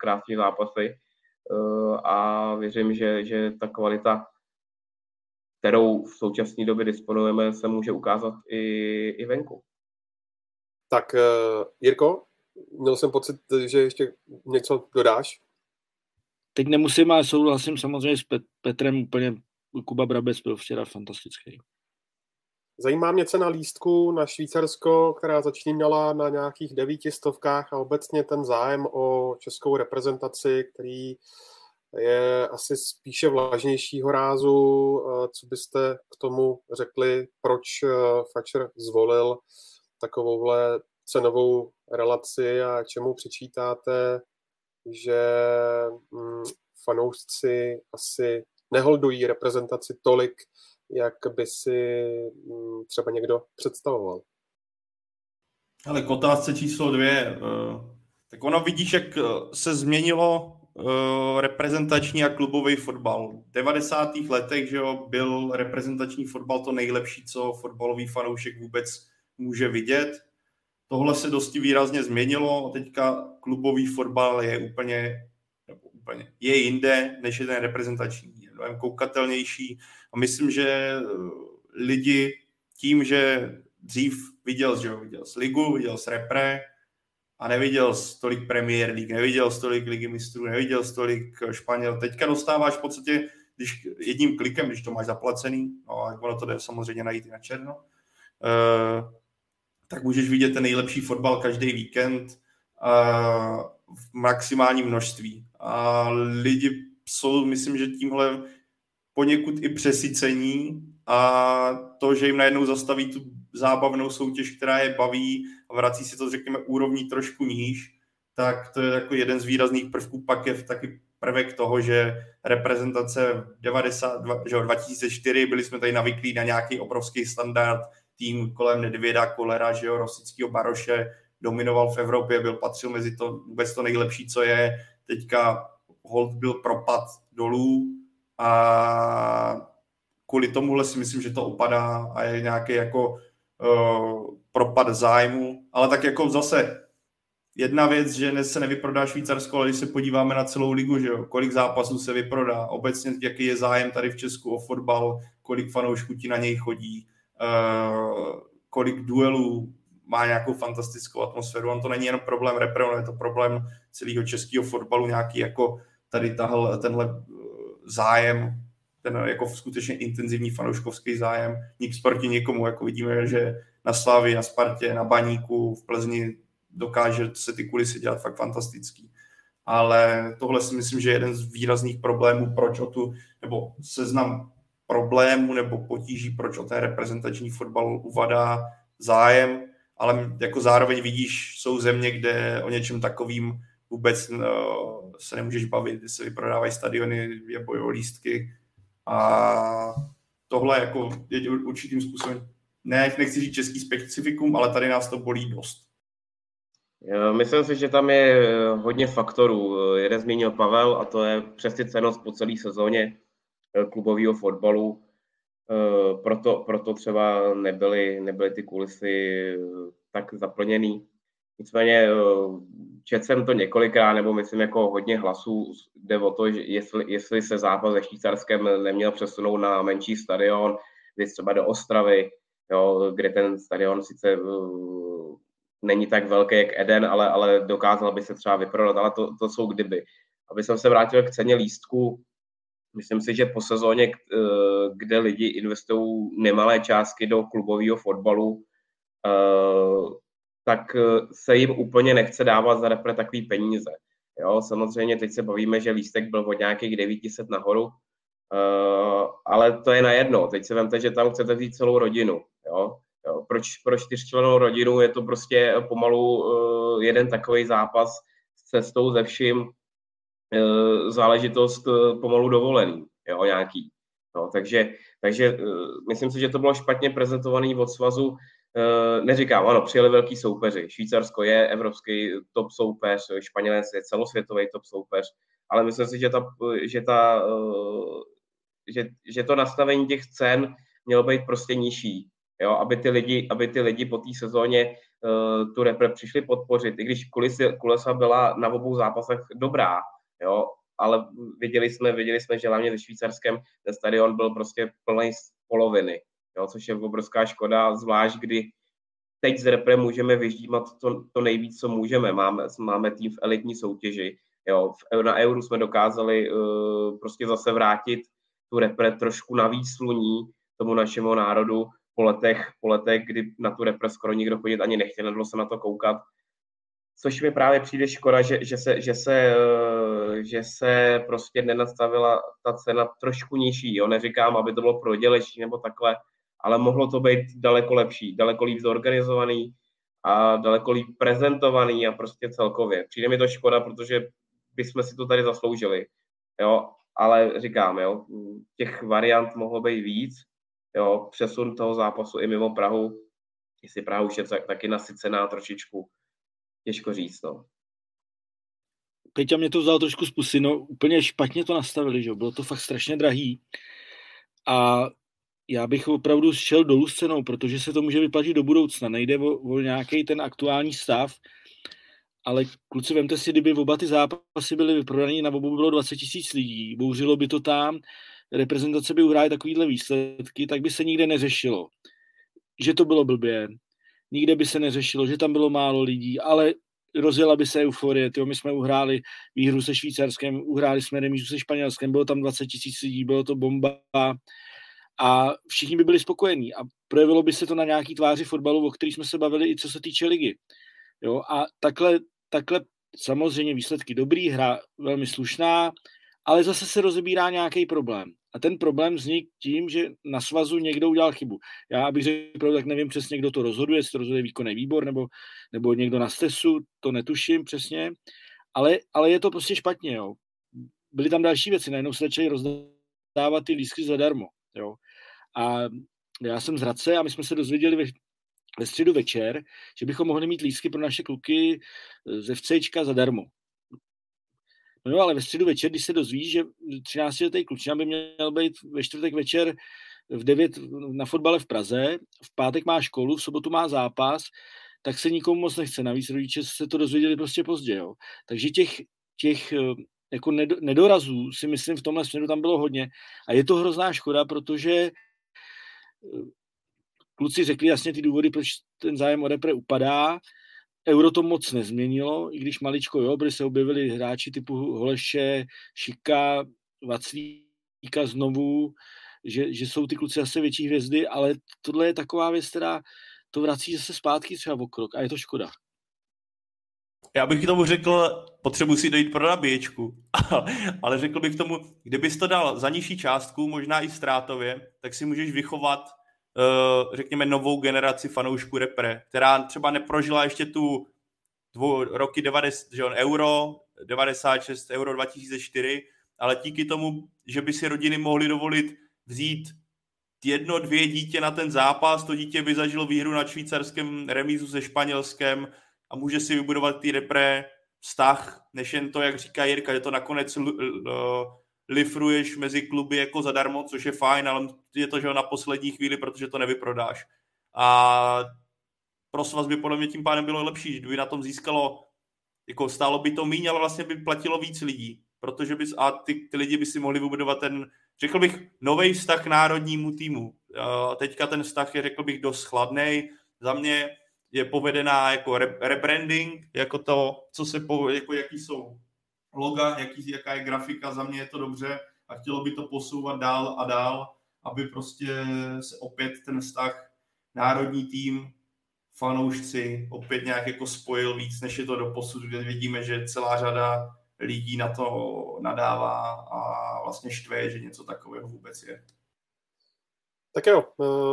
krásné zápasy a věřím, že ta kvalita, kterou v současné době disponujeme, se může ukázat i venku. Tak, Jirko, měl jsem pocit, že ještě něco dodáš? Teď nemusím, ale souhlasím samozřejmě s Petrem úplně. Kuba Brabec byl včera fantastický. Zajímá mě cena lístku na Švýcarsko, která začínala na nějakých 900 a obecně ten zájem o českou reprezentaci, který je asi spíše vlažnějšího rázu. Co byste k tomu řekli, proč Fatcher zvolil takovouhle cenovou relaci a čemu přičítáte, že fanoušci asi neholdují reprezentaci tolik, jak by si třeba někdo představoval. Ale k otázce číslo 2. Tak ono vidíš, jak se změnilo reprezentační a klubový fotbal. V 90. letech, že jo, byl reprezentační fotbal to nejlepší, co fotbalový fanoušek vůbec může vidět. Tohle se dosti výrazně změnilo a teďka klubový fotbal je úplně je jinde, než je ten reprezentační. Je mnohem koukatelnější a myslím, že lidi tím, že dřív viděl z ligu, viděl z repre a neviděl z tolik Premier League, neviděl z tolik Ligy mistrů, neviděl z tolik Španěl. Teďka dostáváš v podstatě, když jedním klikem, když to máš zaplacený, no a ono to jde samozřejmě najít i na černo, tak můžeš vidět ten nejlepší fotbal každý víkend v maximálním množství. A lidi jsou, myslím, že tímhle poněkud i přesycení a to, že jim najednou zastaví tu zábavnou soutěž, která je baví a vrací si to, řekněme, úrovní trošku níž, tak to je jako jeden z výrazných prvků. Pak je taky prvek toho, že reprezentace 2004, byli jsme tady navyklí na nějaký obrovský standard, tým kolem Nedvěda, Kolera, že jo, Rosickýho, Baroše, dominoval v Evropě, patřil mezi to vůbec to nejlepší, co je. Teďka hold byl propad dolů a kvůli tomuhle si myslím, že to opadá a je nějaký jako propad zájmu. Ale tak jako zase jedna věc, že se nevyprodá Švýcarsko, ale když se podíváme na celou ligu, že jo, kolik zápasů se vyprodá, obecně jaký je zájem tady v Česku o fotbal, kolik fanoušků ti na něj chodí, kolik duelů, má nějakou fantastickou atmosféru. On to není jenom problém repre, ale je to problém celého českého fotbalu, nějaký jako tady tenhle zájem, ten jako skutečně intenzivní fanouškovský zájem. Nic proti někomu, jako vidíme, že na Slavii, na Spartě, na Baníku, v Plzni dokáže se ty kulisy dělat fakt fantastický. Ale tohle si myslím, že je jeden z výrazných problémů, proč o tu, nebo seznam problémů nebo potíží, proč o ten reprezentační fotbal uvadá zájem, ale jako zároveň vidíš, jsou země, kde o něčem takovým vůbec se nemůžeš bavit, kde se vyprodávají stadiony, je boj o lístky a tohle jako je určitým způsobem, nechci říct český specifikum, ale tady nás to bolí dost. Myslím si, že tam je hodně faktorů. Jeden zmínil Pavel a to je přesycenost po celé sezóně klubového fotbalu. Proto třeba nebyly ty kulisy tak zaplněný. Nicméně četl jsem to několikrát, nebo myslím jako hodně hlasů, jde o to, že jestli se zápas se Švýcarskem neměl přesunout na menší stadion, třeba do Ostravy, jo, kde ten stadion sice není tak velký jak Eden, ale dokázal by se třeba vyprodat, ale to jsou kdyby. Aby jsem se vrátil k ceně lístku, myslím si, že po sezóně, kde lidi investují nemalé částky do klubového fotbalu, tak se jim úplně nechce dávat za repre takový peníze. Jo, samozřejmě teď se bavíme, že lístek byl od nějakých 900 nahoru, ale to je najednou. Teď se vemte, že tam chcete vzít celou rodinu. Jo? Pro čtyřčlennou rodinu je to prostě pomalu jeden takový zápas s cestou ze vším, záležitost pomalu dovolený, jo, nějaký. No, takže myslím si, že to bylo špatně prezentovaný od svazu. Neříkám, ano, přijeli velký soupeři. Švýcarsko je evropský top soupeř, Španělec je celosvětový top soupeř, ale myslím si, že to nastavení těch cen mělo být prostě nižší, jo, aby ty lidi po té sezóně tu repre přišli podpořit, i když kulisa byla na obou zápasech dobrá, jo, ale viděli jsme, že hlavně ve Švýcarském ten stadion byl prostě plný z poloviny, jo, což je obrovská škoda, zvlášť kdy teď z repre můžeme vyždímat to nejvíc, co můžeme. Máme tým v elitní soutěži, jo, na Euru jsme dokázali prostě zase vrátit tu repre trošku na výsluní tomu našemu národu po letech, kdy na tu repre skoro nikdo chodit ani nechtěl, nedalo se na to koukat. Což mi právě přijde škoda, že se prostě nenastavila ta cena trošku nižší. Jo? Neříkám, aby to bylo prodělejší nebo takhle, ale mohlo to být daleko lepší, daleko líp zorganizovaný a daleko líp prezentovaný a prostě celkově. Přijde mi to škoda, protože bychom si to tady zasloužili. Jo? Ale říkám, jo? Těch variant mohlo být víc. Jo? Přesun toho zápasu i mimo Prahu, jestli Praha už je taky nasycená trošičku. Těžko říct, no. Peťa mě to vzal trošku z pusy, no úplně špatně to nastavili, že jo, bylo to fakt strašně drahý a já bych opravdu šel dolů s cenou, protože se to může vyplatit do budoucna, nejde o nějaký ten aktuální stav, ale kluci, vemte si, kdyby oba ty zápasy byly vyprodaný, na obou bylo 20 000 lidí, bouřilo by to tam, reprezentace by uhrály takovýhle výsledky, tak by se nikde neřešilo, že to bylo blbě. Nikde by se neřešilo, že tam bylo málo lidí, ale rozjela by se euforie. Tyjo, my jsme uhráli výhru se Švýcarskem, uhráli jsme remízu se Španělskem, bylo tam 20 000 lidí, bylo to bomba a všichni by byli spokojení a projevilo by se to na nějaký tváři fotbalu, o který jsme se bavili i co se týče ligy. Jo, a takhle samozřejmě výsledky dobrý, hra velmi slušná, ale zase se rozebírá nějaký problém. A ten problém vznikl tím, že na svazu někdo udělal chybu. Já, abych řekl, tak nevím přesně, kdo to rozhoduje, jestli to rozhoduje výkonný výbor nebo někdo na stesu, to netuším přesně, ale je to prostě špatně. Jo. Byly tam další věci, najednou se začaly rozdávat ty lístky zadarmo. Jo. A já jsem z Hradce a my jsme se dozvěděli ve středu večer, že bychom mohli mít lístky pro naše kluky ze FCčka zadarmo. No ale ve středu večer, když se dozví, že 13letý klučina by měl být ve čtvrtek večer v 9 na fotbale v Praze, v pátek má školu, v sobotu má zápas, tak se nikomu moc nechce. Navíc rodiče se to dozvěděli prostě pozdě. Jo. Takže těch jako nedorazů si myslím v tomhle směru tam bylo hodně. A je to hrozná škoda, protože kluci řekli jasně ty důvody, proč ten zájem o repre upadá. Euro to moc nezměnilo, i když maličko, jo, protože se objevili hráči typu Holeše, Šika, Vaclíka znovu, že jsou ty kluci zase větší hvězdy, ale tohle je taková věc, která to vrací zase zpátky třeba o krok a je to škoda. Já bych k tomu řekl, potřebuji si dojít pro nabíječku, ale řekl bych k tomu, kdybys to dal za nižší částku, možná i ztrátově, tak si můžeš vychovat řekněme novou generaci fanoušků repre, která třeba neprožila ještě tu roky 90, že on, euro, 96, euro 2004, ale díky tomu, že by si rodiny mohly dovolit vzít 1-2 dítě na ten zápas, to dítě by zažilo výhru nad Švýcarském, remízu se Španělskem a může si vybudovat ty repre vztah, než jen to, jak říká Jirka, že to nakonec lifruješ mezi kluby jako zadarmo, což je fajn, ale je to, že na poslední chvíli, protože to nevyprodáš. A pro svaz by podle mě tím pádem bylo lepší, kdyby na tom získalo, jako stálo by to míň, ale vlastně by platilo víc lidí, protože ty lidi by si mohli vybudovat ten, řekl bych, novej vztah k národnímu týmu. Teďka ten vztah je, řekl bych, dost chladnej. Za mě je povedená jako rebranding, jako to, co se jako jaký jsou loga, jaká je grafika, za mě je to dobře a chtělo by to posouvat dál a dál, aby prostě se opět ten vztah národní tým, fanoušci opět nějak jako spojil víc, než je to doposud, kde vidíme, že celá řada lidí na to nadává a vlastně štve, že něco takového vůbec je. Tak jo,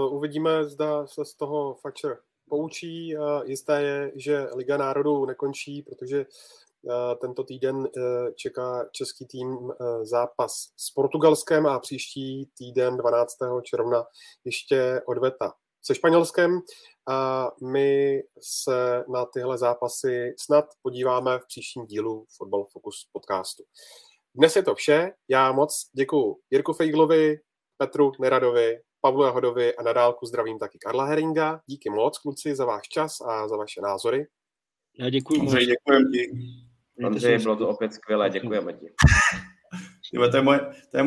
uvidíme, zda se z toho Fatscher poučí. Jisté je, že Liga národů nekončí, protože tento týden čeká český tým zápas s Portugalskem a příští týden 12. června ještě odveta se Španělskem. A my se na tyhle zápasy snad podíváme v příštím dílu Fotbal Focus podcastu. Dnes je to vše. Já moc děkuju Jirku Feiglovi, Petru Neradovi, Pavlu Jahodovi a na dálku zdravím taky Karla Heringa. Díky moc, kluci, za váš čas a za vaše názory. Já děkuji. Děkujem ti. Ondřej, bylo to opět skvělé, děkujeme ti. To je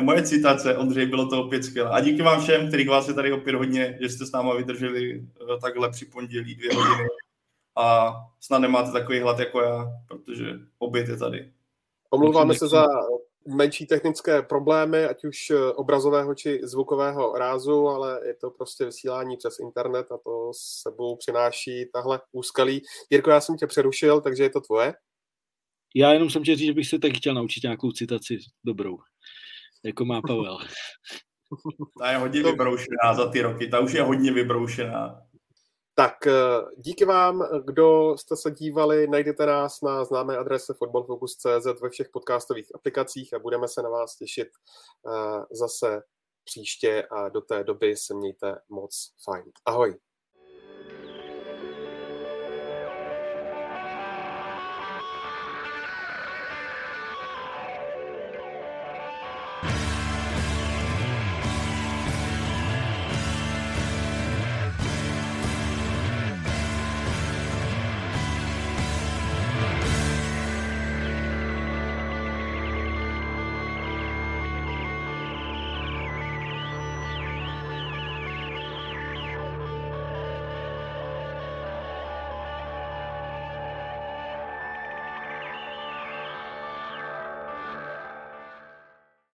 moje citace, Ondřej, bylo to opět skvělé. A díky vám všem, kterých vás je tady opět hodně, že jste s náma vydrželi takhle při pondělí 2 hodiny a snad nemáte takový hlad jako já, protože oběd je tady. Omlouváme se za menší technické problémy, ať už obrazového či zvukového rázu, ale je to prostě vysílání přes internet a to s sebou přináší tahle úskalí. Jirko, já jsem tě přerušil, takže je to tvoje. Já jenom jsem tě říct, že bych se taky chtěl naučit nějakou citaci dobrou, jako má Pavel. Ta je hodně vybroušená za ty roky, ta už je hodně vybroušená. Tak díky vám, kdo jste se dívali, najdete nás na známé adrese fotbalfocus.cz ve všech podcastových aplikacích a budeme se na vás těšit zase příště a do té doby se mějte moc fajn. Ahoj.